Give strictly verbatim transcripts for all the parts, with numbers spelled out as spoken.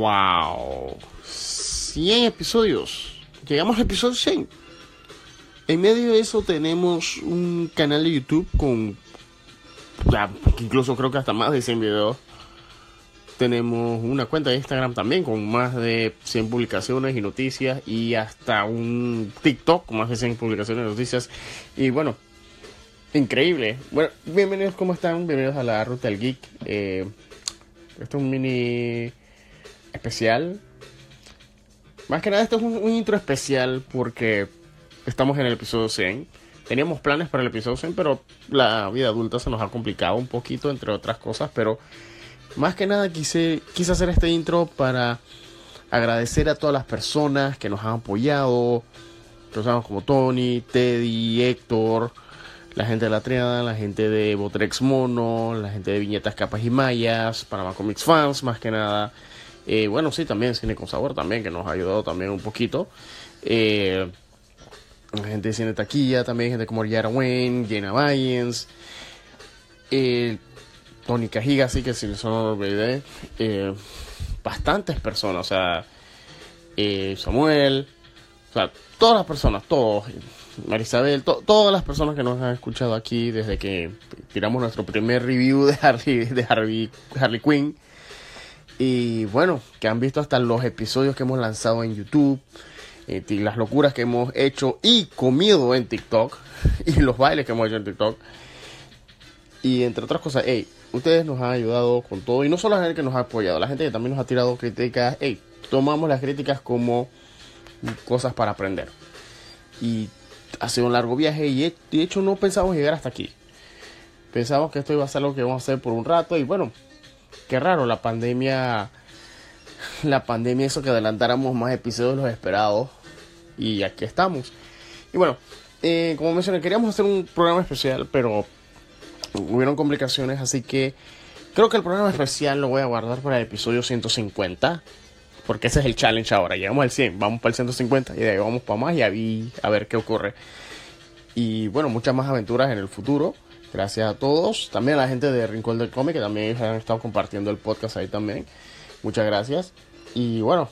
¡Wow! cien episodios. Llegamos al episodio cien. En medio de eso tenemos un canal de YouTube con... Ya, incluso creo que hasta más de cien videos. Tenemos una cuenta de Instagram también con más de cien publicaciones y noticias. Y hasta un TikTok con más de cien publicaciones y noticias. Y bueno, increíble. Bueno, bienvenidos, ¿cómo están? Bienvenidos a La Ruta del Geek. Eh, esto es un mini especial. Más que nada, esto es un, un intro especial porque estamos en el episodio cien. Teníamos planes para el episodio cien, pero la vida adulta se nos ha complicado un poquito, entre otras cosas, pero... Más que nada quise, quise hacer este intro para agradecer a todas las personas que nos han apoyado. Personas como Tony, Teddy, Héctor, la gente de La Trinidad, la gente de Botrex Mono, la gente de Viñetas Capas y Mayas, Panamá Comics Fans, más que nada. Eh, bueno, sí, también Cine con Sabor también, que nos ha ayudado también un poquito. Eh, la gente de Cine Taquilla también, gente como Yara Wayne, Jenna Bayens, eh, Tony Cajiga, así que si no me olvidé, eh, bastantes personas, o sea, eh, Samuel, o sea, todas las personas, todos, Marisabel, to- todas las personas que nos han escuchado aquí desde que tiramos nuestro primer review de Harley, de Harley, Harley Quinn, y bueno, que han visto hasta los episodios que hemos lanzado en YouTube, eh, y las locuras que hemos hecho y comido en TikTok, y los bailes que hemos hecho en TikTok, y entre otras cosas, hey, ustedes nos han ayudado con todo. Y no solo la gente que nos ha apoyado, la gente que también nos ha tirado críticas. Hey, tomamos las críticas como cosas para aprender. Y ha sido un largo viaje y he, de hecho no pensamos llegar hasta aquí. Pensamos que esto iba a ser lo que vamos a hacer por un rato. Y bueno, qué raro, la pandemia La pandemia hizo que adelantáramos más episodios de los esperados. Y aquí estamos. Y bueno, eh, como mencioné, queríamos hacer un programa especial, pero... hubieron complicaciones, así que creo que el programa especial lo voy a guardar para el episodio ciento cincuenta, porque ese es el challenge ahora. Llegamos al cien, vamos para el ciento cincuenta y de ahí vamos para más y ahí a ver qué ocurre. Y bueno, muchas más aventuras en el futuro. Gracias a todos, también a la gente de Rincón del Cómic, que también han estado compartiendo el podcast ahí también. Muchas gracias. Y bueno,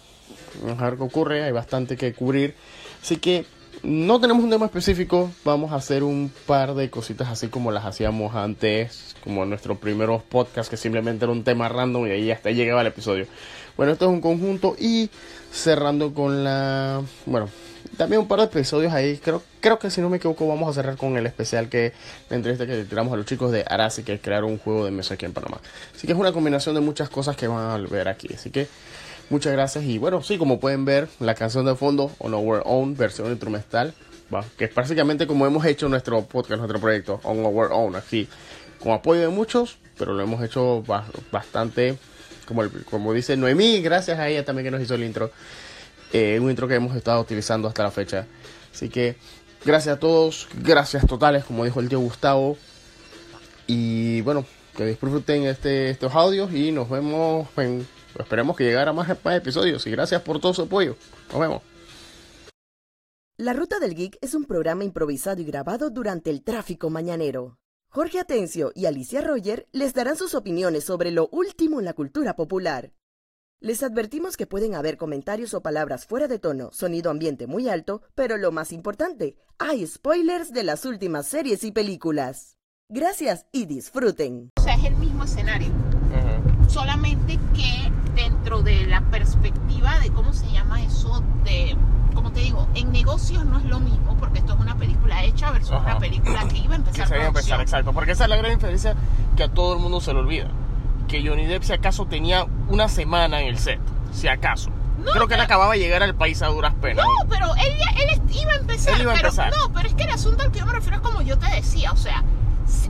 vamos a ver qué ocurre, hay bastante que cubrir. Así que... no tenemos un tema específico, vamos a hacer un par de cositas así como las hacíamos antes, como en nuestros primeros podcasts, que simplemente era un tema random y ahí hasta llegaba el episodio. Bueno, esto es un conjunto y cerrando con la... bueno, también un par de episodios ahí, creo, creo que si no me equivoco vamos a cerrar con el especial que... la entrevista que tiramos a los chicos de Arazi, que crearon un juego de mesa aquí en Panamá. Así que es una combinación de muchas cosas que van a ver aquí, así que... muchas gracias y bueno, sí, como pueden ver, la canción de fondo, On Our Own, versión instrumental, que es básicamente como hemos hecho nuestro podcast, nuestro proyecto, On Our Own, aquí, con apoyo de muchos, pero lo hemos hecho bastante, como, el, como dice Noemí, gracias a ella también que nos hizo el intro, eh, un intro que hemos estado utilizando hasta la fecha, así que gracias a todos, gracias totales, como dijo el tío Gustavo, y bueno, que disfruten este, estos audios y nos vemos en... esperemos que llegara más, más episodios y gracias por todo su apoyo. Nos vemos. La Ruta del Geek es un programa improvisado y grabado durante el tráfico mañanero. Jorge Atencio y Alicia Roger les darán sus opiniones sobre lo último en la cultura popular. Les advertimos que pueden haber comentarios o palabras fuera de tono, sonido ambiente muy alto, pero lo más importante, hay spoilers de las últimas series y películas. Gracias y disfruten. O sea, es el mismo escenario. Uh-huh. Solamente que dentro de la perspectiva de cómo se llama eso de, como te digo, en negocios no es lo mismo porque esto es una película hecha versus uh-huh. una película que iba a empezar a producción. Empezar, exacto, porque esa es la gran diferencia que a todo el mundo se le olvida, que Johnny Depp si acaso tenía una semana en el set, si acaso. No, creo que pero, él acababa de llegar al país a duras penas. No, pero él, él iba a empezar. Él iba a pero, empezar. No, pero es que el asunto al que yo me refiero es como yo te decía, o sea,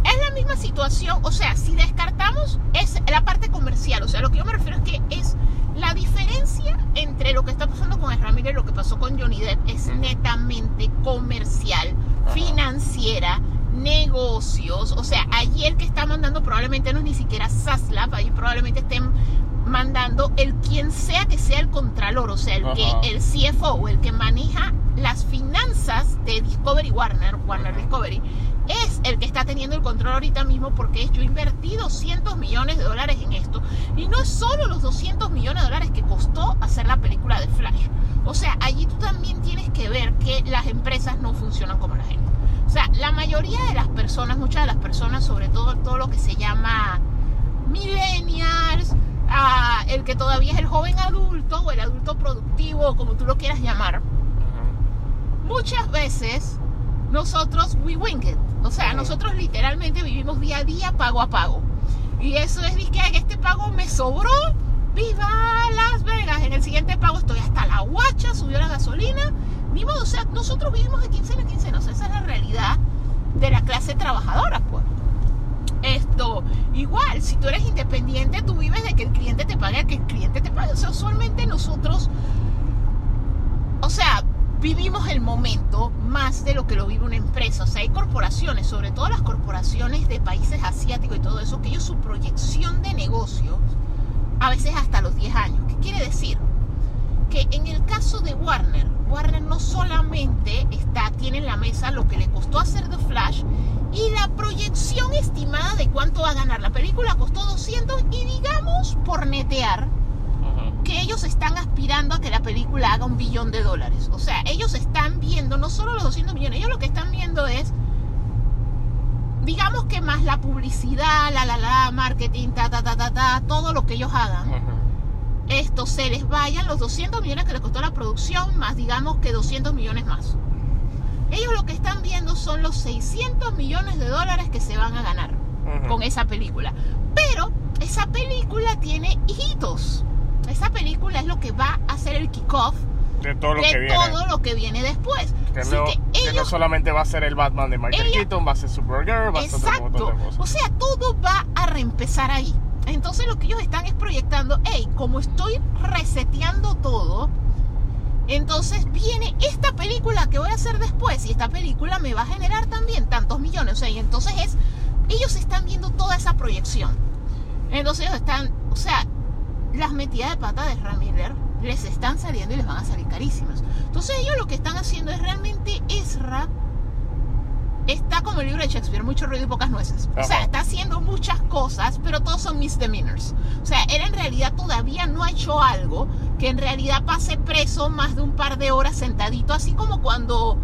es la misma situación, o sea, si descartamos es la parte comercial, o sea, lo que yo me refiero es que es la diferencia entre lo que está pasando con Ezra Miller y lo que pasó con Johnny Depp es netamente comercial, financiera, negocios, o sea, allí el que está mandando probablemente no es ni siquiera Saslab, allí probablemente estén mandando el quien sea que sea el contralor, o sea, el, que, el C F O, el que maneja las finanzas de Discovery Warner, Warner Discovery, es el que está teniendo el control ahorita mismo porque yo he invertido cientos millones de dólares en esto Y no es solo los doscientos millones de dólares que costó hacer la película de Flash. O sea, allí tú también tienes que ver que las empresas no funcionan como la gente. O sea, la mayoría de las personas, muchas de las personas, sobre todo todo lo que se llama millennials, a el que todavía es el joven adulto o el adulto productivo, como tú lo quieras llamar, muchas veces nosotros we wing it. O sea, nosotros literalmente vivimos día a día, pago a pago. Y eso es que este pago me sobró, viva Las Vegas. En el siguiente pago estoy hasta la guacha, subió la gasolina, ni modo. O sea, nosotros vivimos de quincena a quincena. O sea, esa es la realidad de la clase trabajadora, pues. Esto, igual, si tú eres independiente, tú vives de que el cliente te pague, que el cliente te pague. O sea, usualmente nosotros, o sea, vivimos el momento más de lo que lo vive una empresa. O sea, hay corporaciones, sobre todo las corporaciones de países asiáticos y todo eso, que ellos su proyección de negocios a veces hasta los diez años. ¿Qué quiere decir? Que en el caso de Warner, Warner no solamente está, tiene en la mesa lo que le costó hacer The Flash y la proyección estimada de cuánto va a ganar. La película costó doscientos y digamos, por netear, que ellos están aspirando a que la película haga un billón de dólares. O sea, ellos están viendo no solo los doscientos millones, ellos lo que están viendo es, digamos que más la publicidad, la la la, marketing, ta ta ta ta ta, todo lo que ellos hagan. Ajá. Esto se les vayan los doscientos millones que les costó la producción, más digamos que doscientos millones más. Ellos lo que están viendo son los seiscientos millones de dólares que se van a ganar. Ajá. Con esa película. Pero esa película tiene hijitos. Esa película es lo que va a ser el kickoff de todo lo, de que, todo viene. lo que viene después. Que, Así no, que, ellos, que no solamente va a ser el Batman de Michael ella, Keaton, va a ser Supergirl, va exacto, a ser otro montón de cosas. O sea, todo va a reempezar ahí. Entonces lo que ellos están es proyectando, hey, como estoy reseteando todo, entonces viene esta película que voy a hacer después y esta película me va a generar también tantos millones. O sea, y entonces es, ellos están viendo toda esa proyección. Entonces ellos están, o sea, las metidas de pata de Ezra Miller les están saliendo y les van a salir carísimas. Entonces ellos lo que están haciendo es realmente Ezra está como el libro de Shakespeare, mucho ruido y pocas nueces. Ajá. O sea, está haciendo muchas cosas, pero todos son misdemeanors. O sea, él en realidad todavía no ha hecho algo que en realidad pase preso más de un par de horas sentadito, así como cuando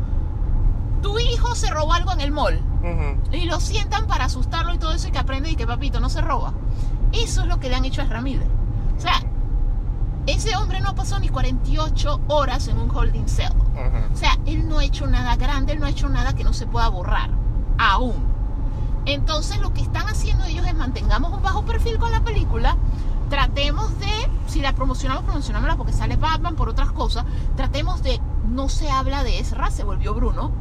tu hijo se robó algo en el mall. Uh-huh. Y lo sientan para asustarlo y todo eso y que aprende y que papito no se roba. Eso es lo que le han hecho a Ezra Miller. O sea, ese hombre no ha pasado ni cuarenta y ocho horas en un holding cell. Uh-huh. O sea, él no ha hecho nada grande, él no ha hecho nada que no se pueda borrar, aún. Entonces lo que están haciendo ellos es mantengamos un bajo perfil con la película, tratemos de, si la promocionamos, promocionámosla porque sale Batman, por otras cosas, tratemos de, no se habla de Ezra, se volvió Bruno,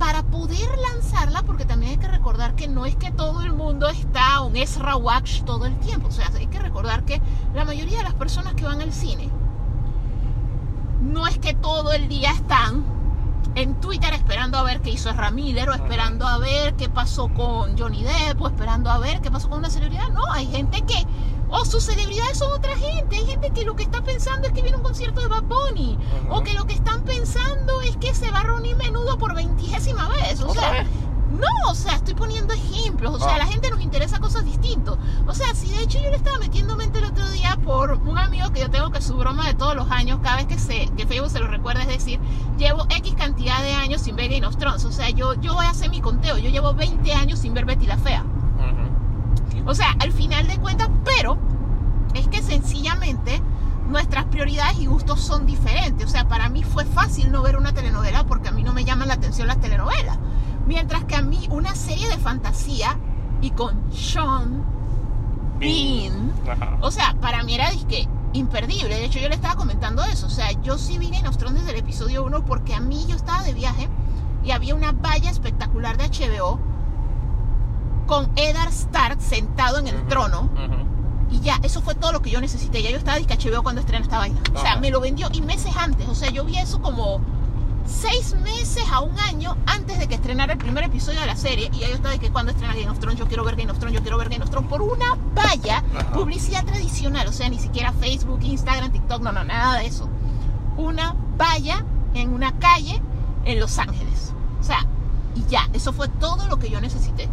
para poder lanzarla, porque también hay que recordar que no es que todo el mundo está un Ezra Watch todo el tiempo. O sea, hay que recordar que la mayoría de las personas que van al cine no es que todo el día están en Twitter esperando a ver qué hizo Ezra Miller o esperando a ver qué pasó con Johnny Depp o esperando a ver qué pasó con una celebridad. No, hay gente que o sus celebridades son otra gente. Hay gente que lo que está pensando es que viene un concierto de Bad Bunny. Uh-huh. O que lo que están pensando es que se va a reunir Menudo por veintésima vez. O sea, vez? no, o sea, estoy poniendo ejemplos. O ah. sea, a la gente nos interesa cosas distintas. O sea, si de hecho yo le estaba metiendo mente el otro día por un amigo que yo tengo que su broma de todos los años, cada vez que, se, que Facebook se lo recuerda, es decir, llevo X cantidad de años sin ver Game of Thrones. O sea, yo, yo voy a hacer mi conteo. Yo llevo veinte años sin ver Betty la Fea. O sea, al final de cuentas, pero es que sencillamente nuestras prioridades y gustos son diferentes. O sea, para mí fue fácil no ver una telenovela porque a mí no me llaman la atención las telenovelas. Mientras que a mí una serie de fantasía y con Sean Bean, o sea, para mí era disque imperdible. De hecho, yo le estaba comentando eso. O sea, yo sí vine a Game of Thrones desde el episodio uno porque a mí yo estaba de viaje y había una valla espectacular de H B O con Eddard Stark sentado en el uh-huh, trono uh-huh. y ya, eso fue todo lo que yo necesité. Ya yo estaba disque H B O cuando estrenó esta vaina. Uh-huh. O sea, me lo vendió y meses antes. O sea, yo vi eso como seis meses a un año antes de que estrenara el primer episodio de la serie. Y ya yo estaba disque cuando estrena Game of Thrones, yo quiero ver Game of Thrones, yo quiero ver Game of Thrones. Por una valla, uh-huh. publicidad tradicional. O sea, ni siquiera Facebook, Instagram, TikTok, no, no, nada de eso. Una valla en una calle en Los Ángeles. O sea, y ya, eso fue todo lo que yo necesité.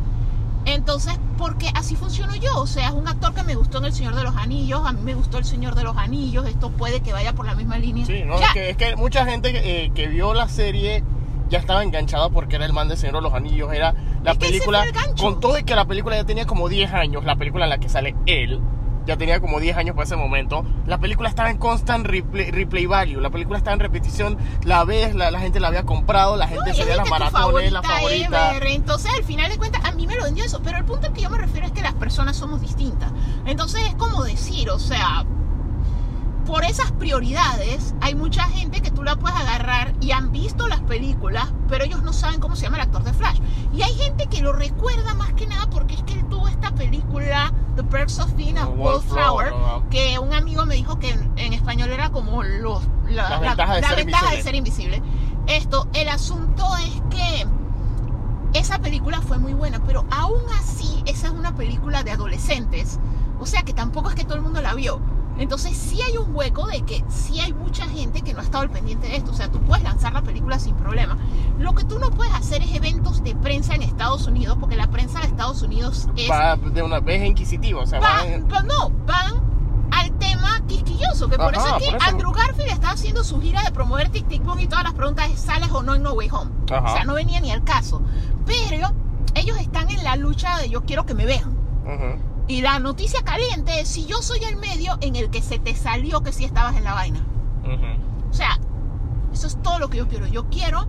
Entonces, porque así funciono yo, o sea, es un actor que me gustó en El Señor de los Anillos, a mí me gustó El Señor de los Anillos, esto puede que vaya por la misma línea. Sí, no, es que, es que mucha gente eh, que vio la serie ya estaba enganchada porque era el man de Señor de los Anillos, era la es película, con todo y que la película ya tenía como diez años, la película en la que sale él, ya tenía como diez años para ese momento, la película estaba en constant replay, replay value, la película estaba en repetición, la ves, la, la gente la había comprado, la gente no, se veía las maratones, la favorita. Ever. Entonces, al final de cuentas, a mí me lo vendió eso, pero el punto al que yo me refiero es que las personas somos distintas. Entonces, es como decir, o sea, por esas prioridades, hay mucha gente que tú la puedes agarrar y han visto las películas, pero ellos no saben cómo se llama el actor de Flash. Y hay gente que lo recuerda más que nada porque es que él tuvo esta película, The Perks of Being a Wallflower, que un amigo me dijo que en, en español era como los, la, la ventaja, la, de, la ser ventaja de ser invisible. Esto, el asunto es que esa película fue muy buena, pero aún así, esa es una película de adolescentes, o sea que tampoco es que todo el mundo la vio. Entonces sí hay un hueco de que sí hay mucha gente que no ha estado al pendiente de esto. O sea, tú puedes lanzar la película sin problema. Lo que tú no puedes hacer es eventos de prensa en Estados Unidos, porque la prensa de Estados Unidos es... Va de una vez inquisitiva, o sea, va, van... Va, no, van al tema quisquilloso, que ajá, por eso es que eso... Andrew Garfield está haciendo su gira de promover Tic Tic Boom y todas las preguntas es ¿sales o no en No Way Home? Ajá. O sea, no venía ni al caso. Pero ellos están en la lucha de yo quiero que me vean. Ajá. Y la noticia caliente es si yo soy el medio en el que se te salió que sí estabas en la vaina. Uh-huh. O sea, eso es todo lo que yo quiero. Yo quiero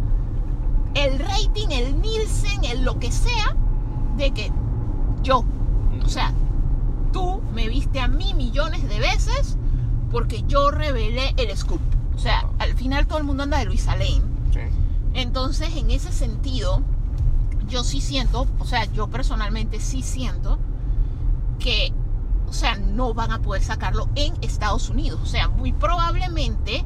el rating, el Nielsen, el lo que sea, de que yo, uh-huh. O sea, tú me viste a mí millones de veces porque yo revelé el scoop. O sea, uh-huh. Al final todo el mundo anda de Luisa Lane. Sí. Entonces, en ese sentido, yo sí siento, o sea, yo personalmente sí siento que, o sea, no van a poder sacarlo en Estados Unidos. O sea, muy probablemente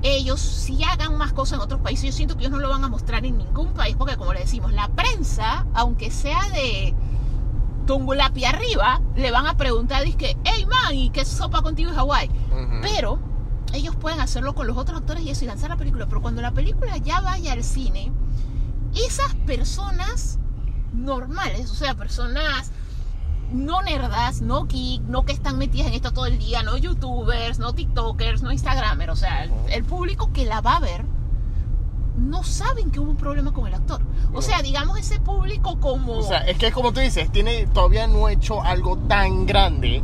ellos sí hagan más cosas en otros países. Yo siento que ellos no lo van a mostrar en ningún país porque, como le decimos, la prensa, aunque sea de Tungulapi arriba, le van a preguntar, dizque, hey man, ¿y qué sopa contigo en Hawaii? Uh-huh. Pero ellos pueden hacerlo con los otros actores y eso, y lanzar la película. Pero cuando la película ya vaya al cine, esas personas normales, o sea, personas... no nerdas, no geek, no que están metidas en esto todo el día, no youtubers, no tiktokers, no instagramers, o sea, el, el público que la va a ver no saben que hubo un problema con el actor. O sea, digamos ese público como... O sea, es que es como tú dices, tiene, todavía no ha hecho algo tan grande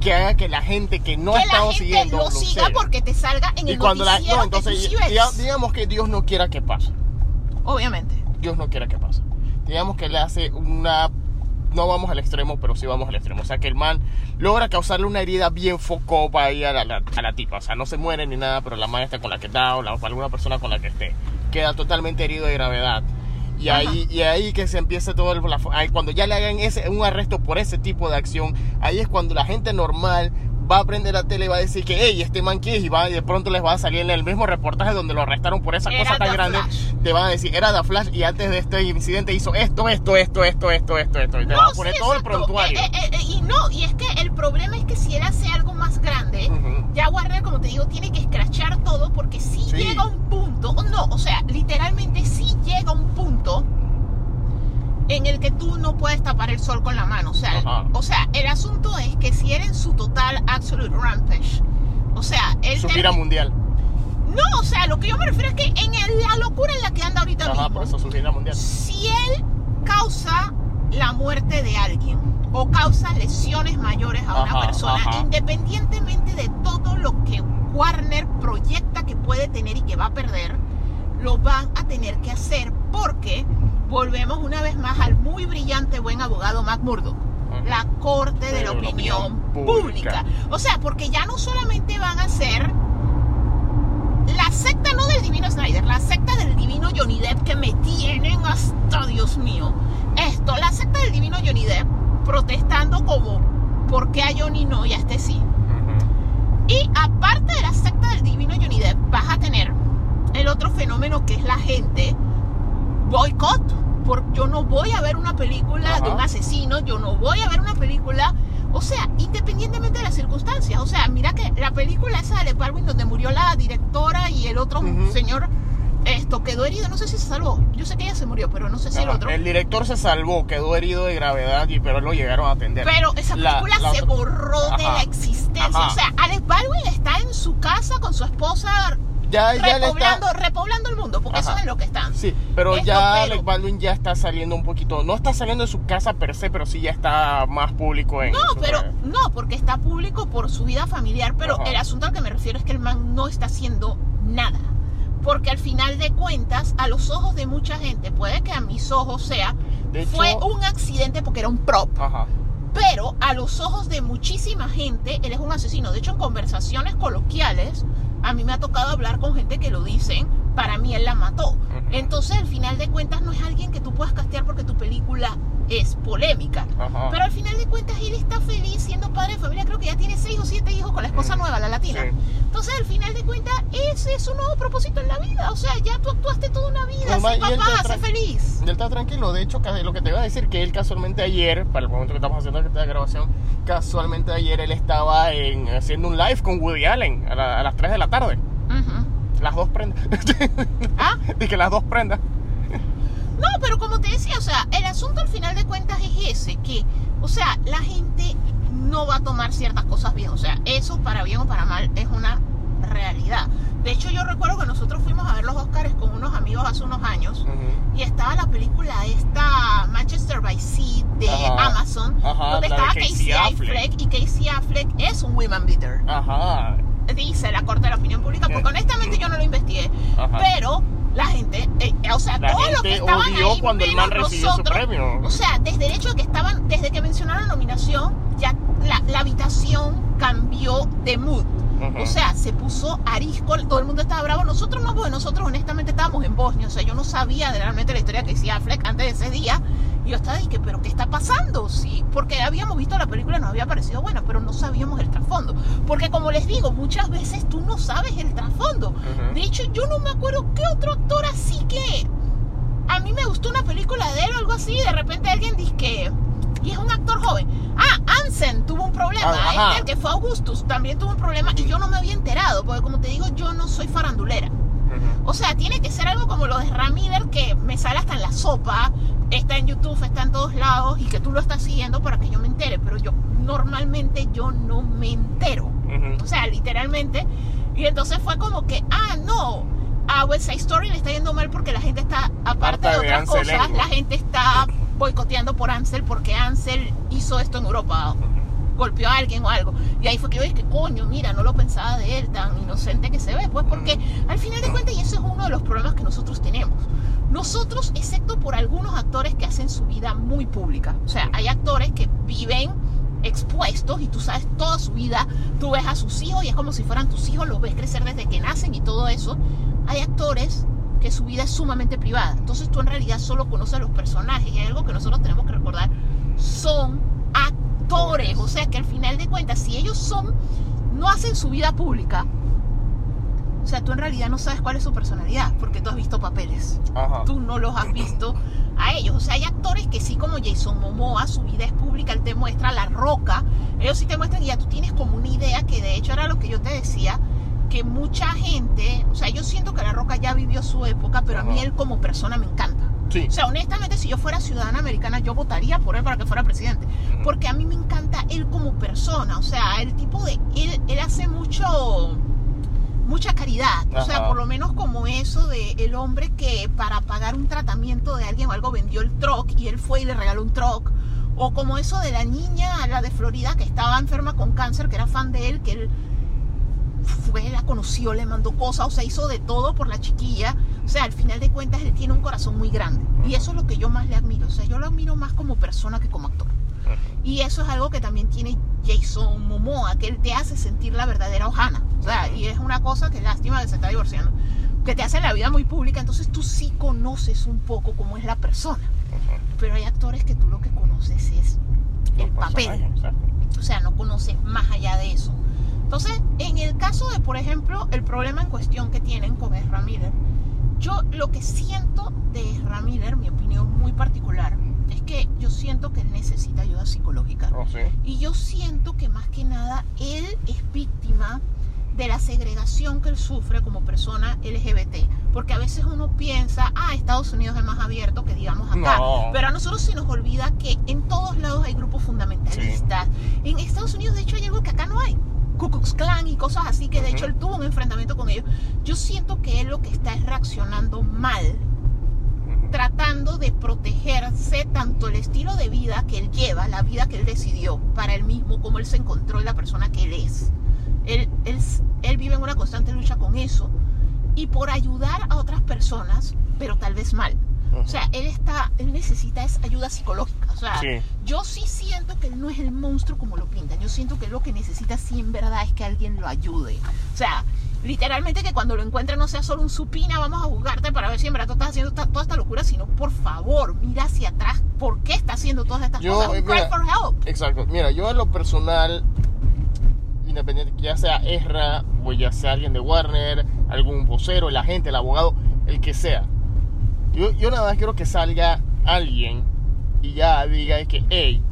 que haga que la gente que no que ha estado siguiendo lo siga sea. Porque te salga en y el cuando noticiero la, no, entonces, ya, digamos que Dios no quiera que pase. Obviamente Dios no quiera que pase. Digamos que le hace una... No vamos al extremo, pero sí vamos al extremo. O sea, que el man logra causarle una herida bien focopa ahí a la, la, a la tipa. O sea, no se muere ni nada, pero la man está con la que está o, la, o alguna persona con la que esté. Queda totalmente herido de gravedad. Y ahí, y ahí que se empieza todo el... La, cuando ya le hagan ese, un arresto por ese tipo de acción, ahí es cuando la gente normal va a prender la tele y va a decir que hey, este man qué es, y, va, y de pronto les va a salir en el mismo reportaje donde lo arrestaron por esa era cosa tan grande, Flash. Te van a decir, era The Flash y antes de este incidente hizo esto, esto, esto, esto, esto, esto, esto, y te no, van a poner sí, todo exacto. El prontuario. Eh, eh, eh, y no, y es que el problema es que si él hace algo más grande, uh-huh. Ya Warner, como te digo, tiene que escrachar todo porque si sí sí. Llega un punto, no, o sea, literalmente si sí llega un punto en el que tú no puedes tapar el sol con la mano. O sea, o sea, el asunto es que si eres en su total absolute rampage, o sea, él su gira mundial. No, o sea, lo que yo me refiero es que en el, la locura en la que anda ahorita ajá, mismo. Ajá, por eso su gira mundial. Si él causa la muerte de alguien o causa lesiones mayores a ajá, una persona, ajá. Independientemente de todo lo que Warner proyecta que puede tener y que va a perder, lo van a tener que hacer porque... Volvemos una vez más al muy brillante buen abogado Mac Murdock, uh-huh. La corte de, de la opinión, opinión pública. pública. O sea, porque ya no solamente van a ser la secta, no del divino Snyder, la secta del divino Johnny Depp que me tienen hasta Dios mío. Esto, la secta del divino Johnny Depp protestando como ¿por qué a Johnny no y a este sí? Uh-huh. Y aparte de la secta del divino Johnny Depp vas a tener el otro fenómeno que es la gente boicot. Porque yo no voy a ver una película ajá. De un asesino, yo no voy a ver una película, o sea, independientemente de las circunstancias. O sea, mira que la película esa de Le Parvin donde murió la directora y el otro uh-huh. Señor Esto quedó herido, no sé si se salvó. Yo sé que ella se murió, pero no sé si Ajá. el otro. El director se salvó, quedó herido de gravedad, y pero lo llegaron a atender. Pero esa película la, la se otra... borró Ajá. de la existencia. Ajá. O sea, Alex Baldwin está en su casa con su esposa. Ya, ya repoblando, está... repoblando el mundo, porque Ajá. eso es lo que están. Sí, pero Esto, ya pero... Alec Baldwin ya está saliendo un poquito. No está saliendo de su casa per se, pero sí ya está más público en... No, pero manera. no, porque está público por su vida familiar. Pero Ajá. el asunto al que me refiero es que el man no está haciendo nada, porque al final de cuentas, a los ojos de mucha gente, puede que a mis ojos sea, de hecho, fue un accidente porque era un prop. Ajá. Pero a los ojos de muchísima gente, él es un asesino. De hecho, en conversaciones coloquiales, a mí me ha tocado hablar con gente que lo dicen, para mí él la mató. Entonces, al final de cuentas, no es alguien que tú puedas castear porque tu película es polémica. Ajá. Pero al final de cuentas, él está feliz siendo padre de familia. Creo que ya tiene seis o siete hijos con la esposa nueva, la latina. Sí. Entonces, al final de cuentas, ese es su nuevo propósito en la vida. O sea, ya tú actuaste toda una vida. Mamá, sí, papá, sé feliz. Él está tranquilo. De hecho, lo que te iba a decir, que él casualmente ayer, para el momento que estamos haciendo la grabación, casualmente ayer él estaba en, haciendo un live con Woody Allen a, la, a las tres de la tarde. Ajá. Las dos prendas. ¿Ah? Dije, las dos prendas. No, pero como te decía, o sea, el asunto al final de cuentas es ese, que, o sea, la gente no va a tomar ciertas cosas bien. O sea, eso para bien o para mal es una realidad. De hecho, yo recuerdo que nosotros fuimos a ver los Oscars con unos amigos hace unos años, uh-huh. y estaba la película esta Manchester by Sea de uh-huh. Amazon, uh-huh. donde estaba Casey Affleck, y Casey Affleck es un women beater. Ajá. Uh-huh. Dice la Corte de la Opinión Pública, porque honestamente yo no lo investigué. Ajá. Pero la gente, eh, o sea, la todos los que estaban ahí, cuando el man recibió nosotros, su premio. O sea, desde el hecho de que estaban, desde que mencionaron la nominación, ya la, la habitación cambió de mood. Uh-huh. O sea, se puso arisco, todo el mundo estaba bravo. Nosotros no, porque nosotros honestamente estábamos en Bosnia. O sea, yo no sabía realmente la historia que decía Affleck antes de ese día. Y yo estaba dije, pero ¿qué está pasando? Sí, porque habíamos visto la película, nos había parecido buena, pero no sabíamos el trasfondo. Porque como les digo, muchas veces tú no sabes el trasfondo. Uh-huh. De hecho, yo no me acuerdo qué otro actor así que... A mí me gustó una película de él o algo así, y de repente alguien dice que... Y es un actor joven. Ah, Ansem tuvo un problema. Ajá. El que fue Augustus también tuvo un problema. Y yo no me había enterado, porque como te digo, yo no soy farandulera. Uh-huh. O sea, tiene que ser algo como lo de Ramírez, que me sale hasta en la sopa. Está en YouTube, está en todos lados, y que tú lo estás siguiendo para que yo me entere. Pero yo, normalmente, yo no me entero. Uh-huh. O sea, literalmente. Y entonces fue como que, ah, no... a West Side Story le está yendo mal porque la gente está, aparte de, de otras Ansel cosas, Elgort. La gente está boicoteando por Ansel porque Ansel hizo esto en Europa, uh-huh. golpeó a alguien o algo. Y ahí fue que yo dije, coño, mira, no lo pensaba de él, tan inocente que se ve. Pues porque al final de cuentas, y eso es uno de los problemas que nosotros tenemos. Nosotros, excepto por algunos actores que hacen su vida muy pública. O sea, hay actores que viven expuestos y tú sabes toda su vida, tú ves a sus hijos y es como si fueran tus hijos, los ves crecer desde que nacen y todo eso. Hay actores que su vida es sumamente privada, entonces tú en realidad solo conoces a los personajes, y hay algo que nosotros tenemos que recordar, son actores, o sea que al final de cuentas, si ellos son, no hacen su vida pública, o sea, tú en realidad no sabes cuál es su personalidad, porque tú has visto papeles, Ajá. tú no los has visto a ellos. O sea, hay actores que sí, como Jason Momoa, su vida es pública, él te muestra La Roca, ellos sí te muestran y ya tú tienes como una idea, que de hecho era lo que yo te decía, que mucha gente, o sea, yo siento que La Roca ya vivió su época, pero Ajá. a mí él como persona me encanta. Sí. O sea, honestamente, si yo fuera ciudadana americana, yo votaría por él para que fuera presidente, Ajá. porque a mí me encanta él como persona. O sea, el tipo de él, él hace mucho... mucha caridad, Ajá. o sea, por lo menos como eso de el hombre que para pagar un tratamiento de alguien o algo vendió el truck y él fue y le regaló un truck, o como eso de la niña, la de Florida, que estaba enferma con cáncer, que era fan de él, que él fue, la conoció, le mandó cosas, o sea, hizo de todo por la chiquilla. O sea, al final de cuentas él tiene un corazón muy grande, y eso es lo que yo más le admiro. O sea, yo lo admiro más como persona que como actor. Y eso es algo que también tiene Jason Momoa, que él te hace sentir la verdadera Ohana. O sea, y es una cosa que lástima que se está divorciando, que te hace la vida muy pública, entonces tú sí conoces un poco cómo es la persona. Pero hay actores que tú lo que conoces es el papel, o sea, no conoces más allá de eso. Entonces, en el caso de, por ejemplo, el problema en cuestión que tienen con Ezra Miller, yo lo que siento de Ezra Miller, mi opinión muy particular, es que yo siento que él necesita ayuda psicológica. Oh, ¿sí? Y yo siento que más que nada él es víctima de la segregación que él sufre como persona L G B T, porque a veces uno piensa, ah, Estados Unidos es más abierto que digamos acá, no. Pero a nosotros se nos olvida que en todos lados hay grupos fundamentalistas, sí. En Estados Unidos de hecho hay algo que acá no hay, Ku Klux Klan y cosas así, que de uh-huh. hecho él tuvo un enfrentamiento con ellos. Yo siento que él lo que está es reaccionando mal, uh-huh. tratando de protegerse tanto el estilo de vida que él lleva, la vida que él decidió para él mismo, como él se encontró en la persona que él es. Él, él, él vive en una constante lucha con eso y por ayudar a otras personas, pero tal vez mal. Uh-huh. O sea, él está, él necesita esa ayuda psicológica. O sea, sí. Yo sí siento que él no es el monstruo como lo pintan. Yo siento que lo que necesita sí en verdad es que alguien lo ayude. O sea, literalmente que cuando lo encuentre no sea solo un supina, vamos a juzgarte para ver si en verdad tú estás haciendo esta, toda esta locura, sino por favor, mira hacia atrás, ¿por qué está haciendo todas estas yo, cosas? Eh, mira, for help. Exacto. Mira, yo a lo personal, independiente, ya sea Ezra o ya sea alguien de Warner, algún vocero, el agente, el abogado, el que sea, yo, yo nada más quiero que salga alguien y ya diga es que hey,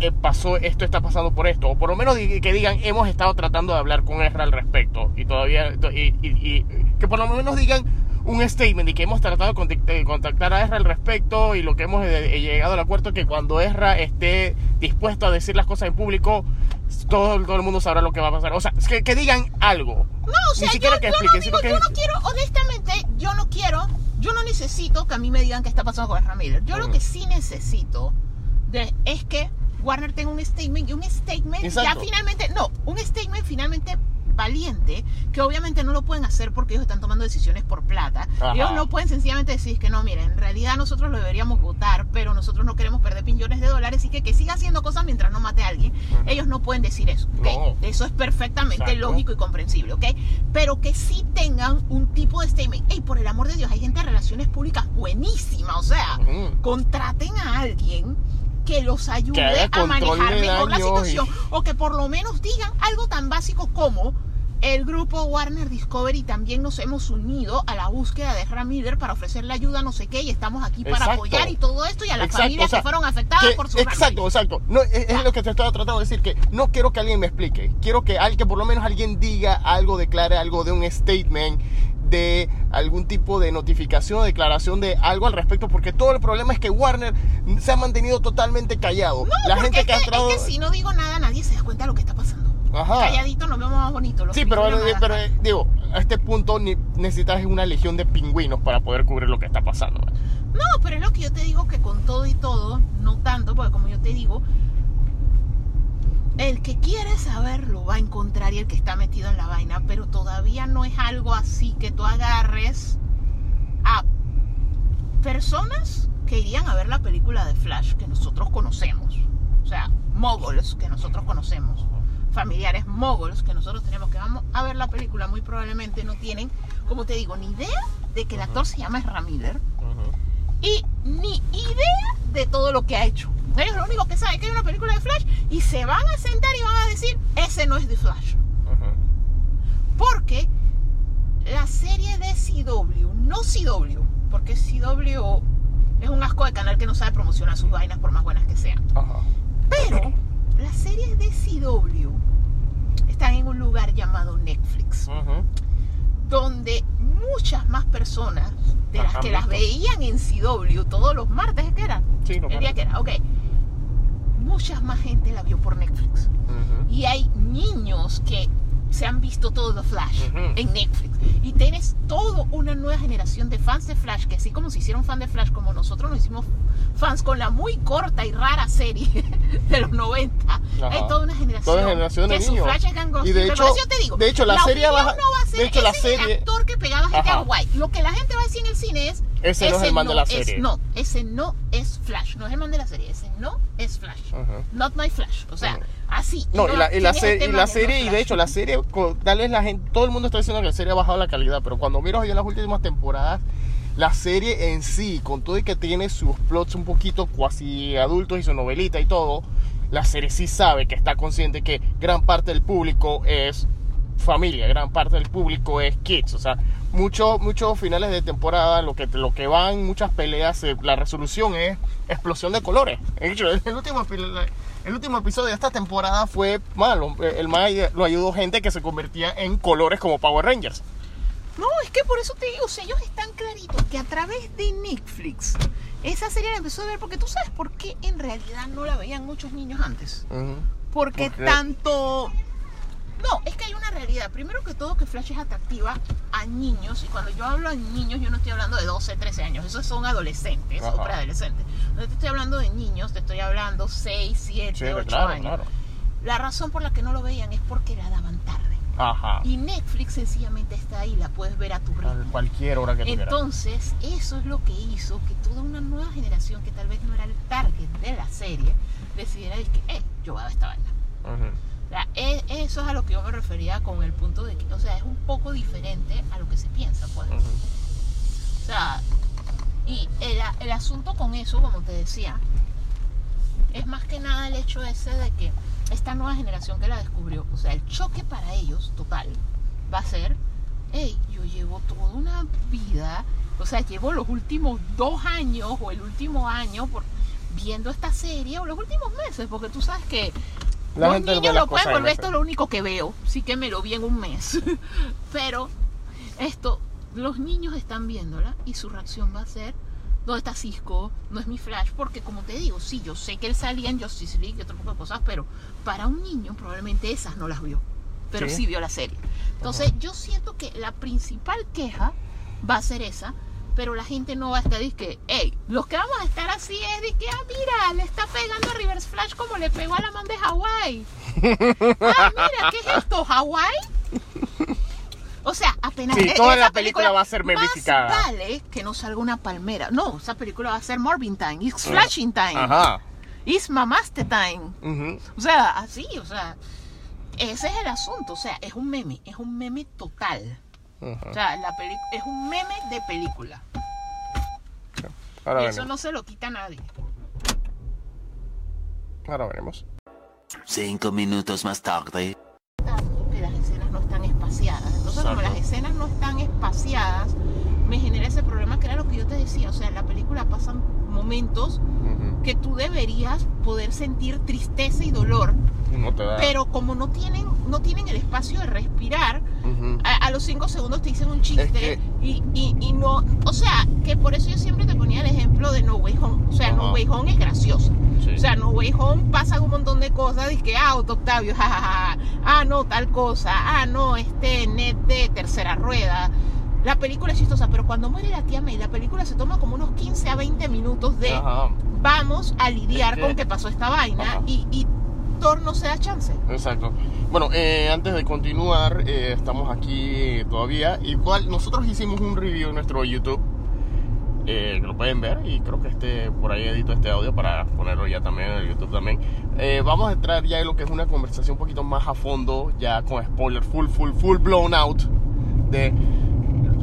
eh, pasó esto, está pasando por esto, o por lo menos que digan hemos estado tratando de hablar con Ezra al respecto y todavía y, y, y que por lo menos digan un statement de que hemos tratado de contactar a Ezra al respecto y lo que hemos llegado al acuerdo es que cuando Ezra esté dispuesto a decir las cosas en público, todo, todo el mundo sabrá lo que va a pasar. O sea, que, que digan algo. No, o sea, Ni siquiera yo, que expliquen, yo, no digo, que... yo no quiero, honestamente, yo no quiero, yo no necesito que a mí me digan qué está pasando con Ramírez. Yo mm. lo que sí necesito de, es que Warner tenga un statement y un statement Exacto. ya finalmente, no, un statement finalmente valiente, que obviamente no lo pueden hacer porque ellos están tomando decisiones por plata. Ajá. Ellos no pueden sencillamente decir que no, mira, en realidad nosotros lo deberíamos votar, pero nosotros no queremos perder millones de dólares y que, que siga haciendo cosas mientras no mate a alguien. Uh-huh. Ellos no pueden decir eso, ¿okay? No. Eso es perfectamente Exacto. lógico y comprensible, ¿ok? Pero que sí tengan un tipo de statement. Ey, por el amor de Dios, hay gente de relaciones públicas buenísima, o sea, uh-huh. contraten a alguien que los ayude que a manejar mejor la situación, y... o que por lo menos digan algo tan básico como el grupo Warner Discovery también nos hemos unido a la búsqueda de Ramírez para ofrecerle ayuda, no sé qué, y estamos aquí para exacto. apoyar y todo esto, y a las exacto, familias o sea, que fueron afectadas que, por su Exacto, Ramírez. exacto. No, es, es lo que te estaba tratando de decir, que no quiero que alguien me explique, quiero que, que por lo menos alguien diga algo, declare algo, de un statement, de algún tipo de notificación o declaración de algo al respecto, porque todo el problema es que Warner se ha mantenido totalmente callado. No, la gente es que, que ha entrado... es que si no digo nada, nadie se da cuenta de lo que está pasando. Ajá. Calladito nos vemos más bonitos. Sí, pero, pero, pero digo, a este punto necesitas una legión de pingüinos para poder cubrir lo que está pasando. No, pero es lo que yo te digo, que con todo y todo, no tanto, porque como yo te digo, el que quiere saber lo va a encontrar, y el que está metido en la vaina, pero todavía no es algo así que tú agarres a personas que irían a ver la película de Flash que nosotros conocemos, o sea, moguls que nosotros conocemos, familiares moguls que nosotros tenemos que vamos a ver la película, muy probablemente no tienen, como te digo, ni idea de que el actor se llama Ezra Miller, y ni idea de todo lo que ha hecho. Ellos lo único que saben es que hay una película de Flash y se van a sentar y van a decir, ese no es The Flash. Uh-huh. Porque la serie de C W, no C W, porque C W es un asco de canal que no sabe promocionar sus vainas por más buenas que sean. Uh-huh. Pero las series de C W están en un lugar llamado Netflix, uh-huh. donde muchas más personas de las Ajá, que las veían en C W todos los martes, ¿qué era? Sí, no, el día que era, ok. Mucha más gente la vio por Netflix. Uh-huh. Y hay niños que se han visto todo The Flash uh-huh. en Netflix. Y tienes toda una nueva generación de fans de Flash, que así como se hicieron fan de Flash, como nosotros nos hicimos fans con la muy corta y rara serie de los noventa. Ajá. Hay toda una generación, toda generación de que niños. Su Flash es gangoso. Y de hecho, yo te digo, de hecho la, la serie baja, no va a ser, de hecho ese la serie... es el actor que pegaba gente a Hawaii. Lo que la gente va a decir en el cine es... Ese, ese no es el man no de la serie. Es, no, ese no es Flash. No es el man de la serie. Ese no es Flash. Uh-huh. Not my Flash. O sea, uh-huh. así. No, y, no, y la, y la, ser, y la serie, no y de hecho, la serie, tal vez la gente, todo el mundo está diciendo que la serie ha bajado la calidad, pero cuando miras en las últimas temporadas, la serie en sí, con todo y que tiene sus plots un poquito cuasi adultos y su novelita y todo, la serie sí sabe que está consciente que gran parte del público es familia, gran parte del público es kids, o sea, muchos muchos finales de temporada, lo que, lo que van, muchas peleas, la resolución es explosión de colores. De hecho, el último, El último episodio de esta temporada fue malo. El mae lo ayudó gente que se convertía en colores como Power Rangers. No, es que por eso te digo, o sea, ellos están claritos que a través de Netflix esa serie la empezó a ver, porque tú sabes por qué en realidad no la veían muchos niños antes. Uh-huh. Porque ¿Por tanto... No, es que hay una realidad. Primero que todo, que Flash es atractiva a niños. Y cuando yo hablo a niños, yo no estoy hablando de doce, trece años. Esos son adolescentes, uh-huh, o preadolescentes. No te estoy hablando de niños, te estoy hablando seis, siete, ocho claro, años. Claro. La razón por la que no lo veían es porque la daban tarde. Ajá. Y Netflix sencillamente está ahí, la puedes ver a tu ritmo, a cualquier hora que tú quieras. Entonces, eso es lo que hizo que toda una nueva generación que tal vez no era el target de la serie decidiera decir que, eh, yo voy a ver esta vaina. Uh-huh. O sea, es, eso es a lo que yo me refería con el punto de que, o sea, es un poco diferente a lo que se piensa, pues. Uh-huh. O sea, y el, el asunto con eso, como te decía, es más que nada el hecho ese de que esta nueva generación que la descubrió, o sea, el choque para ellos total va a ser, hey, yo llevo toda una vida, o sea, llevo los últimos dos años o el último año por, viendo esta serie, o los últimos meses, porque tú sabes que la los gente niños lo pueden volver, esto es lo único que veo, sí que me lo vi en un mes, pero esto, los niños están viéndola y su reacción va a ser, ¿dónde está Cisco? No es mi Flash, porque como te digo, sí, yo sé que él salía en Justice League y otro poco de cosas, pero para un niño probablemente esas no las vio, pero sí, sí vio la serie. Entonces, uh-huh, yo siento que la principal queja va a ser esa, pero la gente no va a estar dizque, hey, los que vamos a estar así es de que, ah, mira, le está pegando a Reverse Flash como le pegó a la man de Hawaii. Ah, mira, ¿qué es esto? ¿Hawaii? O sea, apenas... Sí, toda la película, película va a ser mermificada. Más vale que no salga una palmera. No, esa película va a ser Marvin Time. It's Flashing Time. Ajá. It's Mamaste Time. Uh-huh. O sea, así, o sea... Ese es el asunto. O sea, es un meme. Es un meme total. Uh-huh. O sea, la peli- es un meme de película. Ahora y eso no se lo quita a nadie. Ahora veremos. Cinco minutos más tarde. Entonces, como las escenas no están espaciadas, me genera ese problema que era lo que yo te decía. O sea, en la película pasan momentos, uh-huh, que tú deberías poder sentir tristeza y dolor, no te da. Pero como no tienen, no tienen el espacio de respirar, uh-huh, a, a los cinco segundos te dicen un chiste, es que... y, y, y no, o sea, que por eso yo siempre te ponía el ejemplo de No Way Home. O sea, uh-huh, No Way Home es gracioso. Sí. O sea, No Way Home pasan un montón de cosas, dice que, ah, Otto Octavio, jajaja, ah, no, tal cosa, ah, no, este net de tercera rueda. La película es chistosa, pero cuando muere la tía May, la película se toma como unos quince a veinte minutos de, ajá, vamos a lidiar, este... con que pasó esta vaina, y, y Thor no se da chance. Exacto. Bueno, eh, antes de continuar, eh, estamos aquí todavía. Igual, nosotros hicimos un review en nuestro YouTube, eh, que lo pueden ver, y creo que este, por ahí edito este audio para ponerlo ya también en el YouTube también. Eh, vamos a entrar ya en lo que es una conversación un poquito más a fondo, ya con spoiler full, full, full blown out de...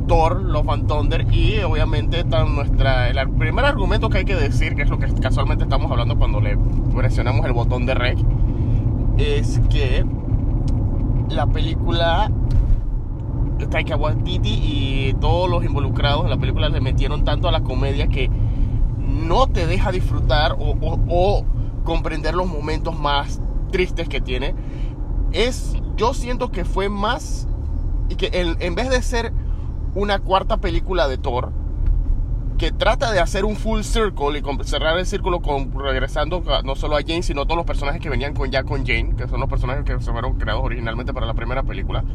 Thor, Love and Thunder, y obviamente nuestra, el primer argumento que hay que decir, que es lo que casualmente estamos hablando cuando le presionamos el botón de rec, es que la película, Taika Waititi y todos los involucrados en la película le metieron tanto a la comedia que no te deja disfrutar o, o, o comprender los momentos más tristes que tiene. Es, yo siento que fue más, y que en, en vez de ser una cuarta película de Thor que trata de hacer un full circle y cerrar el círculo con, regresando no solo a Jane, sino a todos los personajes que venían con, ya con Jane, que son los personajes que se fueron creados originalmente para la primera película.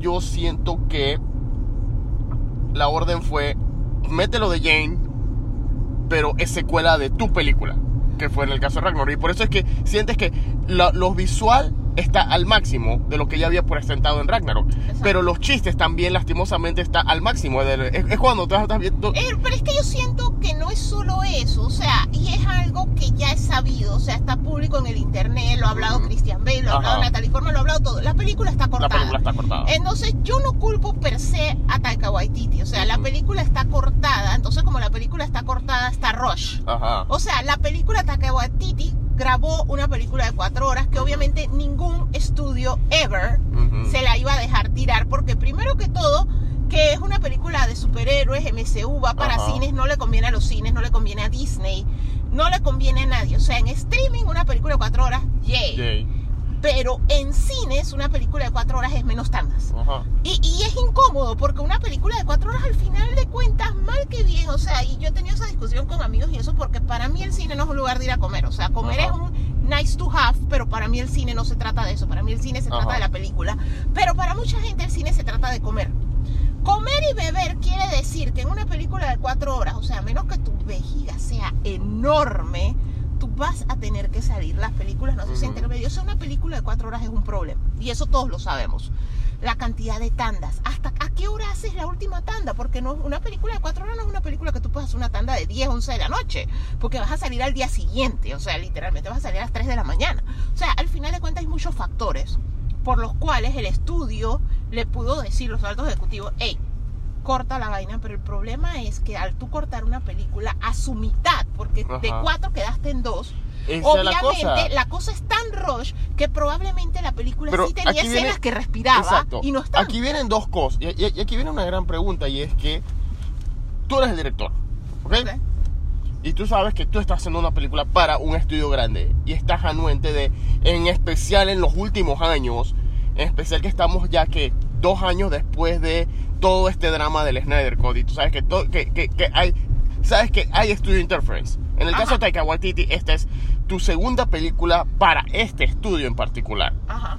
Yo siento que la orden fue, mételo de Jane, pero es secuela de tu película, que fue en el caso de Ragnarok. Y por eso es que sientes que la, lo visual está al máximo de lo que ya había presentado en Ragnarok. Exacto. Pero los chistes también lastimosamente está al máximo. Es, es cuando tú estás viendo... Pero es que yo siento que no es solo eso, o sea, y es algo que ya es sabido, o sea, está público en el internet, lo ha hablado mm. Christian Bale, lo ha hablado Natalie Portman, lo ha hablado todo. La película está cortada. La película está cortada. Entonces yo no culpo per se a Taika Waititi, o sea, mm. la película está cortada, entonces como la película está cortada está rush. Ajá. O sea, la película Taika Waititi grabó una película de cuatro horas que obviamente ningún estudio ever uh-huh. se la iba a dejar tirar, porque primero que todo, que es una película de superhéroes, M C U, va para uh-huh. cines, no le conviene a los cines, no le conviene a Disney, no le conviene a nadie. O sea, en streaming una película de cuatro horas, yay. yay. Pero en cines una película de cuatro horas es menos tandas. Ajá. Y, y es incómodo porque una película de cuatro horas al final de cuentas, mal que bien. O sea, y yo he tenido esa discusión con amigos y eso, porque para mí el cine no es un lugar de ir a comer. O sea, comer Ajá. es un nice to have, pero para mí el cine no se trata de eso. Para mí el cine se Ajá. trata de la película. Pero para mucha gente el cine se trata de comer. Comer y beber quiere decir que en una película de cuatro horas, o sea, a menos que tu vejiga sea enorme, tú vas a tener que salir. Las películas no se sienten intermedios. O sea, una película de cuatro horas es un problema. Y eso todos lo sabemos. La cantidad de tandas. ¿Hasta a qué hora haces la última tanda? Porque no, una película de cuatro horas no es una película que tú puedas hacer una tanda de diez, once de la noche. Porque vas a salir al día siguiente. O sea, literalmente vas a salir a las tres de la mañana. O sea, al final de cuentas hay muchos factores por los cuales el estudio le pudo decir a los altos ejecutivos, hey, corta la vaina, pero el problema es que al tú cortar una película a su mitad, porque Ajá. de cuatro quedaste en dos, esa obviamente la cosa. la cosa es tan rush que probablemente la película pero sí tenía escenas viene, que respiraba exacto. y no están. Aquí vienen dos cosas, y, y, y aquí viene una gran pregunta, y es que tú eres el director, ¿okay? ¿ok? Y tú sabes que tú estás haciendo una película para un estudio grande, y estás anuente de, en especial en los últimos años, en especial que estamos ya que dos años después de todo este drama del Snyder Code, y tú sabes que, to, que, que, que hay sabes que hay studio interference. En el Ajá. caso de Taika Waititi, esta es tu segunda película para este estudio en particular. Ajá.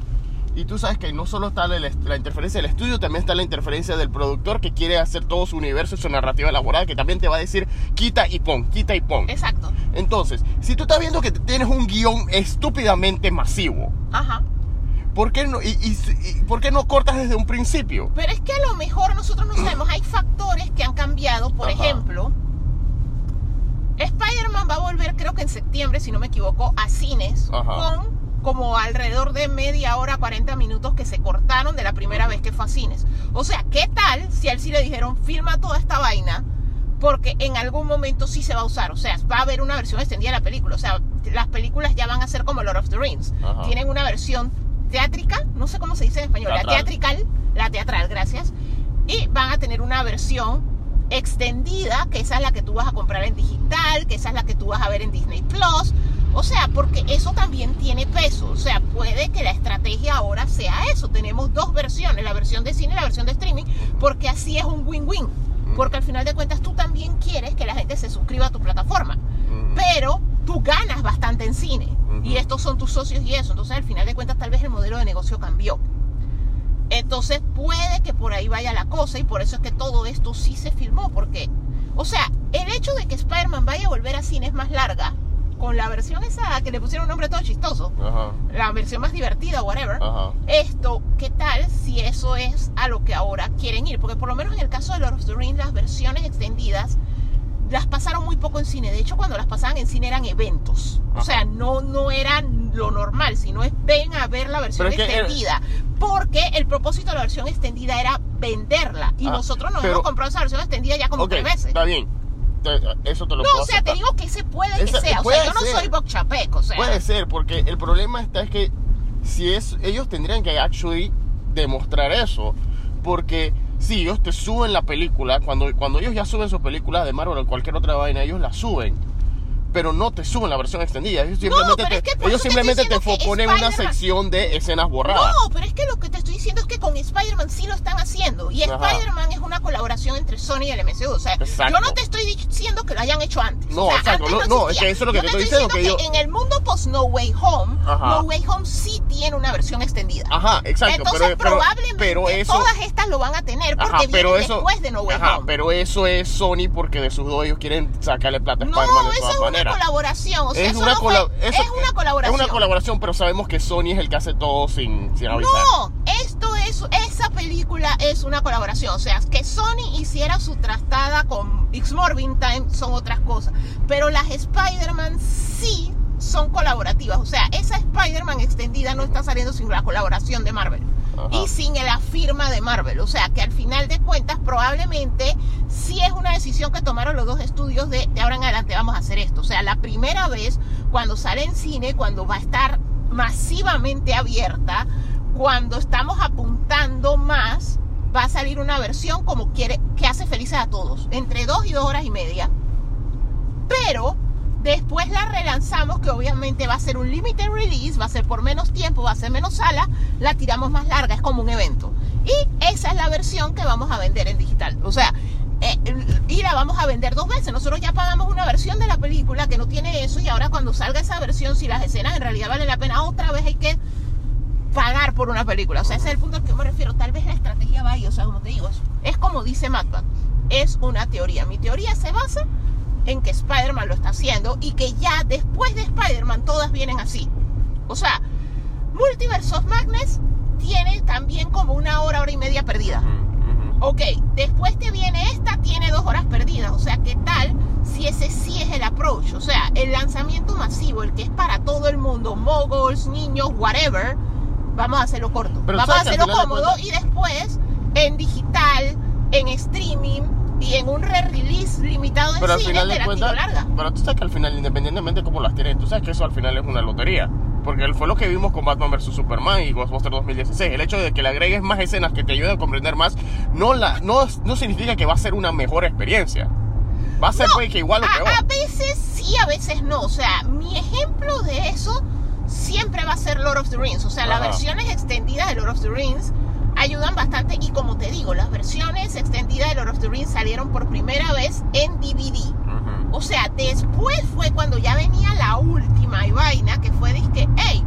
Y tú sabes que no solo está la, la interferencia del estudio, también está la interferencia del productor que quiere hacer todo su universo y su narrativa elaborada, que también te va a decir quita y pon, quita y pon. Exacto. Entonces, si tú estás viendo que tienes un guión estúpidamente masivo, Ajá. ¿Por qué, no, y, y, y, ¿por qué no cortas desde un principio? Pero es que a lo mejor nosotros no sabemos. Hay factores que han cambiado. Por Ajá. ejemplo, Spider-Man va a volver, creo que en septiembre, si no me equivoco, a cines Ajá. con como alrededor de media hora, cuarenta minutos que se cortaron de la primera Ajá. vez que fue a cines. O sea, ¿qué tal si a él sí le dijeron firma toda esta vaina? Porque en algún momento sí se va a usar. O sea, va a haber una versión extendida de la película. O sea, las películas ya van a ser como Lord of the Rings. Ajá. Tienen una versión teátrica, no sé cómo se dice en español, teatral. la teatrical, la teatral, gracias. Y van a tener una versión extendida, que esa es la que tú vas a comprar en digital, que esa es la que tú vas a ver en Disney Plus. O sea, porque eso también tiene peso. O sea, puede que la estrategia ahora sea eso. Tenemos dos versiones, la versión de cine y la versión de streaming, porque así es un win-win. Porque al final de cuentas tú también quieres que la gente se suscriba a tu plataforma. Pero tú ganas bastante en cine. Y estos son tus socios y eso. Entonces, al final de cuentas, tal vez el modelo de negocio cambió. Entonces, puede que por ahí vaya la cosa. Y por eso es que todo esto sí se filmó. Porque, o sea, el hecho de que Spider-Man vaya a volver a cines más larga, con la versión esa que le pusieron un nombre todo chistoso, Ajá. la versión más divertida, whatever, Ajá. esto, ¿qué tal si eso es a lo que ahora quieren ir? Porque por lo menos en el caso de Lord of the Rings, las versiones extendidas las pasaron muy poco en cine. De hecho, cuando las pasaban en cine eran eventos. Ajá. O sea, no, no era lo normal, sino es ven a ver la versión extendida. Era... Porque el propósito de la versión extendida era venderla. Y ah, nosotros nos pero... hemos comprado esa versión extendida ya como okay, tres veces. Está bien. Eso te lo no, puedo o sea, aceptar. Te digo que se puede Esa, que sea. Puede o sea, yo no ser. soy bochapeco. O sea. Puede ser, porque el problema está es que si es, ellos tendrían que actually demostrar eso. Porque... Sí, ellos te suben la película. Cuando, cuando ellos ya suben sus películas de Marvel o cualquier otra vaina, ellos la suben. Pero no te suben la versión extendida. Ellos simplemente no, te, es que ellos simplemente te ponen una sección de escenas borradas. No, pero es que lo que te estoy diciendo es que con Spider-Man sí lo están haciendo. Y Ajá. Spider-Man es una colaboración entre Sony y el M C U. O sea, exacto. yo no te estoy diciendo que lo hayan hecho antes. No, o sea, exacto. Antes no, no, es que eso es lo que yo te estoy diciendo. Que yo... que en el mundo post No Way Home, Ajá. No Way Home sí tiene una versión extendida. Ajá, exacto. Entonces, pero, probablemente pero eso... todas estas lo van a tener porque Ajá, vienen eso... después de No Way Ajá, Home. Pero eso es Sony porque de sus dos ellos quieren sacarle plata a Spider-Man de todas maneras. Colaboración, o sea, es, una no colab- fue, eso, es una colaboración. Es una colaboración, pero sabemos que Sony es el que hace todo sin, sin avisar. No, esto es, esa película es una colaboración. O sea, que Sony hiciera su trastada con X-Morbin Time son otras cosas. Pero las Spider-Man sí son colaborativas. O sea, esa Spider-Man extendida no está saliendo sin la colaboración de Marvel. Ajá. Y sin la firma de Marvel. O sea, que al final de cuentas probablemente sí es una decisión que tomaron los dos estudios de, de ahora en adelante vamos a hacer esto. O sea, la primera vez cuando sale en cine, cuando va a estar masivamente abierta, cuando estamos apuntando más, va a salir una versión como quiere, que hace felices a todos, entre dos y dos horas y media. Pero Después la relanzamos, que obviamente va a ser un limited release, va a ser por menos tiempo, va a ser menos sala, la tiramos más larga, es como un evento. Y esa es la versión que vamos a vender en digital. O sea, eh, y la vamos a vender dos veces. Nosotros ya pagamos una versión de la película que no tiene eso, y ahora cuando salga esa versión, si las escenas en realidad valen la pena, otra vez hay que pagar por una película. O sea, ese es el punto al que me refiero. Tal vez la estrategia va ahí, o sea, como te digo, es, es como dice Madman, es una teoría. Mi teoría se basa en que Spider-Man lo está haciendo, y que ya después de Spider-Man todas vienen así. O sea, Multiverse of Madness tiene también como una hora, hora y media perdida. Ok, después que viene esta tiene dos horas perdidas. O sea, ¿qué tal si ese sí es el approach? O sea, el lanzamiento masivo, el que es para todo el mundo, moguls, niños, whatever, vamos a hacerlo corto. Pero vamos a hacerlo cómodo y después en digital, en streaming y en un re-release limitado de cine, pero al final de larga. Pero tú sabes que al final, independientemente de cómo las tienes, tú sabes que eso al final es una lotería. Porque fue lo que vimos con Batman versus. Superman y Ghostbusters dos mil dieciséis. El hecho de que le agregues más escenas que te ayuden a comprender más no, la, no, no significa que va a ser una mejor experiencia. Va a ser no, pues, que igual o peor. A, a veces sí, a veces no. O sea, mi ejemplo de eso siempre va a ser Lord of the Rings. O sea, Ajá. las versiones extendidas de Lord of the Rings ayudan bastante. Y como te digo, las versiones extendidas de Lord of the Rings salieron por primera vez en D V D. Uh-huh. O sea, después fue cuando ya venía la última y vaina, que fue dizque, hey,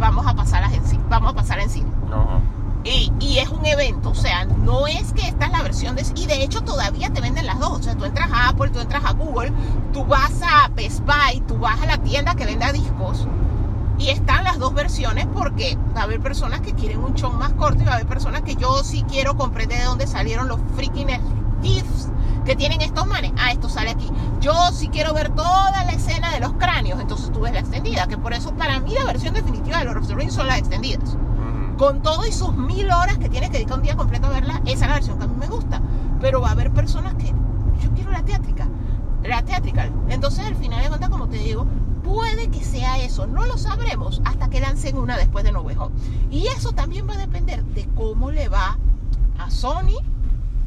vamos a pasar a, vamos a pasar en cine. Uh-huh. y, y es un evento. O sea, no es que esta es la versión de... Y de hecho todavía te venden las dos. O sea, tú entras a Apple, tú entras a Google, tú vas a Best Buy, tú vas a la tienda que venda discos, y están las dos versiones, porque va a haber personas que quieren un chon más corto, y va a haber personas que yo sí quiero comprender de dónde salieron los freaking gifs que tienen estos manes. Ah, esto sale aquí. Yo sí quiero ver toda la escena de los cráneos. Entonces tú ves la extendida, que por eso para mí la versión definitiva de Lord of the Rings son las extendidas. Con todo y sus mil horas que tienes que dedicar un día completo a verla, esa es la versión que a mí me gusta. Pero va a haber personas que... Yo quiero la teátrica. La teatrical. Entonces al final de cuentas, como te digo, puede que sea eso, no lo sabremos hasta que lancen una después de No Way Home. Y eso también va a depender de cómo le va a Sony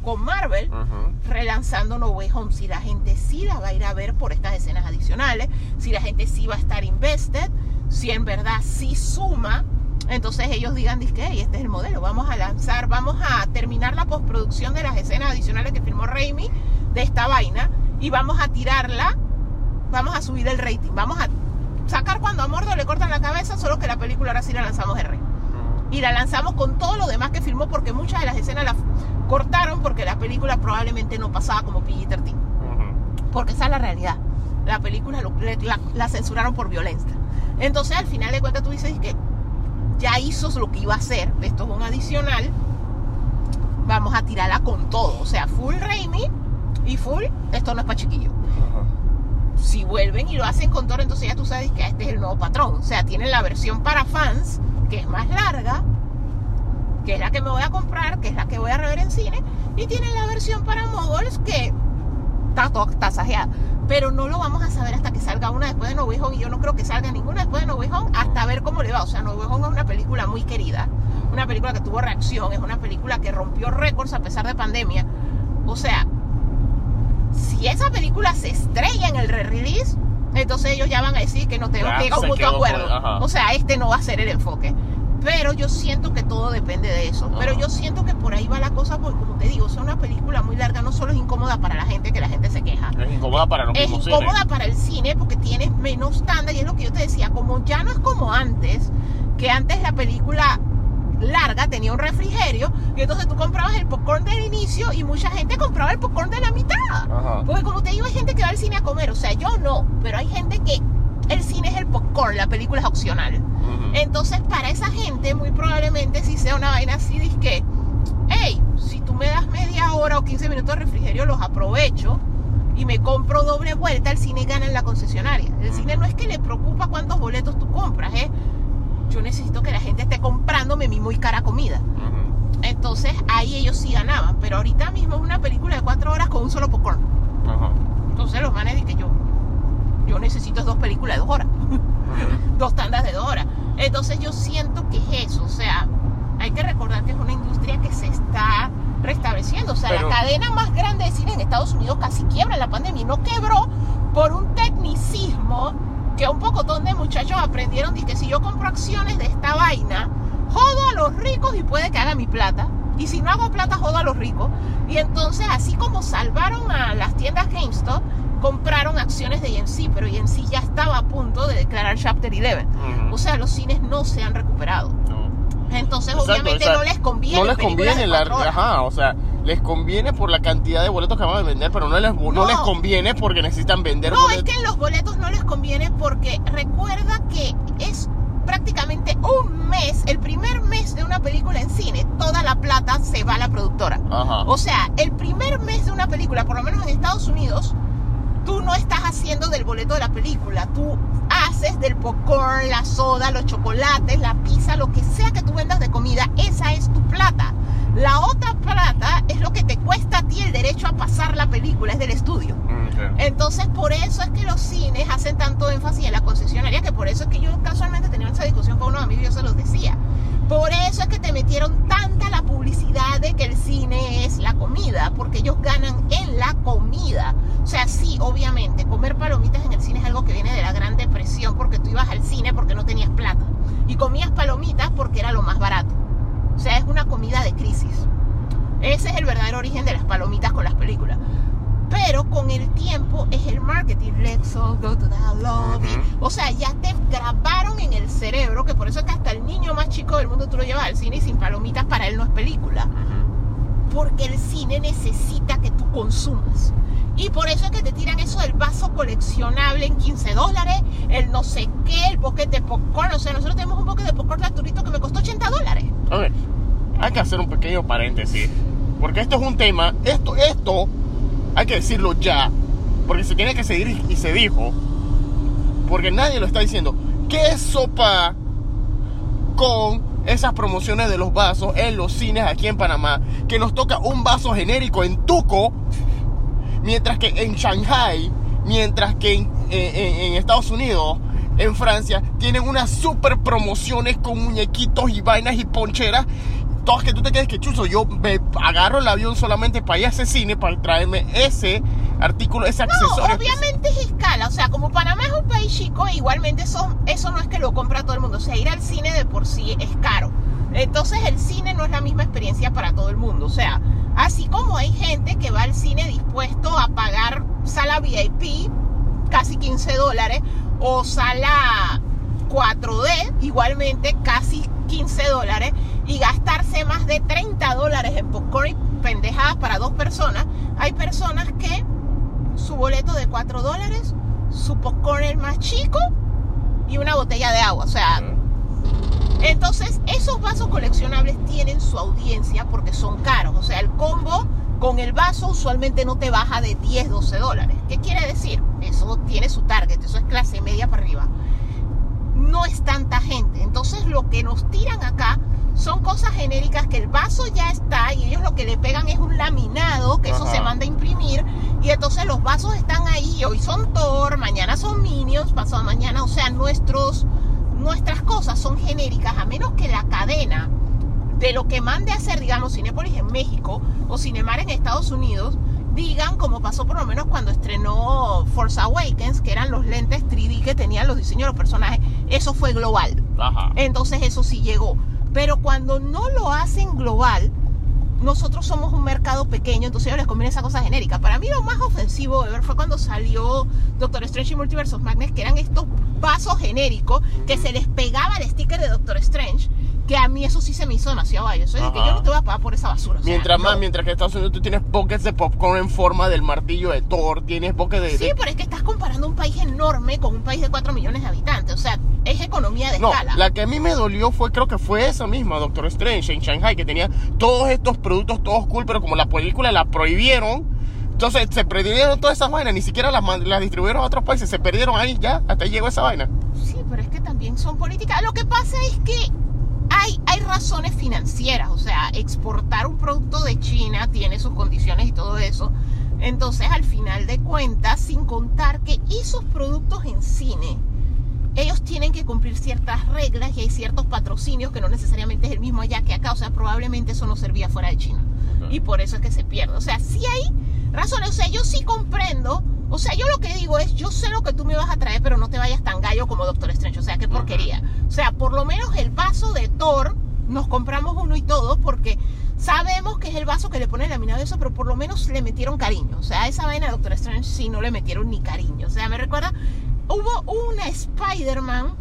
con Marvel uh-huh. relanzando No Way Home. Si la gente sí la va a ir a ver por estas escenas adicionales, si la gente sí va a estar invested, si en verdad sí suma, entonces ellos digan, que hey, este es el modelo, vamos a lanzar, vamos a terminar la postproducción de las escenas adicionales que firmó Raimi de esta vaina, y vamos a tirarla, vamos a subir el rating, vamos a sacar cuando a Mordo le cortan la cabeza, solo que la película ahora sí la lanzamos R. Y la lanzamos con todo lo demás que filmó, porque muchas de las escenas las cortaron porque la película probablemente no pasaba como P G trece. Uh-huh. Porque esa es la realidad. La película lo, la, la censuraron por violencia. Entonces al final de cuentas tú dices que ya hizo lo que iba a hacer, esto es un adicional, vamos a tirarla con todo. O sea, full Raimi y full, esto no es para chiquillo. Uh-huh. Si vuelven y lo hacen con Thor, entonces ya tú sabes que este es el nuevo patrón. O sea, tienen la versión para fans, que es más larga, que es la que me voy a comprar, que es la que voy a rever en cine, y tienen la versión para moguls, que está tasajeada. Pero no lo vamos a saber hasta que salga una después de No Way Home, y yo no creo que salga ninguna después de No Way Home hasta ver cómo le va. O sea, No Way Home es una película muy querida, una película que tuvo reacción, es una película que rompió récords a pesar de pandemia. O sea, si esa película se estrella en el re-release, entonces ellos ya van a decir que no tenemos que llegar a un mutuo acuerdo. Por, o sea, este no va a ser el enfoque. Pero yo siento que todo depende de eso. Ajá. Pero yo siento que por ahí va la cosa, porque como te digo, es una película muy larga, no solo es incómoda para la gente, que la gente se queja. Es incómoda para los Es incómoda cine. para el cine, porque tienes menos estándar, y es lo que yo te decía, como ya no es como antes, que antes la película larga tenía un refrigerio, y entonces tú comprabas el popcorn del inicio y mucha gente compraba el popcorn de la mitad. Ajá. Porque como te digo, hay gente que va al cine a comer. O sea, yo no, pero hay gente que el cine es el popcorn, la película es opcional. Uh-huh. Entonces para esa gente muy probablemente si sea una vaina así, dizque, hey, si tú me das media hora o quince minutos de refrigerio, los aprovecho y me compro doble vuelta. El cine gana en la concesionaria. El cine no es que le preocupa cuántos boletos tú compras, ¿eh? Yo necesito que la gente esté comprándome mi muy cara comida. Uh-huh. Entonces ahí ellos sí ganaban. Pero ahorita mismo es una película de cuatro horas con un solo popcorn. Uh-huh. Entonces los manes dicen que yo Yo necesito dos películas de dos horas. Uh-huh. Dos tandas de dos horas. Entonces yo siento que es eso. O sea, hay que recordar que es una industria que se está restableciendo. O sea, pero... la cadena más grande de cine en Estados Unidos casi quiebra en la pandemia, y no quebró por un tecnicismo que un pocotón de muchachos aprendieron, dice que si yo compro acciones de esta vaina, jodo a los ricos y puede que haga mi plata, y si no hago plata, jodo a los ricos. Y entonces, así como salvaron a las tiendas GameStop, compraron acciones de J M C, pero J M C ya estaba a punto de declarar Chapter eleven. Uh-huh. O sea, los cines no se han recuperado. No. Entonces, exacto, obviamente, exacto. no les conviene. No les conviene, la, ajá, o sea, les conviene por la cantidad de boletos que van a vender, pero no les, no, no les conviene porque necesitan vender no, boletos. No, es que los boletos no les conviene porque recuerda que es prácticamente un mes, el primer mes de una película en cine, toda la plata se va a la productora. Ajá. O sea, el primer mes de una película, por lo menos en Estados Unidos, tú no estás haciendo del boleto de la película, tú haces del popcorn, la soda, los chocolates, la pizza, lo que sea que tú vendas de comida, esa es tu plata. La otra plata es lo que te cuesta a ti el derecho a pasar la película, es del estudio. Okay. Entonces, por eso es que los cines hacen tanto énfasis en la concesionaria, que por eso es que yo casualmente tenía esa discusión con unos amigos, yo se los decía. Por eso es que te metieron tanta la publicidad de que el cine es la comida, porque ellos ganan en la comida. O sea, sí, obviamente, comer palomitas en el cine es algo que viene de la Gran Depresión, porque tú ibas al cine porque no tenías plata y comías palomitas porque era lo más barato. O sea, es una comida de crisis. Ese es el verdadero origen de las palomitas con las películas. Pero con el tiempo es el marketing. Let's all go to the lobby. O sea, ya te grabaron en el cerebro, que por eso es que hasta el niño más chico del mundo tú lo llevas al cine y sin palomitas para él no es película. Porque el cine necesita que tú consumas. Y por eso es que te tiran eso del vaso coleccionable en quince dólares, el no sé qué, el boquete de popcorn. O sea, nosotros tenemos un boquete de popcorn naturito que me costó ochenta dólares. A ver, hay que hacer un pequeño paréntesis, porque esto es un tema, esto, esto, hay que decirlo ya, porque se tiene que seguir y se dijo, porque nadie lo está diciendo. ¿Qué sopa con esas promociones de los vasos en los cines aquí en Panamá, que nos toca un vaso genérico en Tuco, mientras que en Shanghai, mientras que en, en, en Estados Unidos, en Francia, tienen unas super promociones con muñequitos y vainas y poncheras, todas que tú te quedes que chuzo, yo me agarro el avión solamente para ir a ese cine, para traerme ese artículo, ese no, accesorio. Obviamente es escala, o sea, como Panamá es un país chico, igualmente eso, eso no es que lo compra todo el mundo, o sea, ir al cine de por sí es caro, entonces el cine no es la misma experiencia para todo el mundo, o sea, así como hay gente que va al cine dispuesto a pagar sala V I P, casi quince dólares, o sala cuatro D, igualmente casi quince dólares, y gastarse más de treinta dólares en popcorn y pendejadas para dos personas, hay personas que su boleto de cuatro dólares, su popcorn el más chico y una botella de agua, o sea, entonces esos vasos coleccionables tienen su audiencia porque son caros, o sea, el combo con el vaso usualmente no te baja de diez, doce dólares. ¿Qué quiere decir? Eso tiene su target, eso es clase media para arriba, no es tanta gente. Entonces lo que nos tiran acá son cosas genéricas que el vaso ya está y ellos lo que le pegan es un laminado que, ajá, eso se manda a imprimir y entonces los vasos están ahí, hoy son Thor, mañana son Minions, pasado mañana, o sea, nuestros, nuestras cosas son genéricas, a menos que la cadena de lo que mande a hacer, digamos, Cinépolis en México o Cinemar en Estados Unidos, digan, como pasó por lo menos cuando estrenó Force Awakens, que eran los lentes tres D que tenían los diseños de los personajes, eso fue global. Ajá. Entonces eso sí llegó. Pero cuando no lo hacen global, nosotros somos un mercado pequeño, entonces a ellos les conviene esa cosa genérica. Para mí lo más ofensivo de ver fue cuando salió Doctor Strange y Multiverse of Madness, que eran estos vasos genéricos que se les pegaba el sticker de Doctor Strange, que a mí eso sí se me hizo demasiado bayo. Eso es que yo no te voy a pagar por esa basura. O sea, mientras no. más, mientras que en Estados Unidos tú tienes buckets de popcorn en forma del martillo de Thor, tienes buckets de... Sí, de... pero es que estás comparando un país enorme con un país de cuatro millones de habitantes. O sea, es economía de no, escala. La que a mí me dolió fue, creo que fue esa misma, Doctor Strange en Shanghai, que tenía todos estos productos, todos cool, pero como la película la prohibieron, entonces se perdieron todas esas vainas, ni siquiera las, las distribuyeron a otros países, se perdieron ahí ya, hasta ahí llegó esa vaina. Sí, pero es que también son políticas. Lo que pasa es que Hay, hay razones financieras, o sea, exportar un producto de China tiene sus condiciones y todo eso. Entonces, al final de cuentas, sin contar que esos productos en cine, ellos tienen que cumplir ciertas reglas y hay ciertos patrocinios que no necesariamente es el mismo allá que acá. O sea, probablemente eso no servía fuera de China. Okay. Y por eso es que se pierde. O sea, sí hay razones. O sea, yo sí comprendo. O sea, yo lo que digo es, yo sé lo que tú me vas a traer, pero no te vayas tan gallo como Doctor Strange. O sea, qué porquería. O sea, por lo menos el vaso de Thor, nos compramos uno y todos, porque sabemos que es el vaso que le ponen laminado y eso, pero por lo menos le metieron cariño. O sea, esa vaina de Doctor Strange sí no le metieron ni cariño. O sea, me recuerda, hubo una Spider-Man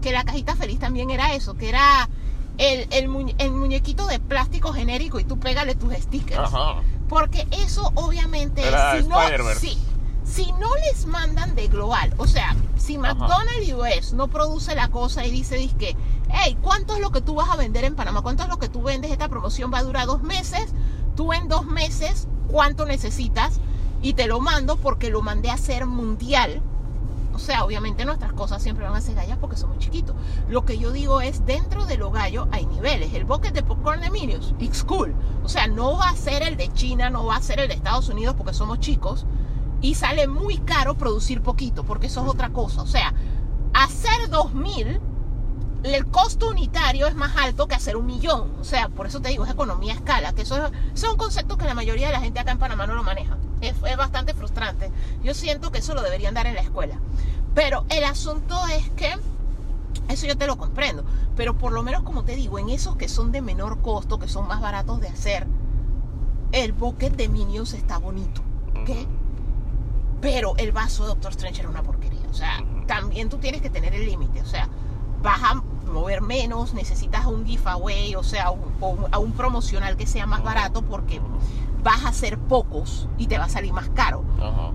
que la cajita feliz también era eso, que era el, el, muñe el muñequito de plástico genérico y tú pégale tus stickers. Ajá. Porque eso obviamente es, si no, sí, si no les mandan de global, o sea, si McDonald's U S no produce la cosa y dice, dizque, hey, ¿cuánto es lo que tú vas a vender en Panamá? ¿Cuánto es lo que tú vendes? Esta promoción va a durar dos meses. Tú en dos meses, ¿cuánto necesitas? Y te lo mando porque lo mandé a hacer mundial. O sea, obviamente nuestras cosas siempre van a ser gallas porque somos chiquitos. Lo que yo digo es, dentro de lo gallo hay niveles. El bucket de popcorn de Minions, it's cool. O sea, no va a ser el de China, no va a ser el de Estados Unidos porque somos chicos. Y sale muy caro producir poquito, porque eso es otra cosa. O sea, hacer dos mil, el costo unitario es más alto que hacer un millón. O sea, por eso te digo, es economía a escala. Que eso es, eso es un concepto que la mayoría de la gente acá en Panamá no lo maneja. Es, es bastante frustrante. Yo siento que eso lo deberían dar en la escuela. Pero el asunto es que, eso yo te lo comprendo, pero por lo menos, como te digo, en esos que son de menor costo, que son más baratos de hacer, el bucket de Minions está bonito. ¿Qué? Pero el vaso de Doctor Strange era una porquería. O sea, también tú tienes que tener el límite. O sea, vas a mover menos, necesitas un giveaway, o sea, un, un, a un promocional que sea más barato porque vas a hacer pocos y te va a salir más caro. Ajá.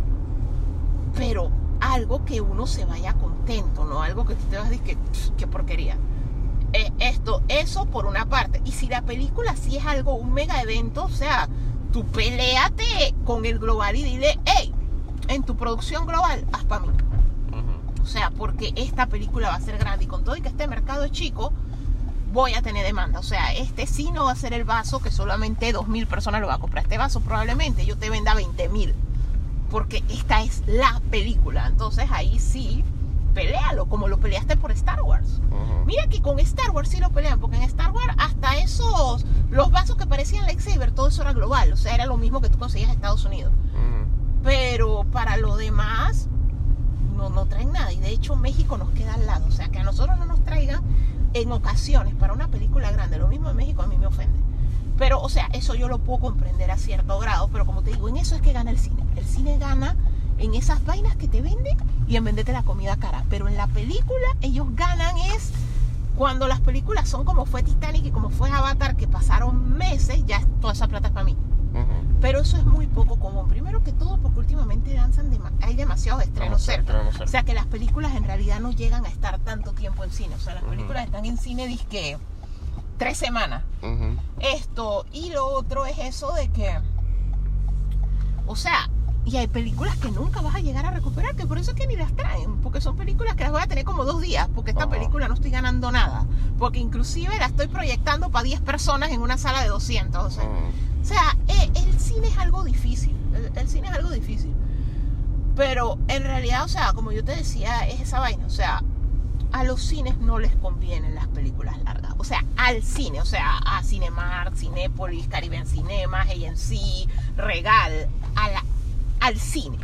Pero algo que uno se vaya contento, ¿no? Algo que tú te vas a decir que, qué porquería. Eh, esto, eso por una parte. Y si la película sí es algo, un mega evento, o sea, tú peleate con el global y dile, hey, en tu producción global, haz para mí. Uh-huh. O sea, porque esta película va a ser grande y con todo y que este mercado es chico, voy a tener demanda. O sea, este sí no va a ser el vaso que solamente dos mil personas lo va a comprar. Este vaso probablemente yo te venda veinte mil, porque esta es la película. Entonces ahí sí, pelealo, como lo peleaste por Star Wars. Uh-huh. Mira que con Star Wars sí lo pelean, porque en Star Wars hasta esos, los vasos que parecían lightsaber, todo eso era global. O sea, era lo mismo que tú conseguías en Estados Unidos. Uh-huh. Pero para lo demás no, no traen nada. Y de hecho México nos queda al lado. O sea, que a nosotros no nos traigan en ocasiones para una película grande lo mismo en México, a mí me ofende. Pero, o sea, eso yo lo puedo comprender a cierto grado. Pero como te digo, en eso es que gana el cine. El cine gana en esas vainas que te venden y en venderte la comida cara. Pero en la película ellos ganan es cuando las películas son como fue Titanic y como fue Avatar, que pasaron meses. Ya toda esa plata es para mí. Uh-huh. Pero eso es muy poco común. Primero que todo, porque últimamente danzan de hay demasiados estrenos cerca. O sea que las películas en realidad no llegan a estar tanto tiempo en cine. O sea, las uh-huh. películas están en cine disque tres semanas. Uh-huh. Esto y lo otro es eso de que, o sea, y hay películas que nunca vas a llegar a recuperar, que por eso es que ni las traen, porque son películas que las voy a tener como dos días, porque esta uh-huh. película no estoy ganando nada, porque inclusive la estoy proyectando para diez personas en una sala de doscientos. O sea, uh-huh. O sea, el cine es algo difícil, el, el cine es algo difícil, pero en realidad, o sea, como yo te decía, es esa vaina, o sea, a los cines no les convienen las películas largas, o sea, al cine, o sea, a Cinemark, Cinépolis, Caribbean Cinema, A M C, Regal, a la, al cine,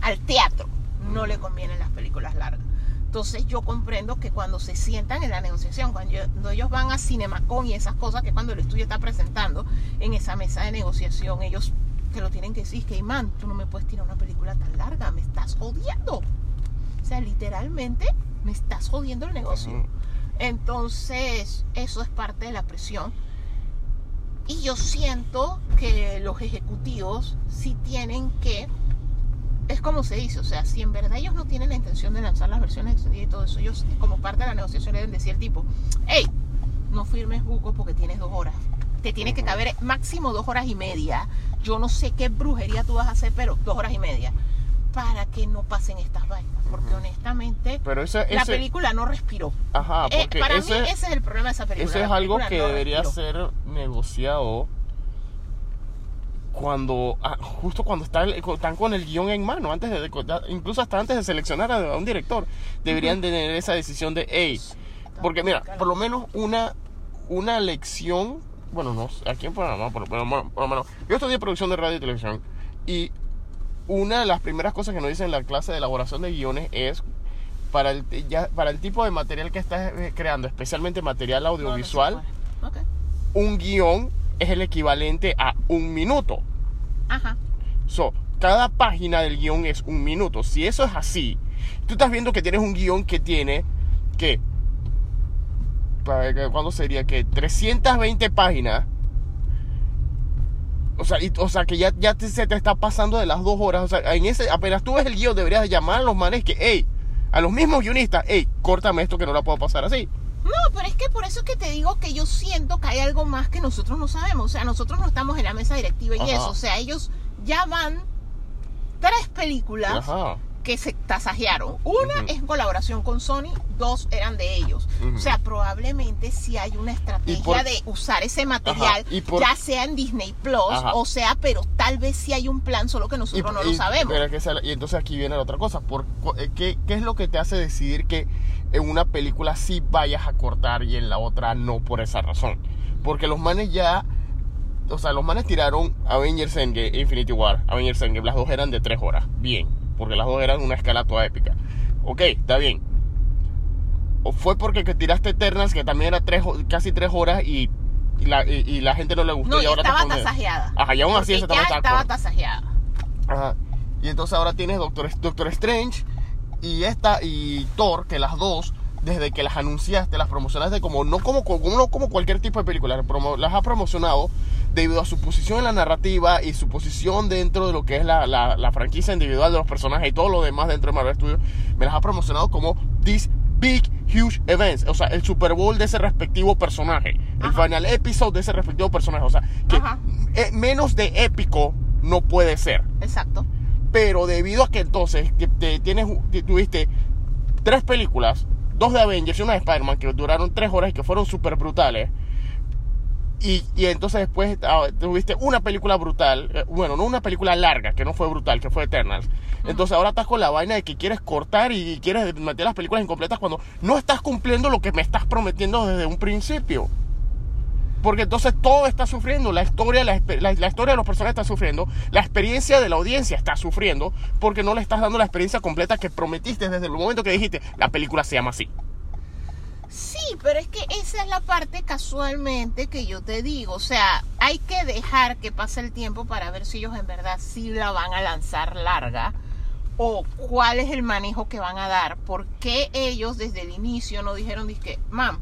al teatro, no le convienen las películas largas. Entonces yo comprendo que cuando se sientan en la negociación, cuando, yo, cuando ellos van a Cinemacon y esas cosas, que cuando el estudio está presentando en esa mesa de negociación, ellos te lo tienen que decir, que man, tú no me puedes tirar una película tan larga, me estás jodiendo. O sea, literalmente me estás jodiendo el negocio. Entonces eso es parte de la presión. Y yo siento que los ejecutivos sí tienen que, es como se dice, o sea, si en verdad ellos no tienen la intención de lanzar las versiones extendidas y todo eso, ellos como parte de la negociación deben decir al tipo, hey, no firmes buco porque tienes dos horas, te tiene que caber máximo dos horas y media, yo no sé qué brujería tú vas a hacer, pero dos horas y media, para que no pasen estas vainas, porque honestamente pero ese, ese... la película no respiró. Ajá, porque eh, para ese, mí ese es el problema de esa película. Eso es algo que no debería respiró. ser negociado cuando ah, justo cuando está el, están con el guión en mano, antes de incluso hasta antes de seleccionar a un director deberían uh-huh. tener esa decisión de hey, porque mira, por lo menos una una lección, bueno, no aquí en Panamá, por lo menos yo estudié producción de radio y televisión y una de las primeras cosas que nos dicen en la clase de elaboración de guiones es para el, ya, para el tipo de material que estás creando, especialmente material audiovisual, no, no okay. un guión es el equivalente a un minuto. Ajá. So, cada página del guión es un minuto. Si eso es así, tú estás viendo que tienes un guión que tiene que, ¿cuándo sería? Que trescientas veinte páginas. O sea, y, o sea que ya, ya te, se te está pasando de las dos horas. O sea, en ese, apenas tú ves el guión, deberías llamar a los manes que, hey, a los mismos guionistas, hey, córtame esto que no la puedo pasar así. No, pero es que por eso es que te digo que yo siento que hay algo más que nosotros no sabemos. O sea, nosotros no estamos en la mesa directiva y ajá. eso. O sea, ellos ya van tres películas ajá. que se tasajearon. Una uh-huh. es en colaboración con Sony, dos eran de ellos. Uh-huh. O sea, probablemente sí hay una estrategia por... de usar ese material, y por... ya sea en Disney Plus, ajá. o sea, pero tal vez sí hay un plan, solo que nosotros y, no y, lo sabemos. Pero es que sea, y entonces aquí viene la otra cosa. Por, ¿qué, ¿Qué es lo que te hace decidir que en una película sí vayas a cortar y en la otra no por esa razón? Porque los manes ya... O sea, los manes tiraron Avengers Endgame, Infinity War, Avengers Endgame. Las dos eran de tres horas. Bien. Porque las dos eran una escala toda épica. Ok, está bien. O fue porque que tiraste Eternals, que también era tres, casi tres horas y, y, la, y, y la gente no le gustó. No, y ahora estaba tasajeada. Ajá, y aún así esa también estaba, estaba tasajeada. Ajá. Y entonces ahora tienes Doctor, Doctor Strange y esta y Thor, que las dos, desde que las anunciaste, las promocionaste como no como, como, como cualquier tipo de película, las has promocionado debido a su posición en la narrativa y su posición dentro de lo que es la, la, la franquicia individual de los personajes y todo lo demás dentro de Marvel Studios. Me las ha promocionado como these big, huge events. O sea, el Super Bowl de ese respectivo personaje, ajá. el final episode de ese respectivo personaje. O sea, que eh, menos de épico no puede ser. Exacto. Pero debido a que entonces que te tienes, que tuviste tres películas, dos de Avengers y una de Spider-Man, que duraron tres horas y que fueron súper brutales, Y, y entonces después ah, tuviste una película brutal, eh, bueno, no una película larga, que no fue brutal, que fue Eternals. Uh-huh. Entonces ahora estás con la vaina de que quieres cortar y quieres meter las películas incompletas cuando no estás cumpliendo lo que me estás prometiendo desde un principio. Porque entonces todo está sufriendo, la historia, la, la, la historia de los personajes está sufriendo, la experiencia de la audiencia está sufriendo, porque no le estás dando la experiencia completa que prometiste desde el momento que dijiste, la película se llama así. Sí, pero es que esa es la parte casualmente que yo te digo. O sea, hay que dejar que pase el tiempo para ver si ellos en verdad sí la van a lanzar larga o cuál es el manejo que van a dar. ¿Por qué ellos desde el inicio no dijeron, dizque, mam,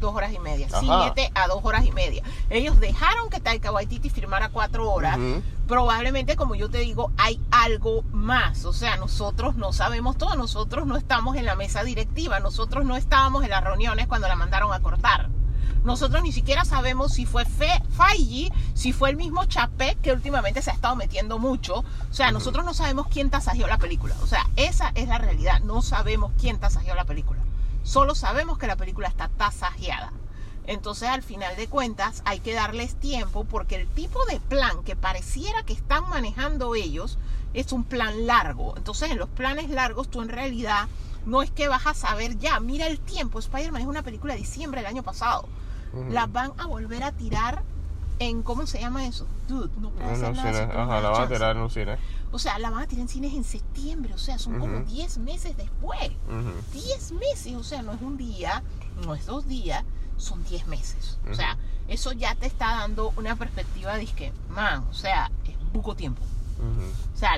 dos horas y media, siete a dos horas y media? Ellos dejaron que Taika Waititi firmara cuatro horas. Uh-huh. Probablemente, como yo te digo, hay algo más. O sea, nosotros no sabemos todo. Nosotros no estamos en la mesa directiva. Nosotros no estábamos en las reuniones cuando la mandaron a cortar. Nosotros ni siquiera sabemos si fue Feige, si fue el mismo Chapek, que últimamente se ha estado metiendo mucho. O sea, nosotros no sabemos quién tasajeó la película. O sea, esa es la realidad. No sabemos quién tasajeó la película. Solo sabemos que la película está tasajeada. Entonces, al final de cuentas, hay que darles tiempo, porque el tipo de plan que pareciera que están manejando ellos es un plan largo. Entonces, en los planes largos, tú en realidad no es que vas a saber ya. Mira el tiempo. Spider-Man es una película de diciembre del año pasado. Uh-huh. La van a volver a tirar en... ¿Cómo se llama eso? Dude, no puede ser nada. Ajá, la van a tirar en un cine. O sea, la van a tirar en cines en septiembre. O sea, son uh-huh. como diez meses después. Uh-huh. diez meses. O sea, no es un día, no es dos días, son diez meses. Uh-huh. O sea, eso ya te está dando una perspectiva de que, man, o sea, es poco tiempo. Uh-huh. O sea,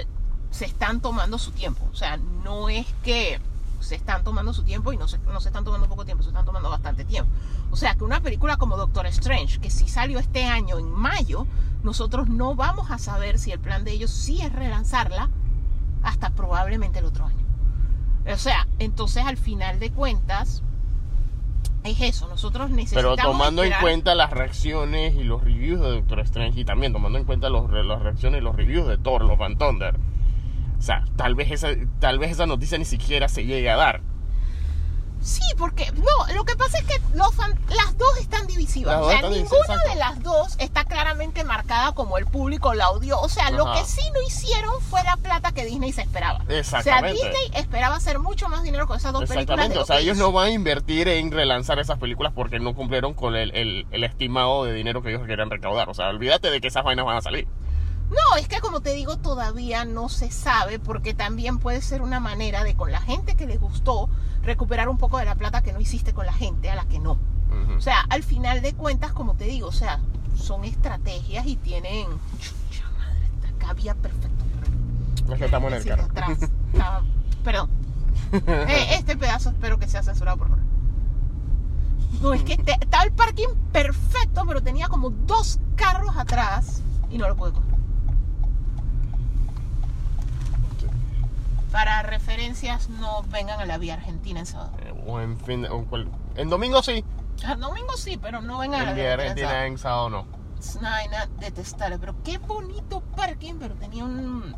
se están tomando su tiempo. O sea, no es que se están tomando su tiempo y no se, no se están tomando poco tiempo, se están tomando bastante tiempo. O sea, que una película como Doctor Strange, que sí salió este año en mayo, nosotros no vamos a saber si el plan de ellos sí es relanzarla hasta probablemente el otro año. O sea, entonces al final de cuentas es eso, nosotros necesitamos... Pero tomando esperar... en cuenta las reacciones y los reviews de Doctor Strange, y también tomando en cuenta los, las reacciones y los reviews de Thor, Love and Thunder, o sea, tal vez esa, tal vez esa noticia ni siquiera se llegue a dar. Sí, porque... No, lo que pasa es que los fan, las dos están divisivas. Dos o sea, están ninguna divisas, de las dos está claramente marcada como el público la odió. O sea, ajá. lo que sí no hicieron fue la plata que Disney se esperaba. Exactamente. O sea, Disney esperaba hacer mucho más dinero con esas dos películas. Exactamente, o sea, ellos hizo. no van a invertir en relanzar esas películas porque no cumplieron con el, el, el estimado de dinero que ellos querían recaudar. O sea, olvídate de que esas vainas van a salir. No, es que como te digo, todavía no se sabe, porque también puede ser una manera de, con la gente que les gustó, recuperar un poco de la plata que no hiciste con la gente a la que no. Uh-huh. O sea, al final de cuentas, como te digo, o sea, son estrategias y tienen... Chucha madre, esta cabía perfecto. Nos estamos en el carro. Atrás. Estaba... Perdón. Eh, este pedazo espero que sea censurado, por favor. No, es que te... estaba el parking perfecto, pero tenía como dos carros atrás y no lo pude coger. Para referencias, no vengan a la vía argentina en sábado. Eh, o en fin, o cual, en domingo sí. En domingo sí, pero no vengan en a la vía argentina en sábado, no. No hay nada detestable, pero qué bonito parking, pero tenía un,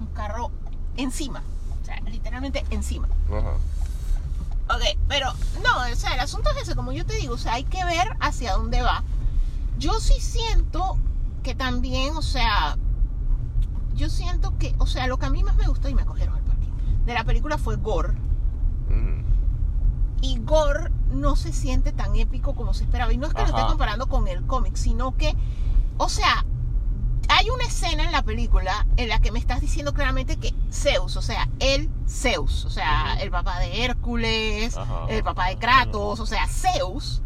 un carro encima, o sea, literalmente encima. Ajá. Ok, pero no, o sea, el asunto es ese, como yo te digo, o sea, hay que ver hacia dónde va. Yo sí siento que también, o sea... Yo siento que, o sea, lo que a mí más me gustó, y me cogieron al parque, de la película fue gore. Mm. Y gore no se siente tan épico como se esperaba. Y no es que Ajá. lo esté comparando con el cómic, sino que, o sea, hay una escena en la película en la que me estás diciendo claramente que Zeus, o sea, el Zeus, o sea, uh-huh. el papá de Hércules, Ajá. el papá de Kratos, uh-huh. o sea, Zeus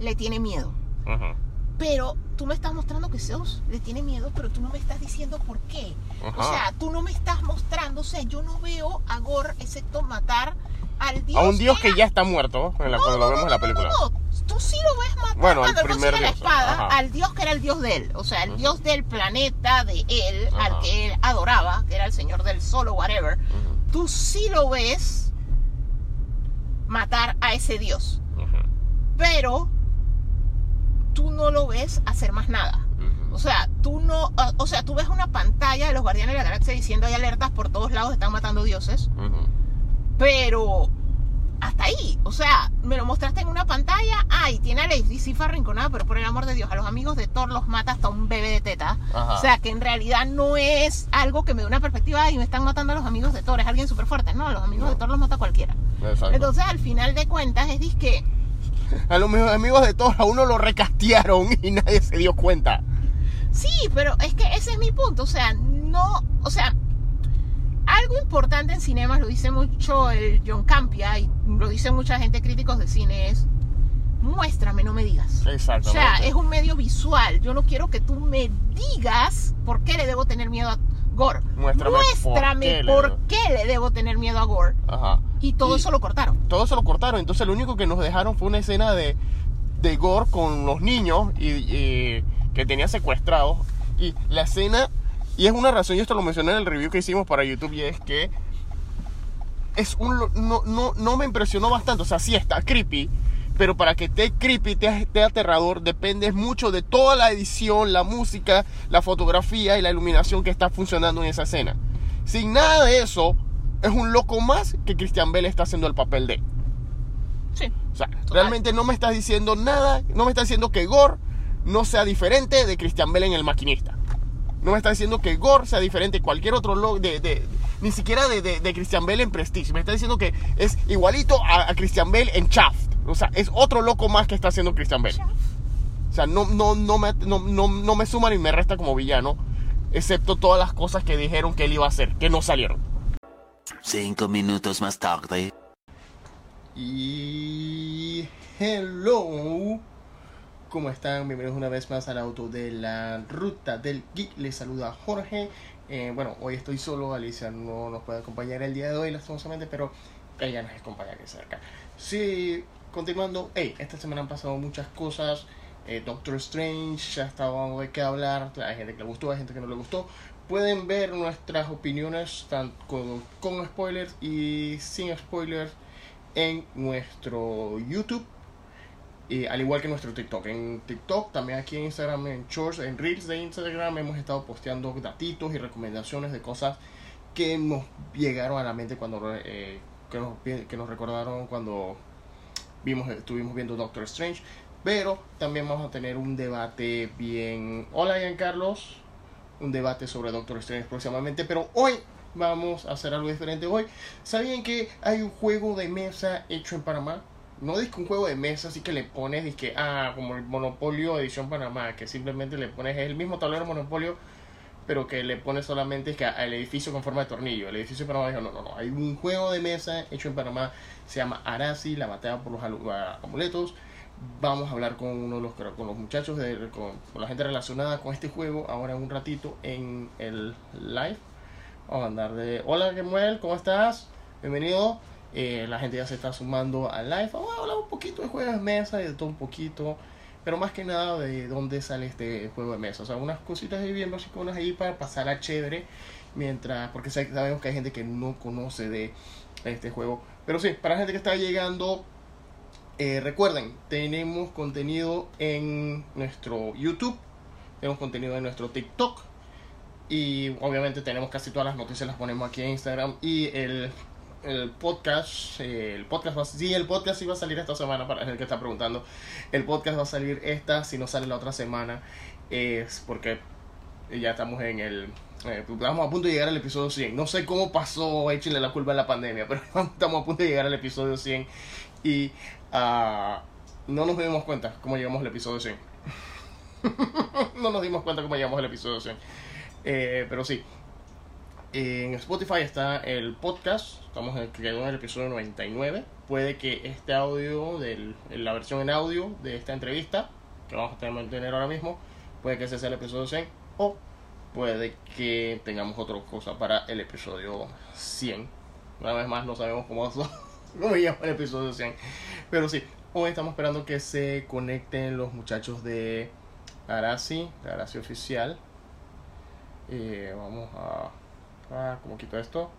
le tiene miedo. Uh-huh. Pero tú me estás mostrando que Zeus le tiene miedo, pero tú no me estás diciendo por qué. Ajá. O sea, tú no me estás mostrando, o sea, yo no veo a Gore excepto matar al dios. A un dios que, que ya está muerto, en la, no, cuando no, lo vemos no, en la película. No, no, tú sí lo ves matar, bueno, cuando él consigue la espada, Ajá. al dios que era el dios de él. O sea, el uh-huh. dios del planeta de él, Ajá. al que él adoraba, que era el señor del sol o whatever. Uh-huh. Tú sí lo ves matar a ese dios. Uh-huh. Pero... tú no lo ves hacer más nada. Uh-huh. O sea, tú no... Uh, o sea, tú ves una pantalla de los Guardianes de la Galaxia diciendo hay alertas por todos lados, están matando dioses. Uh-huh. Pero... hasta ahí. O sea, me lo mostraste en una pantalla. Ay, tiene a Lady Sif arrinconada, pero por el amor de Dios, a los amigos de Thor los mata hasta un bebé de teta. Uh-huh. O sea, que en realidad no es algo que me dé una perspectiva. Ay, me están matando a los amigos de Thor. Es alguien súper fuerte. No, a los amigos no. de Thor los mata cualquiera. Exacto. Entonces, al final de cuentas, es disque... a los amigos de todos, a uno lo recastearon y nadie se dio cuenta. Sí, pero es que ese es mi punto. O sea, no, o sea, algo importante en cinemas, lo dice mucho el John Campia y lo dice mucha gente, críticos de cine, es muéstrame, no me digas. Exactamente. O sea, es un medio visual. Yo no quiero que tú me digas por qué le debo tener miedo a Gore. Muéstrame, Muéstrame por, por qué le debo tener miedo a Gore. Ajá. Y todo y eso lo cortaron. Todo eso lo cortaron. Entonces lo único que nos dejaron fue una escena de, de Gore con los niños y, y, que tenía secuestrados. Y la escena, y es una razón, y esto lo mencioné en el review que hicimos para YouTube, y es que es un, no, no, no me impresionó bastante. O sea, sí está creepy, pero para que esté creepy, esté aterrador, depende mucho de toda la edición, la música, la fotografía y la iluminación que está funcionando en esa escena. Sin nada de eso, es un loco más que Christian Bale está haciendo el papel de. Sí. O sea, total. Realmente no me estás diciendo nada, no me estás diciendo que Gore no sea diferente de Christian Bale en El Maquinista. No me estás diciendo que Gore sea diferente de cualquier otro loco, de, de, de, ni siquiera de, de, de Christian Bale en Prestige. Me estás diciendo que es igualito a, a Christian Bale en Shaft. O sea, es otro loco más que está haciendo Christian Bale. O sea, no, no, no, me, no, no, no me suma ni me resta como villano, excepto todas las cosas que dijeron que él iba a hacer, que no salieron. Cinco minutos más tarde. Y... hello, ¿cómo están? Bienvenidos una vez más al auto de la Ruta del Geek. Les saluda Jorge. eh, Bueno, hoy estoy solo, Alicia no nos puede acompañar el día de hoy, lastimosamente, pero ella nos acompaña aquí cerca. Sí, continuando, hey, esta semana han pasado muchas cosas. eh, Doctor Strange, ya está, vamos a ver qué hablar. Hay gente que le gustó, hay gente que no le gustó. Pueden ver nuestras opiniones tanto con, con spoilers y sin spoilers en nuestro YouTube, y al igual que nuestro TikTok. En TikTok, también aquí en Instagram, en Shorts, en Reels de Instagram, hemos estado posteando datitos y recomendaciones de cosas que nos llegaron a la mente cuando eh, que, nos, que nos recordaron cuando vimos, estuvimos viendo Doctor Strange. Pero también vamos a tener un debate bien... Hola, Ian Carlos. Un debate sobre Doctor Strange próximamente, pero hoy vamos a hacer algo diferente. Hoy, ¿sabían que hay un juego de mesa hecho en Panamá? No es que un juego de mesa, así que le pones, dizque, ah, como el Monopolio edición Panamá, que simplemente le pones el mismo tablero Monopolio, pero que le pone solamente que al edificio con forma de tornillo. El edificio de Panamá dijo, no, no, no, hay un juego de mesa hecho en Panamá, se llama Arazi, la batalla por los amuletos. Vamos a hablar con uno de los, con los muchachos, de, con, con la gente relacionada con este juego, ahora en un ratito en el live. Vamos a andar de, hola Samuel, ¿cómo estás? Bienvenido. Eh, la gente ya se está sumando al live. Vamos a hablar un poquito de juegos de mesa y de todo un poquito, pero más que nada de dónde sale este juego de mesa. O sea, unas cositas ahí bien básicas ahí para pasar a chévere, mientras, porque sabemos que hay gente que no conoce de este juego. Pero sí, para la gente que está llegando, eh, recuerden, tenemos contenido en nuestro YouTube, tenemos contenido en nuestro TikTok, y obviamente tenemos casi todas las noticias, las ponemos aquí en Instagram. Y el, el podcast, el podcast va, sí, el podcast sí va a salir esta semana, para el que está preguntando. El podcast va a salir esta, si no sale la otra semana, es porque ya estamos en el, eh, estamos a punto de llegar al episodio cien. No sé cómo pasó, échenle la culpa a la pandemia, pero estamos a punto de llegar al episodio cien y uh, no nos dimos cuenta cómo llegamos al episodio cien. No nos dimos cuenta cómo llegamos al episodio cien, eh, pero sí. En Spotify está el podcast, estamos en el episodio noventa y nueve. Puede que este audio, del, la versión en audio de esta entrevista que vamos a tener ahora mismo, puede que ese sea el episodio cien, o puede que tengamos otra cosa para el episodio cien. Una vez más no sabemos cómo cómo llama el episodio cien. Pero sí, hoy estamos esperando que se conecten los muchachos de Arazi, de Arazi Oficial. eh, Vamos a... Ah, ¿cómo quito esto?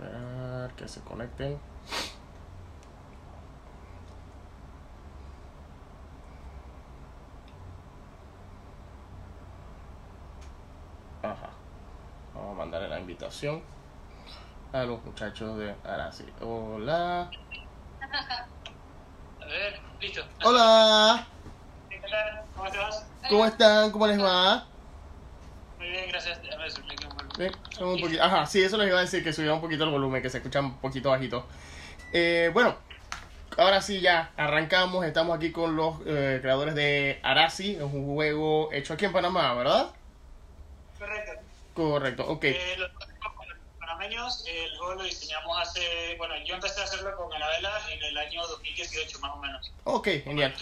A ver, que se conecten. Ajá. Vamos a mandarle la invitación a los muchachos de Arazi. Hola. A ver, listo. Hola. ¿Cómo estás? ¿Cómo están? ¿Cómo les va? Muy bien, gracias. A ver, subí un volumen. Bien, un poquito. Ajá, sí, eso les iba a decir, que subiera un poquito el volumen, que se escucha un poquito bajito. Eh, bueno, ahora sí ya arrancamos. Estamos aquí con los eh, creadores de Arazi. Es un juego hecho aquí en Panamá, ¿verdad? Correcto. Correcto, ok. Eh, los panameños, el juego lo diseñamos hace... Bueno, yo empecé a hacerlo con Anabela en el año dos mil dieciocho, más o menos. Ok, genial.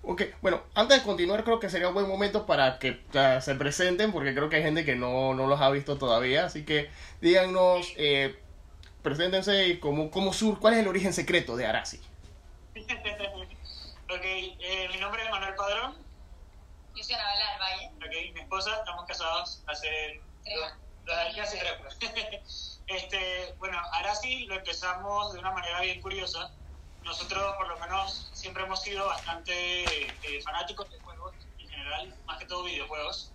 Ok, bueno, antes de continuar creo que sería un buen momento para que uh, se presenten, porque creo que hay gente que no, no los ha visto todavía, así que díganos, eh, preséntense y cómo, cómo sur, cuál es el origen secreto de Arazi. Ok, eh, mi nombre es Manuel Padrón. Yo soy Anabela del Valle. Ok, mi esposa, estamos casados hace dos, dos años y tres. Este, bueno, Arazi lo empezamos de una manera bien curiosa. Nosotros, por lo menos, siempre hemos sido bastante eh, fanáticos de juegos en general, más que todo videojuegos.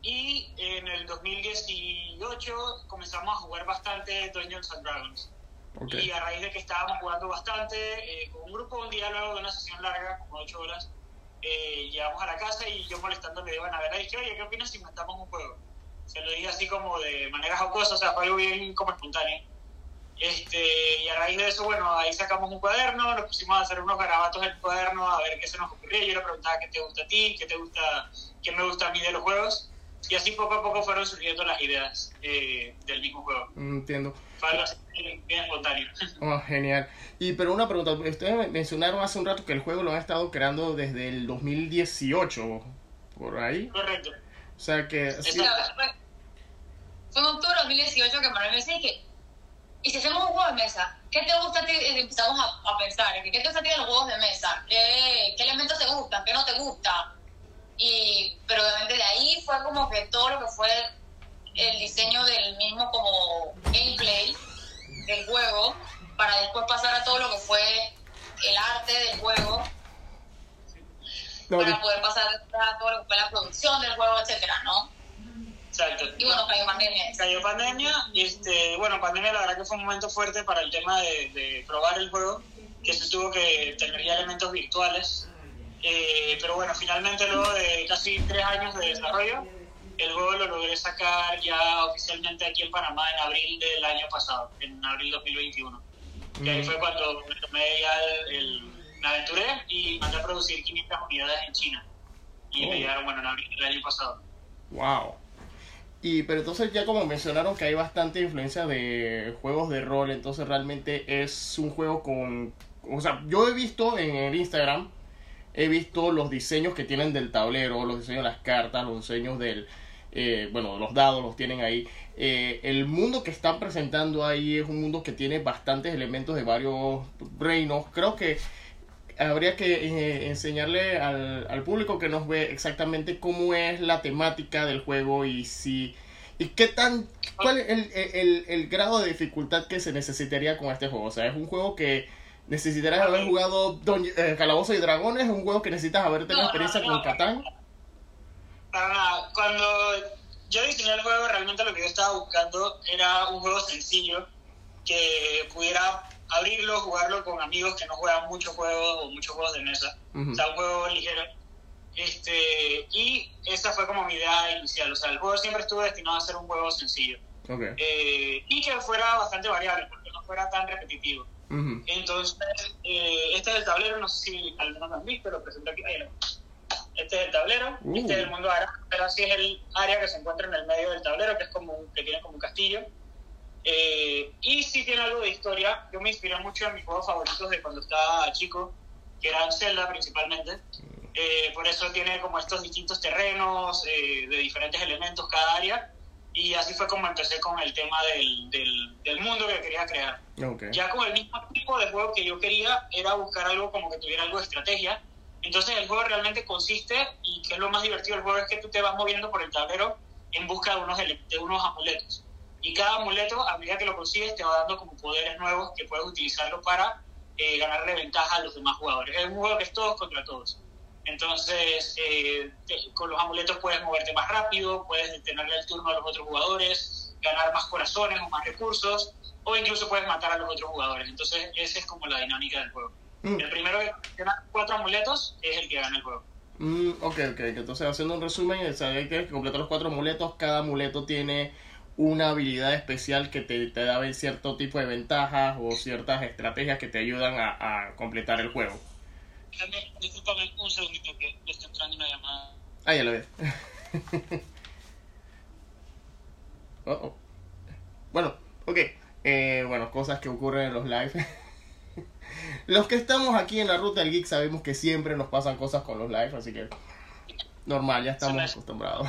Y en el dos mil dieciocho comenzamos a jugar bastante Dungeons and Dragons. Okay. Y a raíz de que estábamos jugando bastante, eh, con un grupo, un día luego de una sesión larga, como ocho horas, eh, llegamos a la casa y yo molestando le digo a Anabela, dije, oye, ¿qué opinas si montamos un juego? Se lo dije así como de manera jocosa, o sea, fue algo bien como espontáneo. Este, y a raíz de eso, bueno, ahí sacamos un cuaderno, nos pusimos a hacer unos garabatos del cuaderno a ver qué se nos ocurría. Yo le preguntaba qué te gusta a ti, qué te gusta, qué me gusta a mí de los juegos, y así poco a poco fueron surgiendo las ideas eh, del mismo juego. Entiendo. Fue algo así, bien espontáneo. Oh, genial. Y pero una pregunta, ustedes mencionaron hace un rato que el juego lo han estado creando desde el dos mil dieciocho, por ahí. Correcto. O sea que... Sí. Fue, fue en octubre de dos mil dieciocho que Manuel me decía que... Y si hacemos un juego de mesa, ¿qué te gusta a ti? Empezamos a, a pensar, ¿qué te gusta a ti de los juegos de mesa? ¿Qué, qué elementos te gustan? ¿Qué no te gusta? Y, pero obviamente de ahí fue como que todo lo que fue el diseño del mismo como gameplay del juego, para después pasar a todo lo que fue el arte del juego, no, para poder pasar a todo lo que fue la producción del juego, etcétera, ¿no? Exacto. Y bueno, cayó pandemia. Cayó pandemia, este, bueno, pandemia la verdad que fue un momento fuerte para el tema de, de probar el juego, que se tuvo que tener ya elementos virtuales, eh, pero bueno, finalmente luego de casi tres años de desarrollo, el juego lo logré sacar ya oficialmente aquí en Panamá en abril del año pasado, en abril dos mil veintiuno, mm. Que ahí fue cuando me tomé ya el, el, me aventuré y mandé a producir quinientas unidades en China. y oh. llegaron, bueno, en abril del año pasado. Wow. Y pero entonces, ya como mencionaron que hay bastante influencia de juegos de rol, entonces realmente es un juego con... O sea, yo he visto en el Instagram, he visto los diseños que tienen del tablero, los diseños de las cartas, los diseños del... Eh, bueno, los dados los tienen ahí. Eh, el mundo que están presentando ahí es un mundo que tiene bastantes elementos de varios reinos. Creo que habría que eh, enseñarle al, al público que nos ve exactamente cómo es la temática del juego y si y qué tan cuál es el, el, el grado de dificultad que se necesitaría con este juego. O sea, es un juego que necesitarás haber jugado Don, eh, Calabozos y Dragones, es un juego que necesitas haber tenido experiencia con Catán. Ah, cuando yo diseñé el juego, realmente lo que yo estaba buscando era un juego sencillo que pudiera abrirlo, jugarlo con amigos que no juegan muchos juegos o muchos juegos de mesa. Uh-huh. O sea, un juego ligero. Este, y esa fue como mi idea inicial. O sea, el juego siempre estuvo destinado a ser un juego sencillo. Okay. Eh, y que fuera bastante variable, porque no fuera tan repetitivo. Uh-huh. Entonces, eh, este es el tablero, no sé si algunos lo han visto, lo presento aquí. Ahí lo... Este es el tablero, uh. este es el mundo Arazi, pero así es el área que se encuentra en el medio del tablero, que es como un, que tiene como un castillo. Eh, y sí tiene algo de historia. Yo me inspiré mucho en mis juegos favoritos de cuando estaba chico, que eran Zelda principalmente. Eh, por eso tiene como estos distintos terrenos, eh, de diferentes elementos cada área. Y así fue como empecé con el tema del, del, del mundo que quería crear. Okay. Ya con el mismo tipo de juego que yo quería, era buscar algo como que tuviera algo de estrategia. Entonces el juego realmente consiste, y que es lo más divertido del juego, es que tú te vas moviendo por el tablero en busca de unos, de unos amuletos. Y cada amuleto, a medida que lo consigues, te va dando como poderes nuevos que puedes utilizarlo para eh, ganarle ventaja a los demás jugadores. Es un juego que es todos contra todos. Entonces, eh, te, con los amuletos puedes moverte más rápido, puedes detenerle el turno a los otros jugadores, ganar más corazones o más recursos, o incluso puedes matar a los otros jugadores. Entonces esa es como la dinámica del juego. Mm. El primero que gana cuatro amuletos es el que gana el juego. Mm, ok, ok. Entonces, haciendo un resumen, o sea, hay que completar los cuatro amuletos. Cada amuleto tiene una habilidad especial que te, te da cierto tipo de ventajas o ciertas estrategias que te ayudan a, a completar el juego. Disculpame un segundito que me está entrando una llamada. Ah, ya lo ves. uh -oh. Bueno, ok. Eh, bueno, cosas que ocurren en los lives. Los que estamos aquí en la Ruta del Geek sabemos que siempre nos pasan cosas con los lives, así que normal, ya estamos acostumbrados.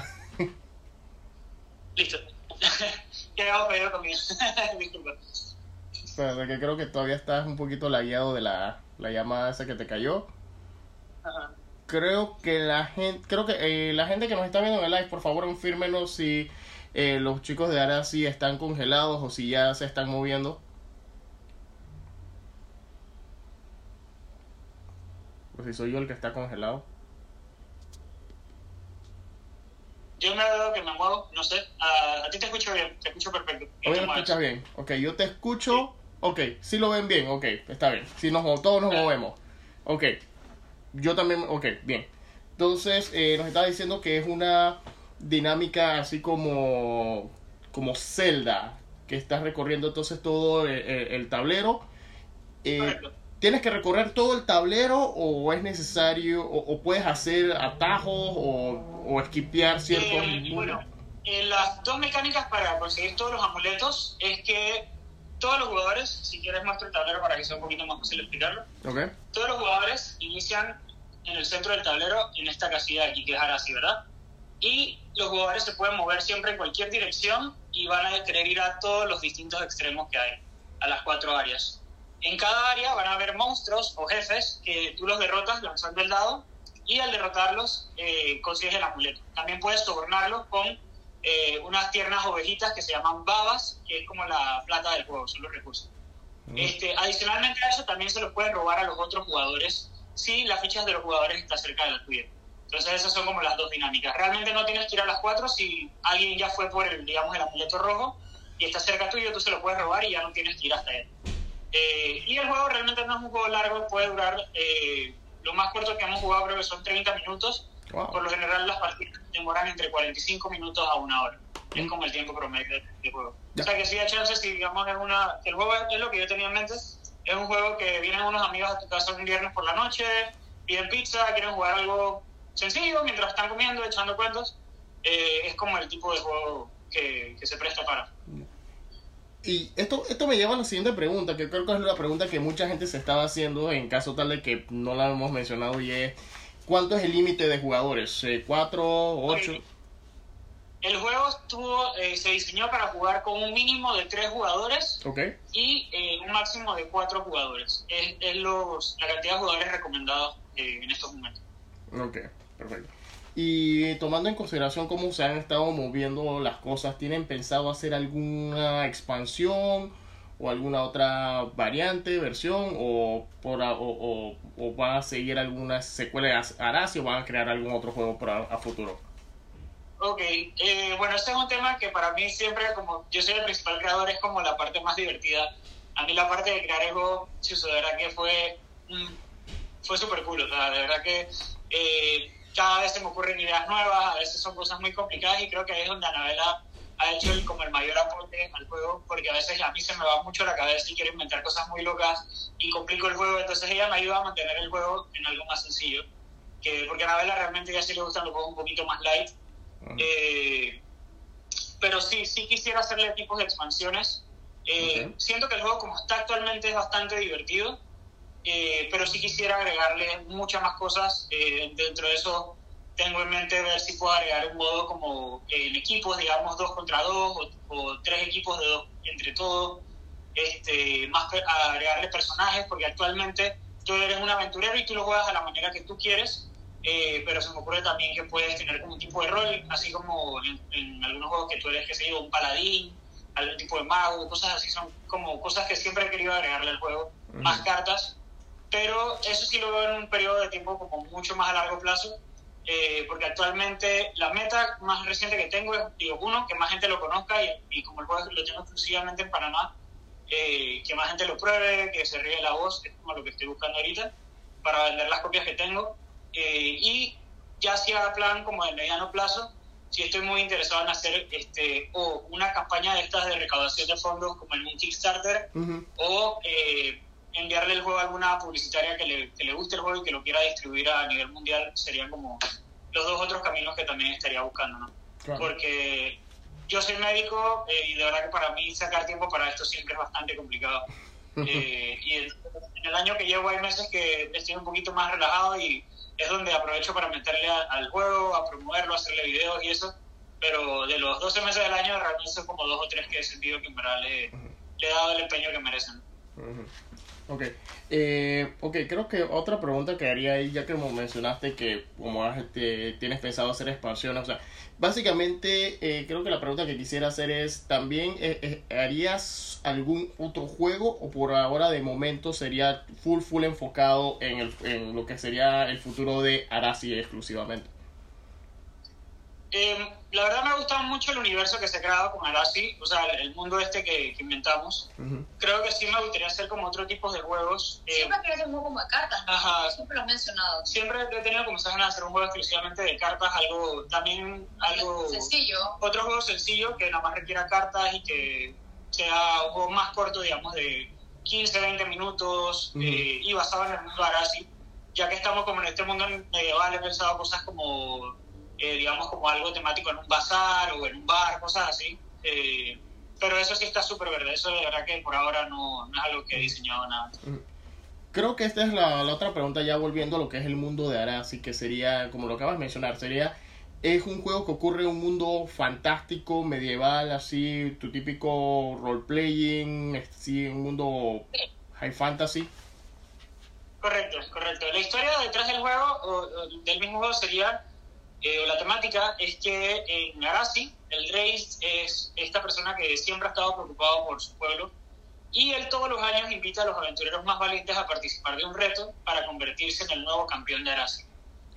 Listo. Ya habíamos pedido conmigo. Disculpa. Pero que creo que todavía estás un poquito lagueado de la, la llamada esa que te cayó. Ajá. Creo que la gente, creo que eh, la gente que nos está viendo en el live, por favor, confírmenos si eh, los chicos de Arazi están congelados o si ya se están moviendo. Pues si soy yo el que está congelado. Yo me veo que me muevo, no sé. Uh, a ti te escucho bien, te escucho perfecto. A mí me escuchas bien. Ok, yo te escucho. Ok, si lo ven bien, ok, está bien. Si nos todos nos movemos. Ok, yo también, ok, bien. Entonces, eh, nos estaba diciendo que es una dinámica así como, como Zelda, que estás recorriendo entonces todo el, el tablero. Eh, Correcto. ¿Tienes que recorrer todo el tablero o es necesario, o, o puedes hacer atajos o, o esquipear ciertos? Eh, bueno, eh, las dos mecánicas para conseguir todos los amuletos es que todos los jugadores, si quieres muestro el tablero para que sea un poquito más fácil explicarlo. Okay. Todos los jugadores inician en el centro del tablero, en esta casilla de aquí que es Arazi, ¿verdad? Y los jugadores se pueden mover siempre en cualquier dirección y van a querer ir a todos los distintos extremos que hay, a las cuatro áreas. En cada área van a haber monstruos o jefes que tú los derrotas lanzando el dado y al derrotarlos eh, consigues el amuleto. También puedes sobornarlos con eh, unas tiernas ovejitas que se llaman babas, que es como la plata del juego, son los recursos. Mm. Este, adicionalmente a eso también se los pueden robar a los otros jugadores si las fichas de los jugadores están cerca de la tuya. Entonces esas son como las dos dinámicas. Realmente no tienes que ir a las cuatro si alguien ya fue por el, digamos, el amuleto rojo y está cerca tuyo, tú se lo puedes robar y ya no tienes que ir hasta él. Eh, y el juego realmente no es un juego largo, puede durar, eh, lo más corto que hemos jugado creo que son treinta minutos. Wow. Por lo general las partidas demoran entre cuarenta y cinco minutos a una hora. Mm. Es como el tiempo promedio del juego. Ya. O sea que sí hay chances, si digamos es una, el juego es lo que yo tenía en mente, es un juego que vienen unos amigos a tu casa un viernes por la noche, piden pizza, quieren jugar algo sencillo, mientras están comiendo, echando cuentos. Eh, es como el tipo de juego que, que se presta para. Y esto, esto me lleva a la siguiente pregunta, que creo que es la pregunta que mucha gente se estaba haciendo en caso tal de que no la hemos mencionado, y es ¿cuánto es el límite de jugadores? Eh, ¿Cuatro? ¿Ocho? Okay. El juego estuvo, eh, se diseñó para jugar con un mínimo de tres jugadores, okay, y eh, un máximo de cuatro jugadores. Es, es los, la cantidad de jugadores recomendados eh, en estos momentos. Ok, perfecto. Y tomando en consideración cómo se han estado moviendo las cosas, ¿tienen pensado hacer alguna expansión o alguna otra variante, versión? ¿O, por, o, o, o van a seguir alguna secuela de Arazi o van a crear algún otro juego para, a futuro? Ok, eh, bueno, este es un tema que para mí siempre, como yo soy el principal creador, es como la parte más divertida. A mí la parte de crear el juego, de verdad que fue, fue súper cool. O sea, de verdad que... Eh, cada vez se me ocurren ideas nuevas, a veces son cosas muy complicadas, y creo que ahí es donde Anabela ha hecho el, como el mayor aporte al juego, porque a veces a mí se me va mucho la cabeza y quiero inventar cosas muy locas y complico el juego, entonces ella me ayuda a mantener el juego en algo más sencillo, que, porque a Anabela realmente ya sí le gustan los juegos un poquito más light. Uh-huh. eh, pero sí, sí quisiera hacerle tipos de expansiones. eh, okay. Siento que el juego como está actualmente es bastante divertido. Eh, pero sí quisiera agregarle muchas más cosas. Eh, dentro de eso tengo en mente ver si puedo agregar un modo como eh, en equipos, digamos dos contra dos o, o tres equipos de dos entre todos, este, más per- agregarle personajes, porque actualmente tú eres un aventurero y tú lo juegas a la manera que tú quieres, eh, pero se me ocurre también que puedes tener como un tipo de rol, así como en, en algunos juegos que tú eres, qué sé yo, un paladín, algún tipo de mago, cosas así. Son como cosas que siempre he querido agregarle al juego, mm. más cartas. Pero eso sí lo veo en un periodo de tiempo como mucho más a largo plazo, eh, porque actualmente la meta más reciente que tengo es, digo, uno, que más gente lo conozca, y, y como el juego lo tengo exclusivamente en Panamá, eh, que más gente lo pruebe, que se ríe la voz, que es como lo que estoy buscando ahorita, para vender las copias que tengo. Eh, y ya sea plan como de mediano plazo, sí estoy muy interesado en hacer este o una campaña de estas de recaudación de fondos como en un Kickstarter, uh-huh. o... Eh, enviarle el juego a alguna publicitaria que le, que le guste el juego y que lo quiera distribuir a nivel mundial. Serían como los dos otros caminos que también estaría buscando, ¿no? Claro. Porque yo soy médico, eh, y de verdad que para mí sacar tiempo para esto siempre es bastante complicado. Eh, y el, en el año que llevo hay meses que estoy un poquito más relajado y es donde aprovecho para meterle a, al juego, a promoverlo, a hacerle videos y eso. Pero de los doce meses del año realmente son como dos o tres que he sentido que en verdad le, le he dado el empeño que merecen. Uh-huh. Ok, eh, okay, creo que otra pregunta que haría ahí, ya que como mencionaste que como te, tienes pensado hacer expansiones, o sea, básicamente eh, creo que la pregunta que quisiera hacer es también, eh, eh, ¿harías algún otro juego o por ahora de momento sería full full enfocado en, el, en lo que sería el futuro de Arazi exclusivamente? Eh, la verdad me ha gustado mucho el universo que se ha creado con Arazi, o sea, el mundo este que, que inventamos. Uh-huh. Creo que sí me gustaría hacer como otro tipo de juegos. Eh, siempre quería hacer un juego como de cartas, ¿no? Ajá. Siempre lo has mencionado. Siempre he tenido como mensaje de hacer un juego exclusivamente de cartas, algo también, algo... sencillo. Otro juego sencillo que nada más requiera cartas y que sea un juego más corto, digamos, de quince, veinte minutos, uh-huh. eh, y basado en el mundo de Arazi. Ya que estamos como en este mundo medieval, he pensado cosas como... Eh, digamos como algo temático en un bazar o en un bar, cosas así, eh, pero eso sí está súper verde. Eso de verdad que por ahora no, no es algo que he diseñado nada. Creo que esta es la, la otra pregunta, ya volviendo a lo que es el mundo de Arazi, que sería, como lo acabas de mencionar, sería, es un juego que ocurre en un mundo fantástico, medieval, así, tu típico role-playing, así, un mundo high fantasy. Correcto, correcto. La historia detrás del juego, o, o del mismo juego sería... Eh, la temática es que en Arazi el rey es esta persona que siempre ha estado preocupado por su pueblo, y él todos los años invita a los aventureros más valientes a participar de un reto para convertirse en el nuevo campeón de Arazi.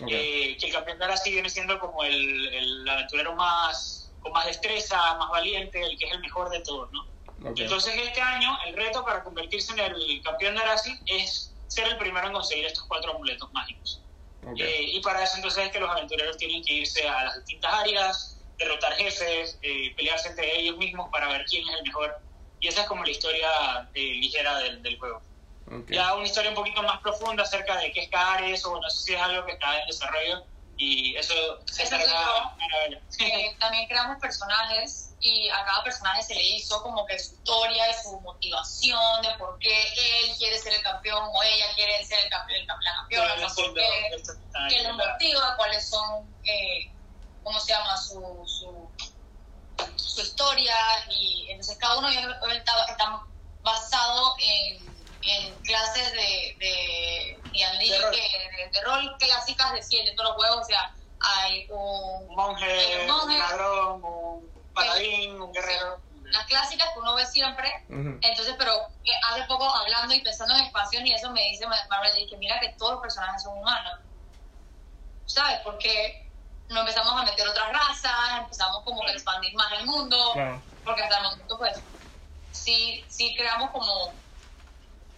Okay. Eh, que el campeón de Arazi viene siendo como el, el aventurero más con más destreza, más valiente, el que es el mejor de todos, ¿no? Okay. Entonces este año el reto para convertirse en el campeón de Arazi es ser el primero en conseguir estos cuatro amuletos mágicos. Okay. Eh, y para eso entonces es que los aventureros tienen que irse a las distintas áreas, derrotar jefes, eh, pelearse entre ellos mismos para ver quién es el mejor. Y esa es como la historia eh, ligera del, del juego. Okay. Ya una historia un poquito más profunda acerca de qué es cada área, eso, bueno, eso sí es algo que está en desarrollo, y eso se encargaba es eh, también creamos personajes y a cada personaje se le hizo como que su historia y su motivación de por qué él quiere ser el campeón o ella quiere ser el campeón, el campeona, la campeona, qué lo motiva, cuáles son, eh, cómo se llama su, su su historia, y entonces cada uno está, está basado en en clases de de, de, de, rol. De, de rol clásicas de cien, de todos los juegos. O sea, hay un monje, hay un, monje, un ladrón, un paladín, un guerrero. Sí, las clásicas que uno ve siempre. Uh-huh. Entonces, pero hace poco hablando y pensando en expansión y eso me dice Marvel, dije, mira que todos los personajes son humanos, ¿sabes? Porque no empezamos a meter otras razas, empezamos como que a expandir más el mundo. Claro. Porque hasta el momento pues sí, sí creamos como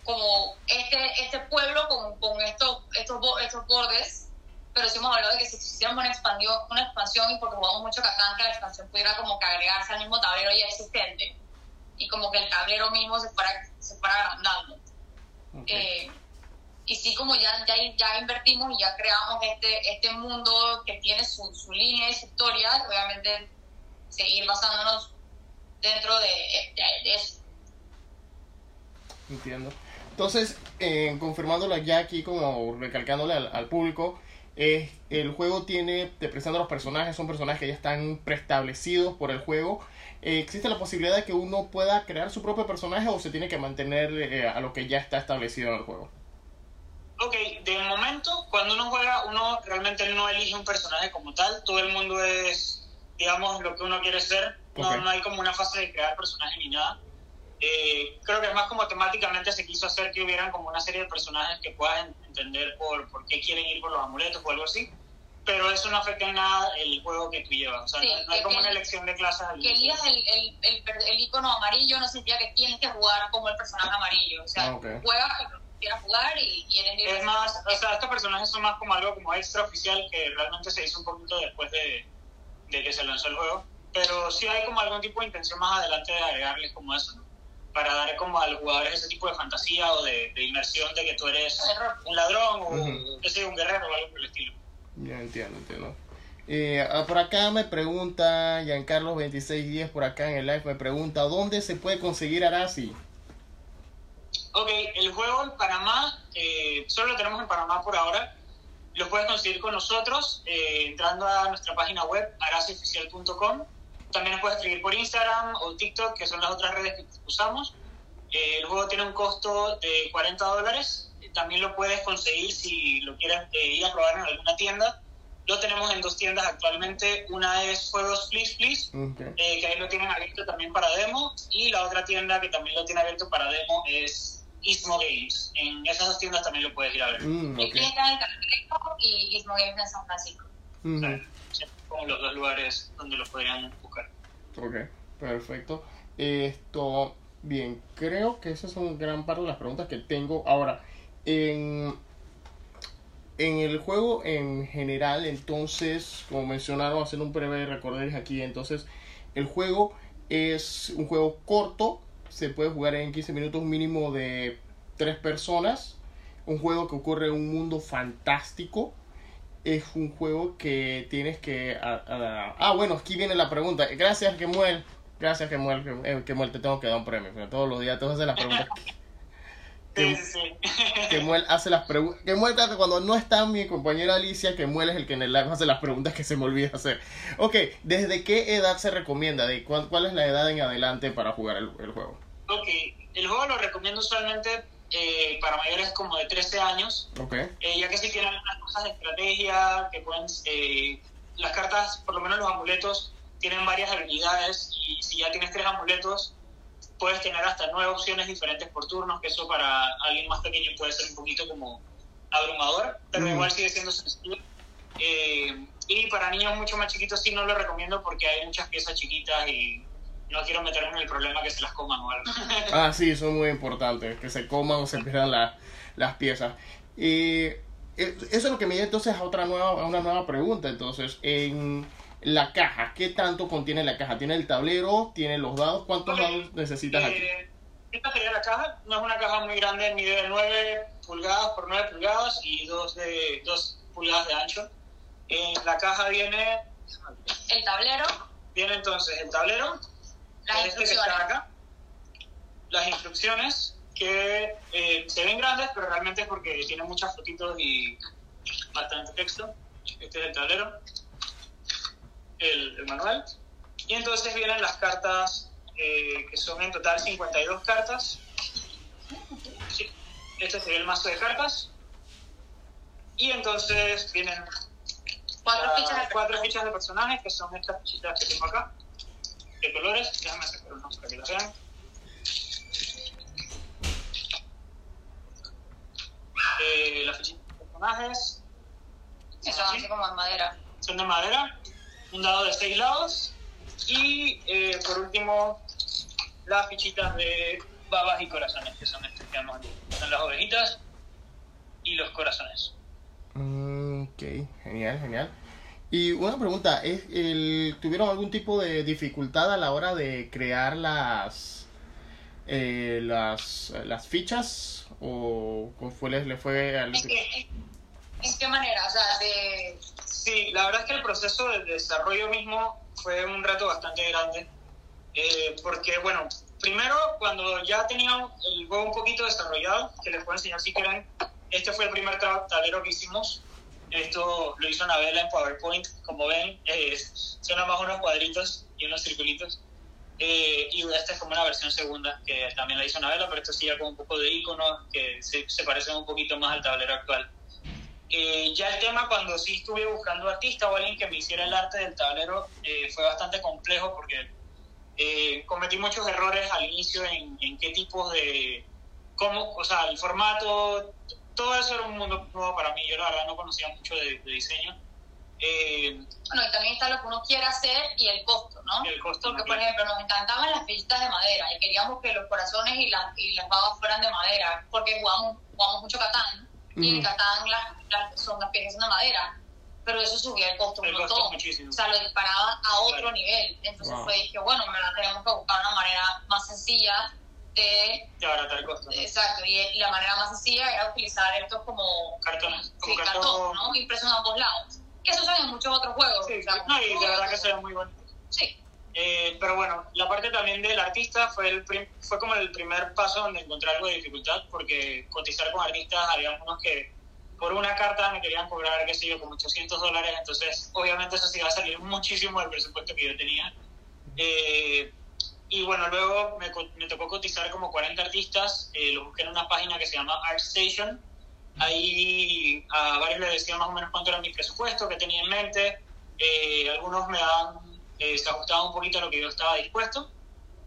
como este este pueblo con, con estos estos estos bordes, pero sí hemos hablado de que si hiciéramos una expansión, una expansión y porque jugamos mucho Catán, que la expansión pudiera como que agregarse al mismo tablero ya existente y como que el tablero mismo se fuera se fuera agrandando. Okay. eh, y sí, como ya, ya ya invertimos y ya creamos este este mundo que tiene su su línea y su historia, obviamente seguir basándonos dentro de, de, de eso. Entiendo. Entonces, eh, confirmándola ya aquí, como recalcándole al, al público, eh, el juego tiene, te presenta los personajes, son personajes que ya están preestablecidos por el juego. Eh, ¿Existe la posibilidad de que uno pueda crear su propio personaje o se tiene que mantener eh, a lo que ya está establecido en el juego? Ok, de momento, cuando uno juega, uno realmente no elige un personaje como tal. Todo el mundo es, digamos, lo que uno quiere ser. No, okay. No hay como una fase de crear personajes ni nada. Eh, creo que es más como temáticamente se quiso hacer que hubieran como una serie de personajes que puedan entender por, por qué quieren ir por los amuletos o algo así, pero eso no afecta en nada el juego que tú llevas. O sea, sí, no hay como una elección de clases. Que elijas el, el, el, el icono amarillo no significa que tienes que jugar como el personaje amarillo. O sea, ah, okay. Juegas pero quieras jugar y, y eres libre. Es más, o sea, estos personajes son más como algo como extraoficial que realmente se hizo un poquito después de, de que se lanzó el juego, pero sí hay como algún tipo de intención más adelante de agregarles como eso, ¿no? Para dar como a los jugadores ese tipo de fantasía o de, de inmersión de que tú eres un ladrón o uh-huh. Ese, un guerrero o algo por el estilo. Ya entiendo, entiendo. Eh, por acá me pregunta Giancarlo veintiséis diez, por acá en el live me pregunta, ¿dónde se puede conseguir Arazi? Ok, el juego en Panamá, eh, solo lo tenemos en Panamá por ahora. Lo puedes conseguir con nosotros eh, entrando a nuestra página web arazi oficial punto com. También nos puedes escribir por Instagram o TikTok, que son las otras redes que usamos. Eh, el juego tiene un costo de cuarenta dólares. También lo puedes conseguir si lo quieres eh, ir a probar en alguna tienda. Lo tenemos en dos tiendas actualmente. Una es Juegos Please Please, okay. eh, que ahí lo tienen abierto también para demo. Y la otra tienda que también lo tiene abierto para demo es Istmo Games. En esas dos tiendas también lo puedes ir a ver. Mm, okay. Aquí está en California y Istmo Games en San Francisco. Mm. O sea, como los dos lugares donde los podrían buscar. Ok, perfecto. Esto, bien, creo que esas son gran parte de las preguntas que tengo. Ahora, en, en el juego en general, entonces, como mencionaron, hacer un breve recorderis aquí. Entonces, el juego es un juego corto, se puede jugar en quince minutos mínimo de tres personas. Un juego que ocurre en un mundo fantástico. Es un juego que tienes que... Ah, ah, ah, bueno, aquí viene la pregunta. Gracias, Kemuel. Gracias, Kemuel. Eh, Kemuel, te tengo que dar un premio. Todos los días te haces las preguntas. Sí, sí. Kemuel hace las preguntas. Kemuel, cuando no está mi compañera Alicia, Kemuel es el que en el live hace las preguntas que se me olvida hacer. Ok, ¿desde qué edad se recomienda? ¿De cuál, cuál es la edad en adelante para jugar el, el juego? Ok, el juego lo recomiendo usualmente... Eh, para mayores como de trece años, okay. eh, ya que si tienen algunas cosas de estrategia que pueden eh, las cartas, por lo menos los amuletos tienen varias habilidades y si ya tienes tres amuletos puedes tener hasta nueve opciones diferentes por turnos, que eso para alguien más pequeño puede ser un poquito como abrumador, pero mm. igual sigue siendo sencillo. Eh, y para niños mucho más chiquitos sí no lo recomiendo porque hay muchas piezas chiquitas y no quiero meterme en el problema que se las coman o algo. Ah, sí, son muy importantes, que se coman o se pierdan la, las piezas. Eh, eso es lo que me lleva entonces a otra nueva, a una nueva pregunta. Entonces, en la caja, ¿qué tanto contiene la caja? ¿Tiene el tablero? ¿Tiene los dados? ¿Cuántos okay. dados necesitas eh, aquí? Esta sería la caja. No es una caja muy grande, mide nueve pulgadas por nueve pulgadas y dos de dos pulgadas de ancho. En la caja viene el tablero. Viene entonces el tablero, las este que está acá, las instrucciones que eh, se ven grandes, pero realmente es porque tiene muchas fotitos y bastante texto. Este es el tablero, el, el manual. Y entonces vienen las cartas, eh, que son en total cincuenta y dos cartas. Sí. Este sería el mazo de cartas. Y entonces vienen cuatro fichas de, cuatro fichas de personajes, que son estas fichitas que tengo acá, de colores. Déjame sacar unos para que las vean. Eh, las fichitas de personajes. Eso así como en madera. Son de madera, un dado de seis lados. Y eh, por último, las fichitas de babas y corazones, que son estas que vemos aquí. Son las ovejitas y los corazones. Mm, ok, genial, genial. Y una pregunta, ¿es el, ¿tuvieron algún tipo de dificultad a la hora de crear las eh, las, las fichas? ¿O fue, le fue al... ¿En qué manera? O sea, de... Sí, la verdad es que el proceso de desarrollo mismo fue un reto bastante grande. Eh, porque, bueno, primero, cuando ya tenía el juego un poquito desarrollado, que les puedo enseñar si quieren, este fue el primer tablero que hicimos. Esto lo hizo Anabela en PowerPoint. Como ven, eh, son nada más unos cuadritos y unos circulitos. Eh, y esta es como una versión segunda, que también la hizo Anabela, pero esto sí ya con un poco de iconos que se, se parecen un poquito más al tablero actual. Eh, ya el tema, cuando sí estuve buscando artista o alguien que me hiciera el arte del tablero, eh, fue bastante complejo porque eh, cometí muchos errores al inicio en, en qué tipos de... cómo, o sea, el formato, todo eso era un mundo nuevo para mí. Yo la verdad no conocía mucho de, de diseño. Eh, bueno, y también está lo que uno quiere hacer y el costo, ¿no? El costo. Porque, por ejemplo, nos encantaban las fichitas de madera y queríamos que los corazones y, la, y las babas fueran de madera porque jugamos, jugamos mucho Catán. Y en Catán las, las, son las piezas de madera, pero eso subía el costo un montón, o sea, lo disparaba a otro claro. nivel. Entonces wow. fue, dije, bueno, en verdad tenemos que buscar una manera más sencilla de... de abaratar el costo. Exacto, y, y la manera más sencilla era utilizar estos como... cartones. Como sí, cartón, cartón, ¿no? Impresos en ambos lados. Que eso sale en muchos otros juegos. Sí, o sea, no, y la verdad que se ve muy bonito. Sí. Eh, pero bueno, la parte también del artista fue el prim- fue como el primer paso donde encontré algo de dificultad, porque cotizar con artistas, había unos que por una carta me querían cobrar, qué sé yo, como ochocientos dólares, entonces obviamente eso sí iba a salir muchísimo del presupuesto que yo tenía. Eh, y bueno, luego me, co- me tocó cotizar como cuarenta artistas, eh, los busqué en una página que se llama ArtStation, ahí a varios les decía más o menos cuánto era mi presupuesto, qué tenía en mente, eh, algunos me daban... Eh, se ajustaba un poquito a lo que yo estaba dispuesto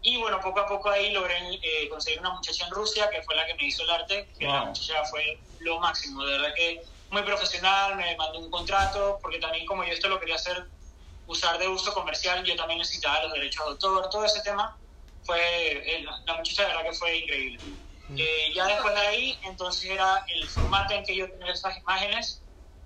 y bueno, poco a poco ahí logré eh, conseguir una muchacha en Rusia que fue la que me hizo el arte, que wow. la muchacha fue lo máximo, de verdad que muy profesional, me mandó un contrato porque también como yo esto lo quería hacer usar de uso comercial, yo también necesitaba los derechos de autor, todo ese tema fue, eh, la, la muchacha de verdad que fue increíble. mm. Eh, ya después de ahí entonces era el formato en que yo tenía esas imágenes.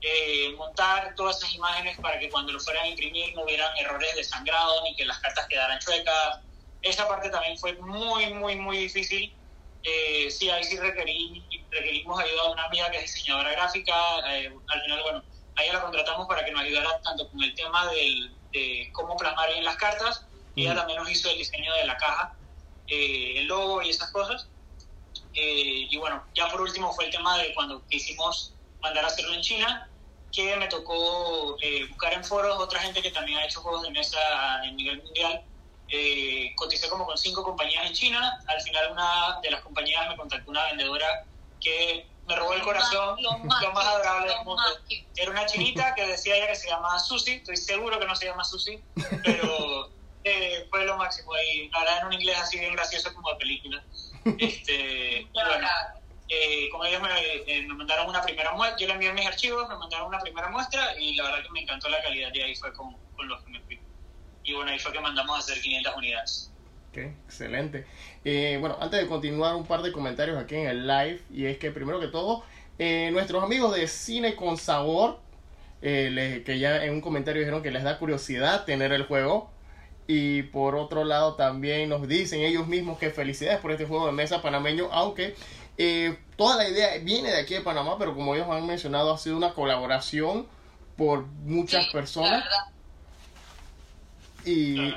Eh, montar todas esas imágenes para que cuando lo fueran a imprimir no hubieran errores de sangrado ni que las cartas quedaran chuecas. Esa parte también fue muy, muy, muy difícil. Eh, sí, ahí sí requerí, requerimos ayuda de una amiga que es diseñadora gráfica. Eh, al final, bueno, a ella la contratamos para que nos ayudara tanto con el tema del, de cómo plasmar bien las cartas. Mm. Ella también nos hizo el diseño de la caja, eh, el logo y esas cosas. Eh, y bueno, ya por último fue el tema de cuando hicimos... mandar a hacerlo en China, que me tocó eh, buscar en foros otra gente que también ha hecho juegos de mesa a nivel mundial. Eh, coticé como con cinco compañías en China, al final una de las compañías me contactó una vendedora que me robó el corazón, lo más, lo más adorable del mundo. Era una chinita que decía ella que se llamaba Susi, estoy seguro que no se llama Susi, pero eh, fue lo máximo ahí, hablaba en un inglés así bien gracioso como de película. Este, bueno, Eh, como ellos me, eh, me mandaron una primera muestra, yo le envié mis archivos, me mandaron una primera muestra y la verdad que me encantó la calidad y ahí fue con, con los que me fui. Y bueno, ahí fue que mandamos a hacer quinientas unidades. Ok, excelente. Eh, bueno, antes de continuar, un par de comentarios aquí en el live. Y es que primero que todo, eh, nuestros amigos de Cine con Sabor, eh, les, que ya en un comentario dijeron que les da curiosidad tener el juego. Y por otro lado también nos dicen ellos mismos que felicidades por este juego de mesa panameño, aunque eh, toda la idea viene de aquí de Panamá, pero como ellos han mencionado ha sido una colaboración por muchas sí, personas. Y,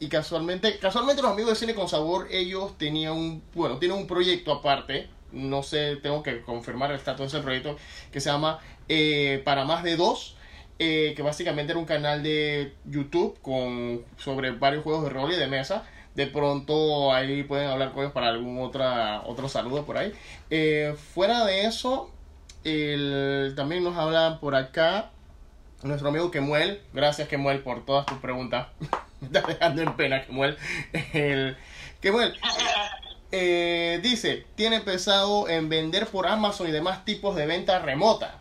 y casualmente, casualmente los amigos de Cine con Sabor, ellos tenían un, bueno, tienen un proyecto aparte, no sé, tengo que confirmar el estatus de ese proyecto, que se llama eh, Para Más de Dos, eh, que básicamente era un canal de YouTube con sobre varios juegos de rol y de mesa. De pronto ahí pueden hablar con ellos para algún otra, otro saludo por ahí. Eh, fuera de eso, el, también nos habla por acá nuestro amigo Kemuel. Gracias, Kemuel, por todas tus preguntas. Me estás dejando en pena, Kemuel. El, Kemuel eh, dice, ¿tiene pensado en vender por Amazon y demás tipos de venta remota?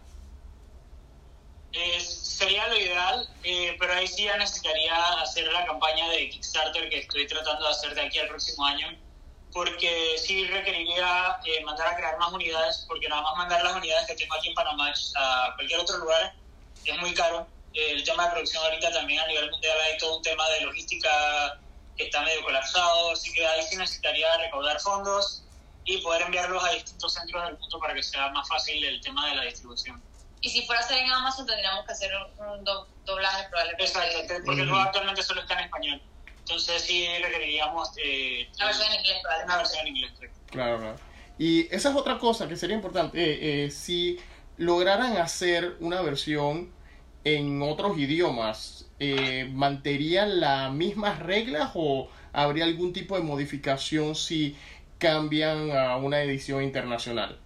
Es, sería lo ideal, eh, pero ahí sí ya necesitaría hacer la campaña de Kickstarter que estoy tratando de hacer de aquí al próximo año, porque sí requeriría eh, mandar a crear más unidades, porque nada más mandar las unidades que tengo aquí en Panamá a cualquier otro lugar es muy caro. Eh, el tema de producción ahorita también a nivel mundial hay todo un tema de logística que está medio colapsado, así que ahí sí necesitaría recaudar fondos y poder enviarlos a distintos centros del mundo para que sea más fácil el tema de la distribución. Y si fuera a ser en Amazon, tendríamos que hacer un do- doblaje probablemente. Exacto, porque luego actualmente solo está en español. Entonces sí requeriríamos eh, una versión en inglés, probablemente. Una versión en inglés. Claro, claro. Y esa es otra cosa que sería importante. Eh, eh, si lograran hacer una versión en otros idiomas, eh, ¿manterían las mismas reglas o habría algún tipo de modificación si cambian a una edición internacional?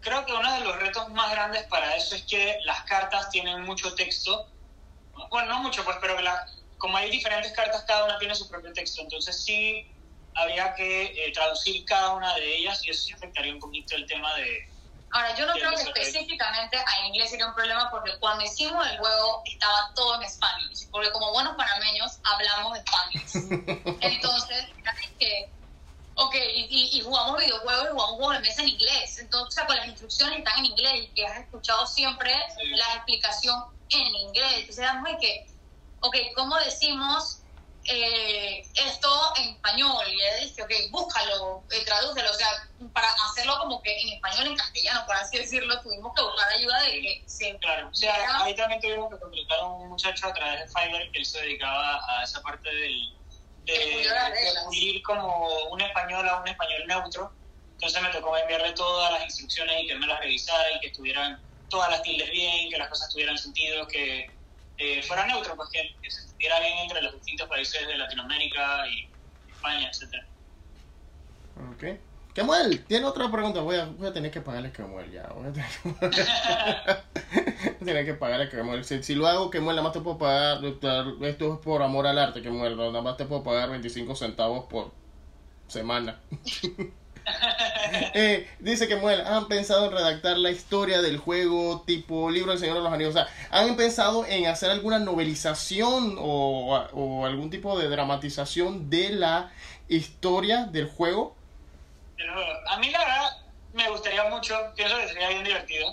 Creo que uno de los retos más grandes para eso es que las cartas tienen mucho texto. Bueno, no mucho, pues, pero la, como hay diferentes cartas, cada una tiene su propio texto. Entonces sí habría que eh, traducir cada una de ellas y eso sí afectaría un poquito el tema de... Ahora, yo no creo que específicamente a inglés sería un problema porque cuando hicimos el juego estaba todo en Spanish. Porque como buenos panameños hablamos Spanish. Entonces, fíjate que... Ok, y, y jugamos videojuegos y jugamos juegos de mesa en inglés. Entonces, o sea, pues las instrucciones están en inglés y que has escuchado siempre sí. La explicación en inglés. Entonces, damos de que, ok, ¿cómo decimos eh, esto en español? Y él dice, ok, búscalo, eh, tradúcelo. O sea, para hacerlo como que en español, en castellano, por así decirlo, tuvimos que buscar ayuda de que se... Claro, o sea, ahí también tuvimos que contratar a un muchacho a través de Fiverr que él se dedicaba a esa parte del... de, de pulir como un español a un español neutro. Entonces me tocó enviarle todas las instrucciones y que me las revisara y que estuvieran todas las tildes bien, que las cosas tuvieran sentido, que eh, fuera neutro, pues que, que se sintiera bien entre los distintos países de Latinoamérica y España, etcétera. Ok. Kemuel, tiene otra pregunta. Voy a, voy a tener que pagarle a Kemuel ya. Voy a tener que pagarle, tener que pagarle a Kemuel. Si, si lo hago, Kemuel, nada más te puedo pagar. Esto es por amor al arte, Kemuel. Nada más te puedo pagar veinticinco centavos por semana. eh, dice Kemuel, ¿han pensado en redactar la historia del juego tipo libro del Señor de los Anillos? O sea, ¿han pensado en hacer alguna novelización o, o algún tipo de dramatización de la historia del juego? A mí la verdad me gustaría mucho, pienso que sería bien divertido.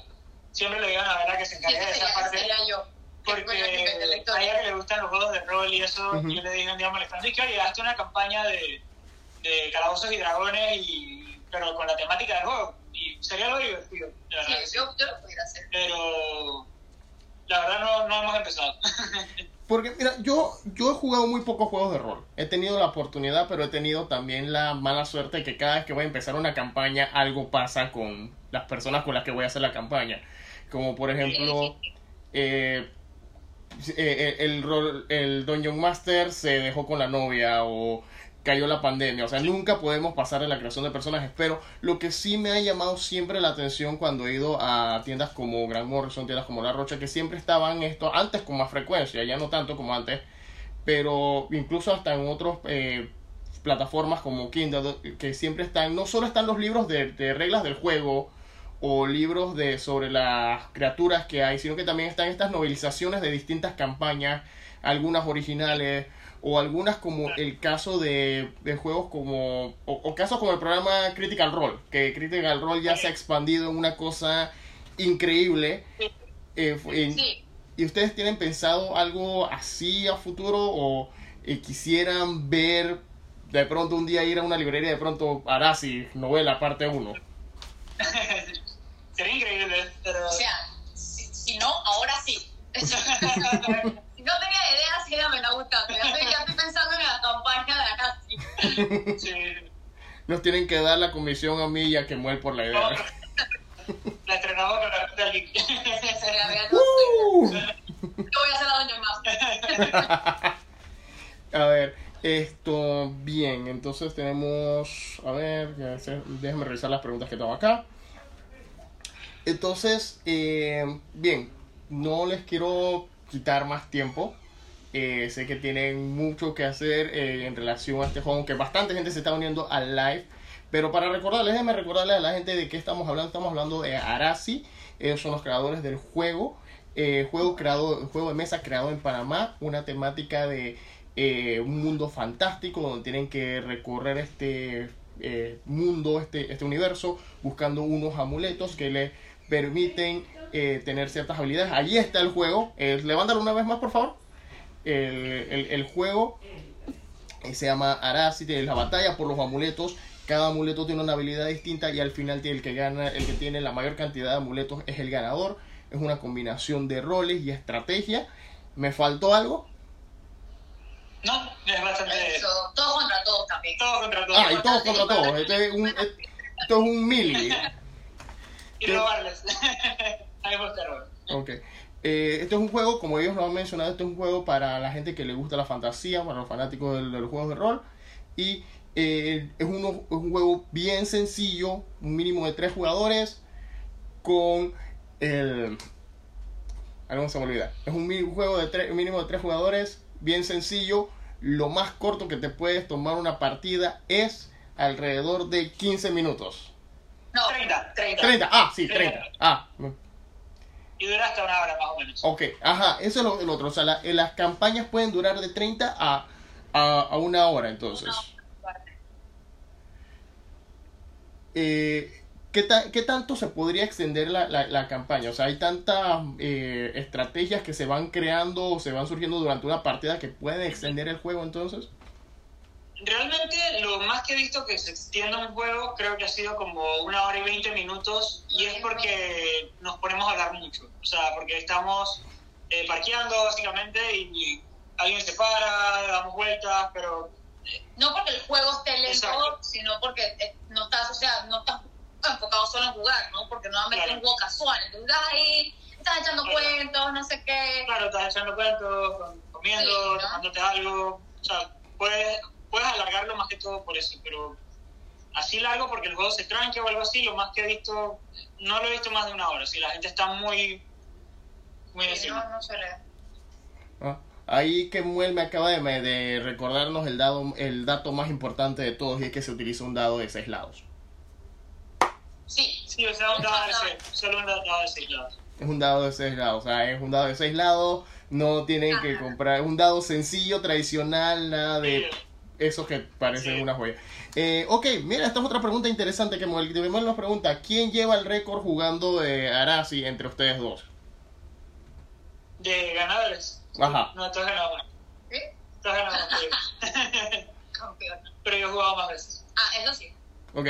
Siempre le digo a la verdad que se encargue de esa parte, yo. Porque a ella que le gustan los juegos de rol y eso, uh-huh. Yo le dije un día molestando, y que oye, hazte una campaña de, de calabozos y dragones, y, pero con la temática del juego, y sería algo divertido. La sí, yo, yo lo pudiera hacer. Pero la verdad no, no hemos empezado. Porque, mira, yo, yo he jugado muy pocos juegos de rol. He tenido la oportunidad, pero he tenido también la mala suerte de que cada vez que voy a empezar una campaña, algo pasa con las personas con las que voy a hacer la campaña. Como, por ejemplo, eh, eh, el, rol, el Dungeon Master se dejó con la novia o cayó la pandemia. O sea, nunca podemos pasar de la creación de personajes. Pero lo que sí me ha llamado siempre la atención cuando he ido a tiendas como Gran Morrison, tiendas como La Rocha, que siempre estaban esto, antes con más frecuencia, ya no tanto como antes, pero incluso hasta en otras eh, plataformas como Kindle, que siempre están, no solo están los libros de, de reglas del juego o libros de sobre las criaturas que hay, sino que también están estas novelizaciones de distintas campañas, algunas originales, o algunas como el caso de, de juegos como o, o casos como el programa Critical Role, que Critical Role ya sí. Se ha expandido en una cosa increíble sí. Eh, en, sí. ¿Y ustedes tienen pensado algo así a futuro o eh, quisieran ver de pronto un día ir a una librería de pronto Arazi, novela parte uno? Sería increíble, pero o sea, si, si no menos tienen que dar la comisión a mí y a Kemuel por la idea. La estrenamos con La Ruta del Geek. uh. Yo voy a hacer la doña más. A ver, esto, bien, entonces tenemos, a ver, déjame revisar las preguntas que tengo acá. Entonces, eh, bien, no les quiero quitar más tiempo. Eh, sé que tienen mucho que hacer eh, en relación a este juego, aunque bastante gente se está uniendo al live. Pero para recordarles, déjenme recordarles a la gente de qué estamos hablando. Estamos hablando de Arazi, ellos son los creadores del juego. Eh, juego, creado, juego de mesa creado en Panamá, una temática de eh, un mundo fantástico donde tienen que recorrer este eh, mundo, este, este universo, buscando unos amuletos que les permiten eh, tener ciertas habilidades. Allí está el juego, eh, levántalo una vez más por favor. El, el, el juego eh, se llama Arazi, tiene la batalla por los amuletos. Cada amuleto tiene una habilidad distinta y al final el que gana, el que tiene la mayor cantidad de amuletos es el ganador. Es una combinación de roles y estrategia. ¿Me faltó algo? No, es bastante... Eso, todo contra todos también. Todo contra todos. Ah, y todos contra todos. Esto es un, esto es un mili. Y robarles. Hay que robar. Ok. Eh, este es un juego, como ellos lo han mencionado, este es un juego para la gente que le gusta la fantasía, para los fanáticos de, de los juegos de rol. Y eh, es, uno, es un juego bien sencillo, un mínimo de tres jugadores, con el... algo se me olvida. Es un juego de tres, mínimo de tres jugadores, bien sencillo. Lo más corto que te puedes tomar una partida es alrededor de quince minutos. No, treinta. treinta, ah, sí, treinta. Ah, y dura hasta una hora más o menos. Ok, ajá, eso es lo, el otro. O sea, la, las campañas pueden durar de treinta a, a, a una hora, entonces. No, no. Eh, ¿qué, ta, ¿Qué tanto se podría extender la, la, la campaña? O sea, hay tantas eh, estrategias que se van creando o se van surgiendo durante una partida que pueden extender el juego, entonces. Realmente, lo más que he visto que se extienda un juego creo que ha sido como una hora y veinte minutos, y es porque nos ponemos a hablar mucho. O sea, porque estamos eh, parqueando básicamente y alguien se para, damos vueltas, pero... Eh, no porque el juego esté lento, exacto, sino porque no estás, o sea, no estás enfocado solo en jugar, ¿no? Porque normalmente claro, es un juego casual. Entonces, ahí estás echando claro, cuentos, no sé qué. Claro, estás echando cuentos, comiendo, sí, ¿no? Tomándote algo. O sea, puedes... puedes alargarlo más que todo por eso, pero así largo porque el juego se tranque o algo así, lo más que he visto, no lo he visto más de una hora, si la gente está muy, muy sí, encima. No, no se le... ah, ahí Kemuel me acaba de, de recordarnos el, dado, el dato más importante de todos, y es que se utiliza un dado de seis lados. Sí, sí, o sea, un dado de seis, solo un dado de seis lados. Es un dado de seis lados, o sea, es un dado de seis lados, no tienen ajá, que comprar, es un dado sencillo, tradicional, nada de... sí. Eso que parece sí, una joya. Eh, ok, mira, esta es otra pregunta interesante que Miguel nos pregunta. ¿Quién lleva el récord jugando de Arazi entre ustedes dos? De ganadores. Ajá. No, tú has ganado más. ¿Eh? Tú has ganado más. Pero yo he jugado más veces. Ah, eso sí. Ok.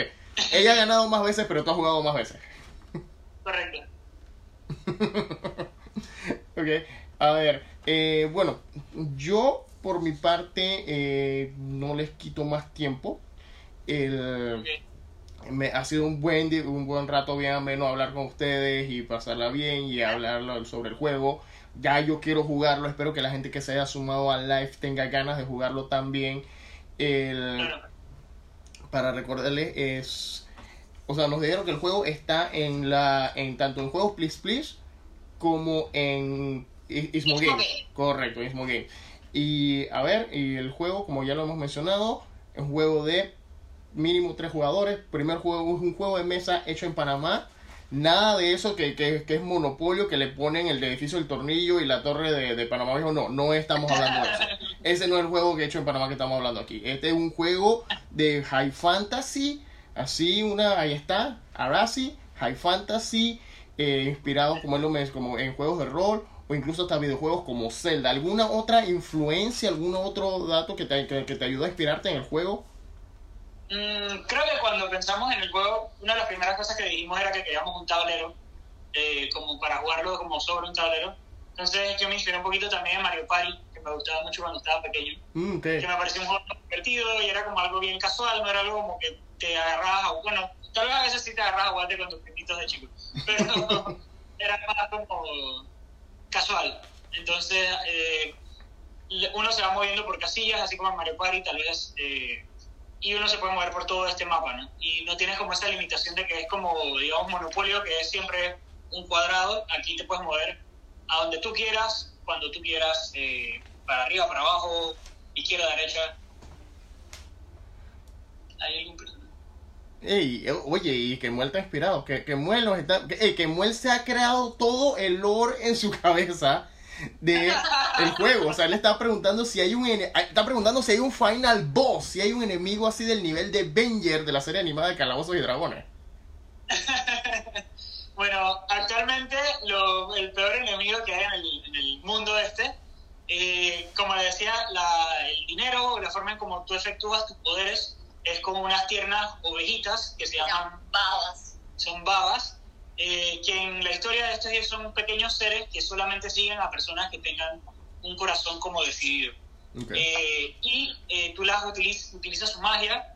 Ella ha ganado más veces, pero tú has jugado más veces. Correcto. Ok. A ver, eh, bueno, yo... por mi parte, eh, no les quito más tiempo. El, okay. me, ha sido un buen, un buen rato bien ameno hablar con ustedes y pasarla bien y hablar sobre el juego. Ya yo quiero jugarlo, espero que la gente que se haya sumado al live tenga ganas de jugarlo también. El, para recordarles, es, o sea, nos dijeron que el juego está en la en tanto en Juegos Please Please como en Ismo Game. Okay. Correcto, Ismo Game. Y a ver, y el juego, como ya lo hemos mencionado, es un juego de mínimo tres jugadores. Primer juego es un juego de mesa hecho en Panamá. Nada de eso que, que, que es monopolio, que le ponen el edificio del Tornillo y la torre de, de Panamá Viejo. No, no estamos hablando de eso. Ese no es el juego que he hecho en Panamá que estamos hablando aquí. Este es un juego de high fantasy. Así, una, ahí está, Arazi, high fantasy, eh, inspirado como, él lo me, como en juegos de rol. O incluso hasta videojuegos como Zelda. ¿Alguna otra influencia, algún otro dato que te, que, que te ayudó a inspirarte en el juego? Mm, creo que cuando pensamos en el juego, una de las primeras cosas que dijimos era que queríamos un tablero, eh, como para jugarlo como sobre un tablero. Entonces yo me inspiré un poquito también en Mario Party, que me me gustaba mucho cuando estaba pequeño. Mm, okay. Que me pareció un juego divertido y era como algo bien casual, no era algo como que te agarrabas a... Bueno, tal vez a veces sí te agarrabas a jugarte con tus primitos de chico, pero era más como casual. Entonces, eh, uno se va moviendo por casillas, así como en Mario Party, tal vez... Eh, y uno se puede mover por todo este mapa, ¿no? Y no tienes como esa limitación de que es como, digamos, Monopolio, que es siempre un cuadrado. Aquí te puedes mover a donde tú quieras, cuando tú quieras, eh, para arriba, para abajo, izquierda, derecha. ¿Hay algún problema? Ey, oye, y Kemuel está inspirado, que Kemuel nos está... Ey, Kemuel se ha creado todo el lore en su cabeza de el juego. O sea, él está preguntando si hay un está preguntando si hay un final boss, si hay un enemigo así del nivel de Avenger de la serie animada de Calabozos y Dragones. Bueno, actualmente lo, el peor enemigo que hay en el, en el mundo este, eh, como le decía, la, el dinero o la forma en como tú efectúas tus poderes es como unas tiernas ovejitas que se llaman babas. Son babas. Eh, que en la historia de estos son pequeños seres que solamente siguen a personas que tengan un corazón como decidido. Okay. eh, y eh, tú las utilizas, utilizas su magia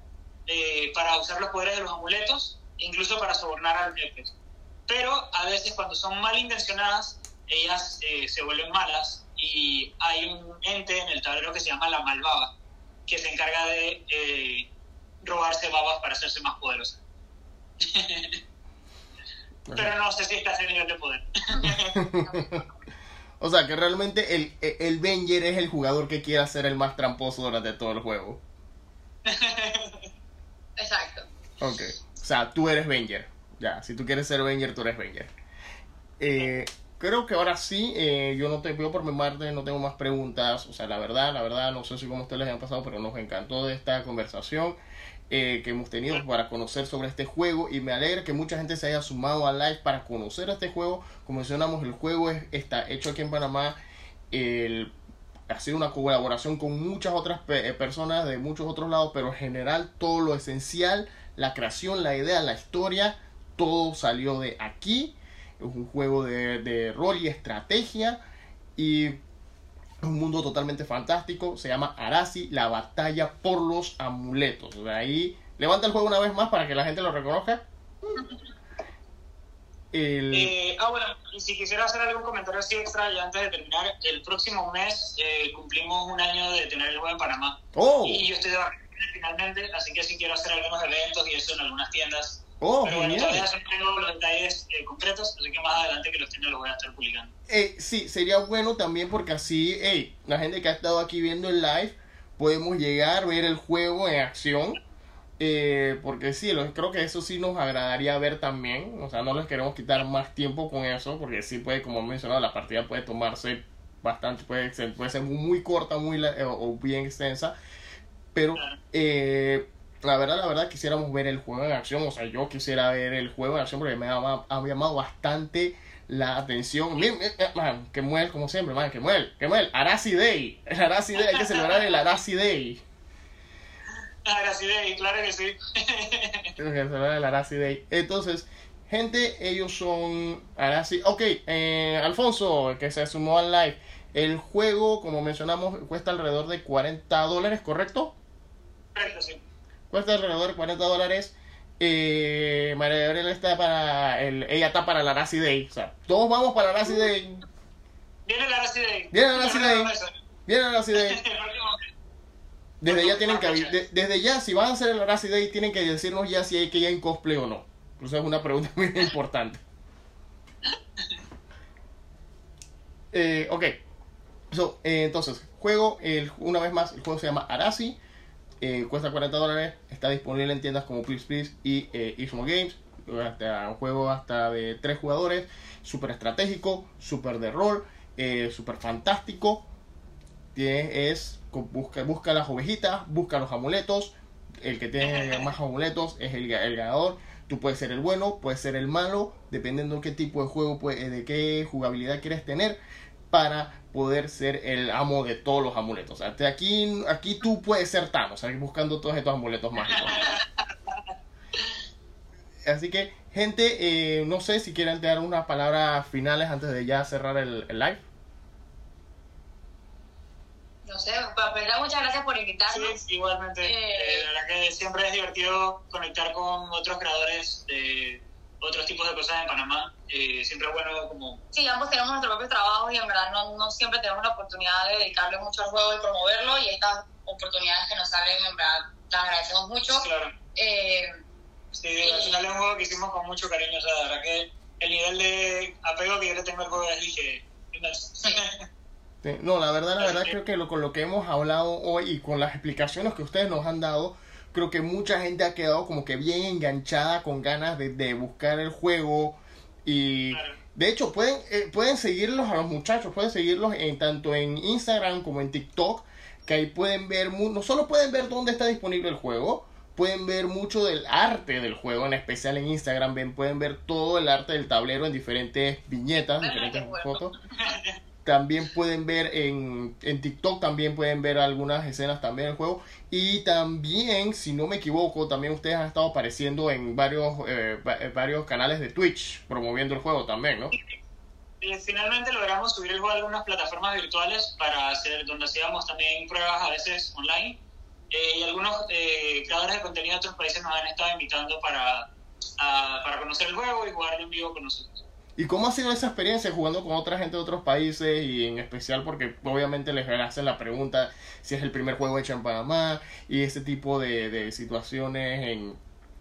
eh, para usar los poderes de los amuletos, incluso para sobornar a los jefes. Pero a veces cuando son malintencionadas, ellas eh, se vuelven malas, y hay un ente en el tablero que se llama la Malbaba, que se encarga de eh, robarse babas para hacerse más poderosa. Pero no sé si está en nivel de poder. O sea, que realmente el, el Venger es el jugador que quiera ser el más tramposo durante todo el juego. Exacto. Ok. O sea, tú eres Venger. Ya, si tú quieres ser Venger, tú eres Venger. Eh, sí. Creo que ahora sí, eh, yo no te pido por mi parte, no tengo más preguntas. O sea, la verdad, la verdad, no sé si cómo ustedes les han pasado, pero nos encantó de esta conversación. Eh, que hemos tenido para conocer sobre este juego, y me alegra que mucha gente se haya sumado a live para conocer este juego. Como mencionamos, el juego es, está hecho aquí en Panamá, el, ha sido una colaboración con muchas otras pe- personas de muchos otros lados, pero en general todo lo esencial, la creación, la idea, la historia, todo salió de aquí. Es un juego de, de rol y estrategia, y un mundo totalmente fantástico. Se llama Arazi, la batalla por los amuletos. De ahí, levanta el juego una vez más para que la gente lo reconozca. El... Eh, ah, bueno, y si quisiera hacer algún comentario así extra, ya antes de terminar, el próximo mes eh, cumplimos un año de tener el juego en Panamá. Oh. Y yo estoy de vacaciones finalmente, así que sí quiero hacer algunos eventos y eso en algunas tiendas. Oh, pero bueno, todavía son los detalles eh, concretos, así que más adelante que los tenga los voy a estar publicando. Eh, sí, sería bueno también porque así, hey, la gente que ha estado aquí viendo el live, podemos llegar, ver el juego en acción. Eh, porque sí, los, creo que eso sí nos agradaría ver también. O sea, no les queremos quitar más tiempo con eso, porque sí puede, como he mencionado, la partida puede tomarse bastante, puede ser, puede ser muy corta muy eh, o bien extensa. Pero... Eh, La verdad, la verdad, quisiéramos ver el juego en acción. O sea, yo quisiera ver el juego en acción porque me ha, ha, ha llamado bastante la atención. Miren, man, que muel, como siempre, man, que muel, que muel. Arazi Day, el Arazi Day, hay que celebrar el Arazi Day. Arazi Day, claro que sí. Hay que celebrar el Arazi Day. Entonces, gente, ellos son Arazi. Ok, eh, Alfonso, que se sumó al live. El juego, como mencionamos, cuesta alrededor de cuarenta dólares, ¿correcto? Correcto, sí. Cuesta alrededor de cuarenta dólares. Eh, María Gabriela está para el, ella está para la Arazi Day. O sea, todos vamos para la Arazi Day. Viene la Arazi Day. Viene la Arazi Day. Viene la Arazi Day. Desde ya tienen que de, desde ya, si van a hacer el Arazi Day, tienen que decirnos ya si hay que ir en cosplay o no. Incluso es una pregunta muy importante. Eh, ok. So, eh, entonces, juego, el, una vez más, el juego se llama Arazi. Eh, cuesta cuarenta dólares, está disponible en tiendas como Please Please y eh, Ismo Games. Hasta, un juego hasta de tres jugadores, súper estratégico, súper de rol, eh, súper fantástico. Tiene, es, busca, busca las ovejitas, busca los amuletos. El que tiene más amuletos es el, el ganador. Tú puedes ser el bueno, puedes ser el malo, dependiendo de qué tipo de juego, puede, de qué jugabilidad quieres tener, para poder ser el amo de todos los amuletos. O sea, aquí, aquí tú puedes ser Thanos, buscando todos estos amuletos mágicos. Así que, gente, eh, no sé si quieren dar unas palabras finales antes de ya cerrar el, el live. No sé, Pamela, muchas gracias por invitarnos. Sí, igualmente. Eh, eh, la verdad que siempre es divertido conectar con otros creadores de otros tipos de cosas en Panamá. Eh, siempre es bueno como... Sí, ambos tenemos nuestro propio trabajo y en verdad no, no siempre tenemos la oportunidad de dedicarle mucho al juego y promoverlo, y estas oportunidades que nos salen, en verdad, las agradecemos mucho. Claro. Eh, sí, y... al final es un juego que hicimos con mucho cariño. O sea, la verdad que el nivel de apego que yo le tengo al juego es dije... Sí. No, la verdad, la verdad creo que lo, con lo que hemos hablado hoy y con las explicaciones que ustedes nos han dado, creo que mucha gente ha quedado como que bien enganchada, con ganas de, de buscar el juego. Y de hecho pueden, eh, pueden seguirlos a los muchachos, pueden seguirlos en tanto en Instagram como en TikTok, que ahí pueden ver, no solo pueden ver dónde está disponible el juego, pueden ver mucho del arte del juego, en especial en Instagram, ven, pueden ver todo el arte del tablero en diferentes viñetas, diferentes fotos. También pueden ver en, en TikTok, también pueden ver algunas escenas también del juego. Y también, si no me equivoco, también ustedes han estado apareciendo en varios eh, va, varios canales de Twitch, promoviendo el juego también, ¿no? Y finalmente logramos subir el juego a algunas plataformas virtuales para hacer, donde hacíamos también pruebas a veces online. Eh, y algunos eh, creadores de contenido de otros países nos han estado invitando para, a, para conocer el juego y jugarlo en vivo con nosotros. ¿Y cómo ha sido esa experiencia jugando con otra gente de otros países? Y en especial porque obviamente les hacen la pregunta si es el primer juego hecho en Panamá y ese tipo de, de situaciones en,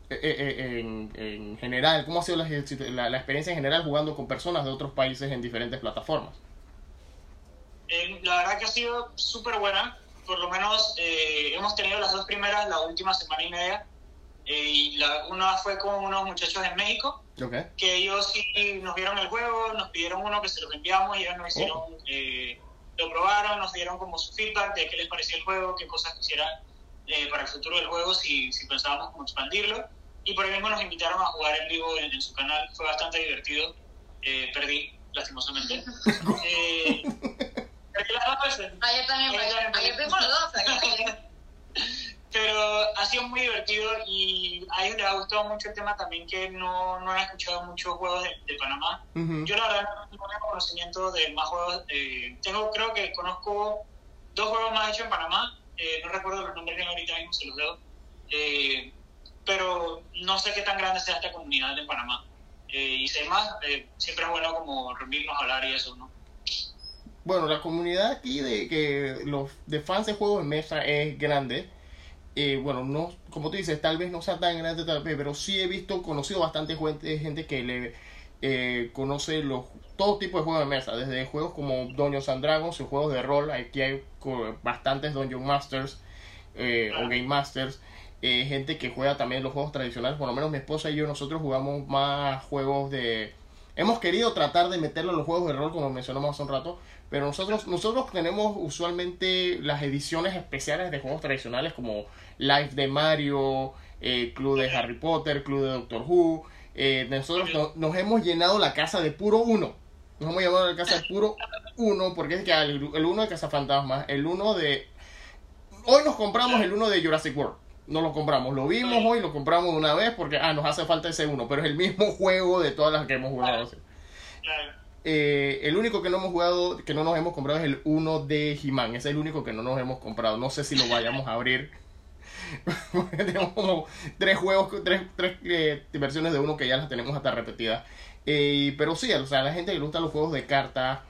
en, en general. ¿Cómo ha sido la, la, la experiencia en general jugando con personas de otros países en diferentes plataformas? Eh, la verdad que ha sido súper buena. Por lo menos eh, hemos tenido las dos primeras la última semana y media. Eh, y la, una fue con unos muchachos de México, okay, que ellos sí nos vieron el juego, nos pidieron uno que se los enviamos, y ellos nos hicieron, oh. eh, lo probaron, nos dieron como su feedback de qué les parecía el juego, qué cosas quisieran eh, para el futuro del juego, si, si pensábamos como expandirlo, y por ahí mismo nos invitaron a jugar en vivo en, en su canal. Fue bastante divertido. Eh, perdí, lastimosamente. eh, perdí las dos veces. Ayer también, ayer perdimos los dos, ayer. Pero ha sido muy divertido y a ellos les ha gustado mucho el tema también, que no, no han escuchado muchos juegos de, de Panamá. Uh-huh. Yo la verdad no tengo conocimiento de más juegos. Eh, tengo, creo que conozco dos juegos más hechos en Panamá. Eh, no recuerdo los nombres que ahorita mismo se los leo. Eh, pero no sé qué tan grande sea esta comunidad en Panamá. Eh, y sé más, eh, siempre es bueno como reunirnos a hablar y eso, ¿no? Bueno, la comunidad aquí de, que los, de fans de juegos de mesa es grande. Eh, bueno, no, como tú dices, tal vez no sea tan grande, tal vez, pero sí he visto, conocido bastante gente, gente que le eh, conoce los todo tipo de juegos de mesa, desde juegos como Dungeons and Dragons y juegos de rol. Aquí hay bastantes Dungeon Masters eh, o Game Masters, eh, gente que juega también los juegos tradicionales. Por lo menos mi esposa y yo, nosotros jugamos más juegos de... Hemos querido tratar de meterlo en los juegos de rol, como mencionamos hace un rato, pero nosotros nosotros tenemos usualmente las ediciones especiales de juegos tradicionales como Live de Mario, eh, Club de Harry Potter, Club de Doctor Who. Eh, nosotros no, nos hemos llenado la casa de puro uno. Nos hemos llenado la casa de puro uno, porque es que el, el uno de Cazafantasmas, el uno de... Hoy nos compramos el uno de Jurassic World. No lo compramos, lo vimos hoy, lo compramos de una vez porque ah, nos hace falta ese uno, pero es el mismo juego de todas las que hemos jugado. Eh, el único que no hemos jugado, que no nos hemos comprado, es el uno de He-Man. Ese es el único que no nos hemos comprado. No sé si lo vayamos a abrir. Tenemos como tres juegos, tres, tres eh, versiones de uno que ya las tenemos hasta repetidas. Eh, pero sí, o sea, a la gente le gustan los juegos de cartas,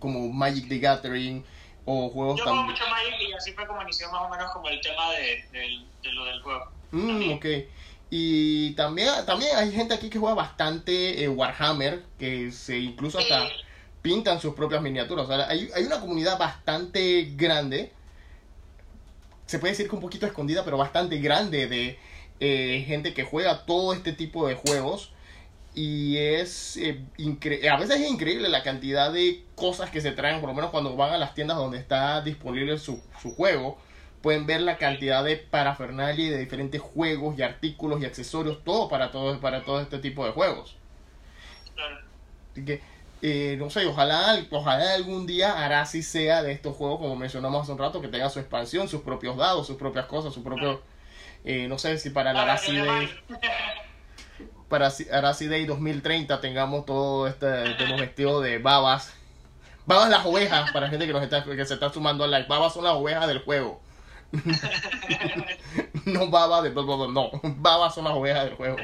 como Magic the Gathering. O juegos Yo juego también. mucho Magic y así fue como inició más o menos como el tema de, de, de lo del juego. Mm, ok. Y también, también hay gente aquí que juega bastante eh, Warhammer, que se incluso hasta eh. pintan sus propias miniaturas. O sea, hay, hay una comunidad bastante grande, se puede decir que un poquito escondida, pero bastante grande de eh, gente que juega todo este tipo de juegos. Y es eh, incre- a veces es increíble la cantidad de cosas que se traen. Por lo menos cuando van a las tiendas donde está disponible su, su juego, pueden ver la cantidad de parafernalia y de diferentes juegos y artículos y accesorios, todo para todo, para todo este tipo de juegos. Así que, eh, no sé, ojalá, ojalá algún día Arazi sea de estos juegos, como mencionamos hace un rato, que tenga su expansión, sus propios dados, sus propias cosas, su propio... Eh, no sé si para la Arazi de... para Arazi Day dos mil treinta tengamos todo este, este vestido de babas Babas las ovejas, para gente que nos está, que se está sumando al live. Babas son las ovejas del juego. No babas de todo, no. Babas son las ovejas del juego.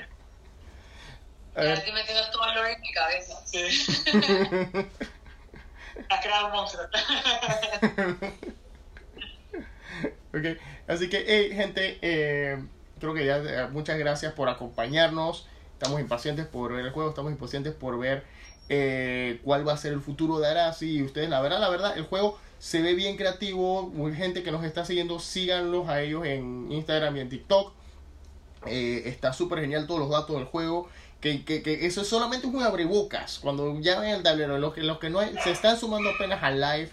Ahora sí me quedo todo el oro en mi cabeza. Sí. Ha creado un monstruo. Okay. Así que, hey, gente, eh, creo que ya eh, muchas gracias por acompañarnos. Estamos impacientes por ver el juego, estamos impacientes por ver eh, cuál va a ser el futuro de Arazi. Y ustedes, la verdad, la verdad, el juego se ve bien creativo. Mucha gente que nos está siguiendo, síganlos a ellos en Instagram y en TikTok. Eh, está súper genial todos los datos del juego. Que, que, que eso es solamente un abrebocas. Cuando ya ven el tablero, los que, los que no hay, se están sumando apenas al live,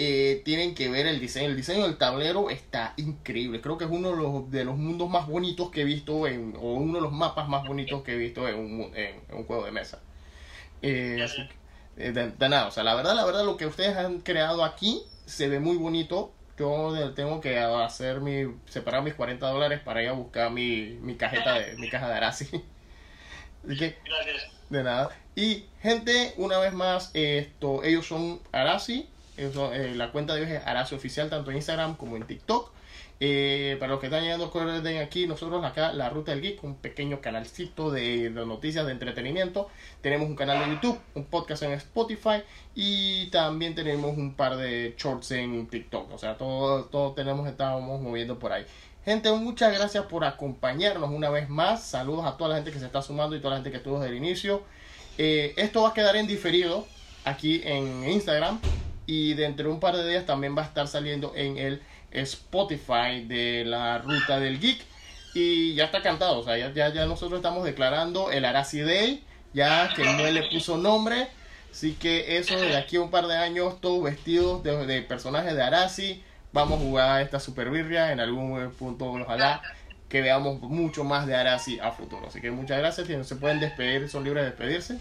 eh, tienen que ver el diseño. El diseño del tablero está increíble. Creo que es uno de los, de los mundos más bonitos que he visto, en, o uno de los mapas más bonitos que he visto en un, en, en un juego de mesa. Eh, de, de nada, o sea, la verdad, la verdad, lo que ustedes han creado aquí se ve muy bonito. Yo tengo que hacer mi, separar mis cuarenta dólares para ir a buscar mi, mi cajeta de, mi caja de Arazi. Que, gracias. De nada. Y gente, una vez más, esto, ellos son Arazi, ellos son, eh, la cuenta de ellos es Arazi Oficial, tanto en Instagram como en TikTok. Eh, para los que están llegando, recuerden aquí, nosotros acá, La Ruta del Geek, un pequeño canalcito de, de noticias, de entretenimiento. Tenemos un canal de YouTube, un podcast en Spotify y también tenemos un par de shorts en TikTok. O sea, todos todo tenemos, estábamos moviendo por ahí. Gente, muchas gracias por acompañarnos una vez más. Saludos a toda la gente que se está sumando y toda la gente que estuvo desde el inicio. Eh, esto va a quedar en diferido aquí en Instagram y dentro de un par de días también va a estar saliendo en el Spotify de La Ruta del Geek. Y ya está cantado, o sea, ya, ya, ya nosotros estamos declarando el Arazi Day, ya que no le puso nombre. Así que eso, de aquí a un par de años, todos vestidos de, de personajes de Arazi. Vamos a jugar esta super birria en algún punto, ojalá que veamos mucho más de Arazi a futuro. Así que muchas gracias, se pueden despedir, son libres de despedirse.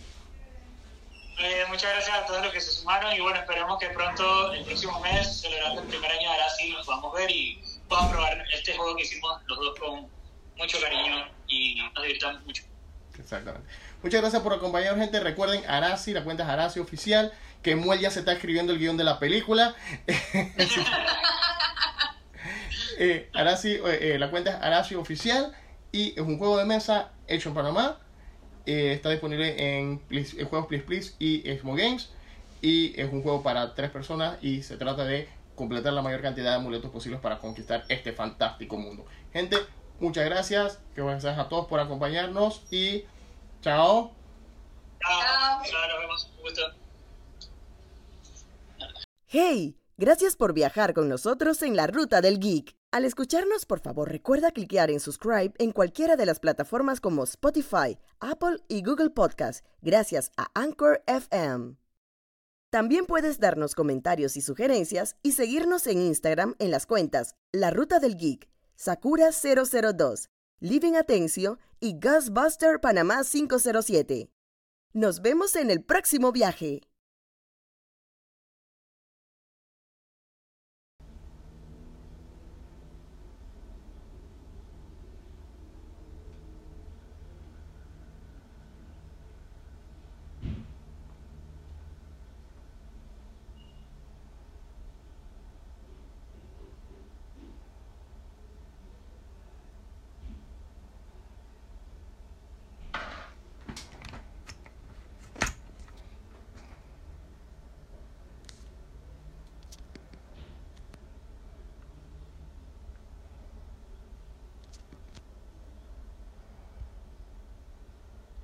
Eh, muchas gracias a todos los que se sumaron y bueno, esperemos que pronto, el próximo mes, celebrando el primer año de Arazi, nos podamos ver y podamos probar este juego que hicimos los dos con mucho cariño y nos divirtamos mucho. Exactamente. Muchas gracias por acompañarnos, gente. Recuerden, Arazi, la cuenta es Arazi Oficial. Que Muel ya se está escribiendo el guión de la película. eh, Arazi, eh, eh, la cuenta es Arazi Oficial. Y es un juego de mesa hecho en Panamá. Eh, está disponible en, en Juegos Please Please y Xbox Games. Y es un juego para tres personas. Y se trata de completar la mayor cantidad de amuletos posibles para conquistar este fantástico mundo. Gente, muchas gracias. Que gracias a todos por acompañarnos. Y chao. Chao. Chao, nos vemos. Un gusto. ¡Hey! Gracias por viajar con nosotros en La Ruta del Geek. Al escucharnos, por favor, recuerda cliquear en Subscribe en cualquiera de las plataformas como Spotify, Apple y Google Podcast, gracias a Anchor F M. También puedes darnos comentarios y sugerencias y seguirnos en Instagram en las cuentas La Ruta del Geek, Sakura cero cero dos, Living Atencio y Ghostbuster Panamá cinco cero siete. ¡Nos vemos en el próximo viaje!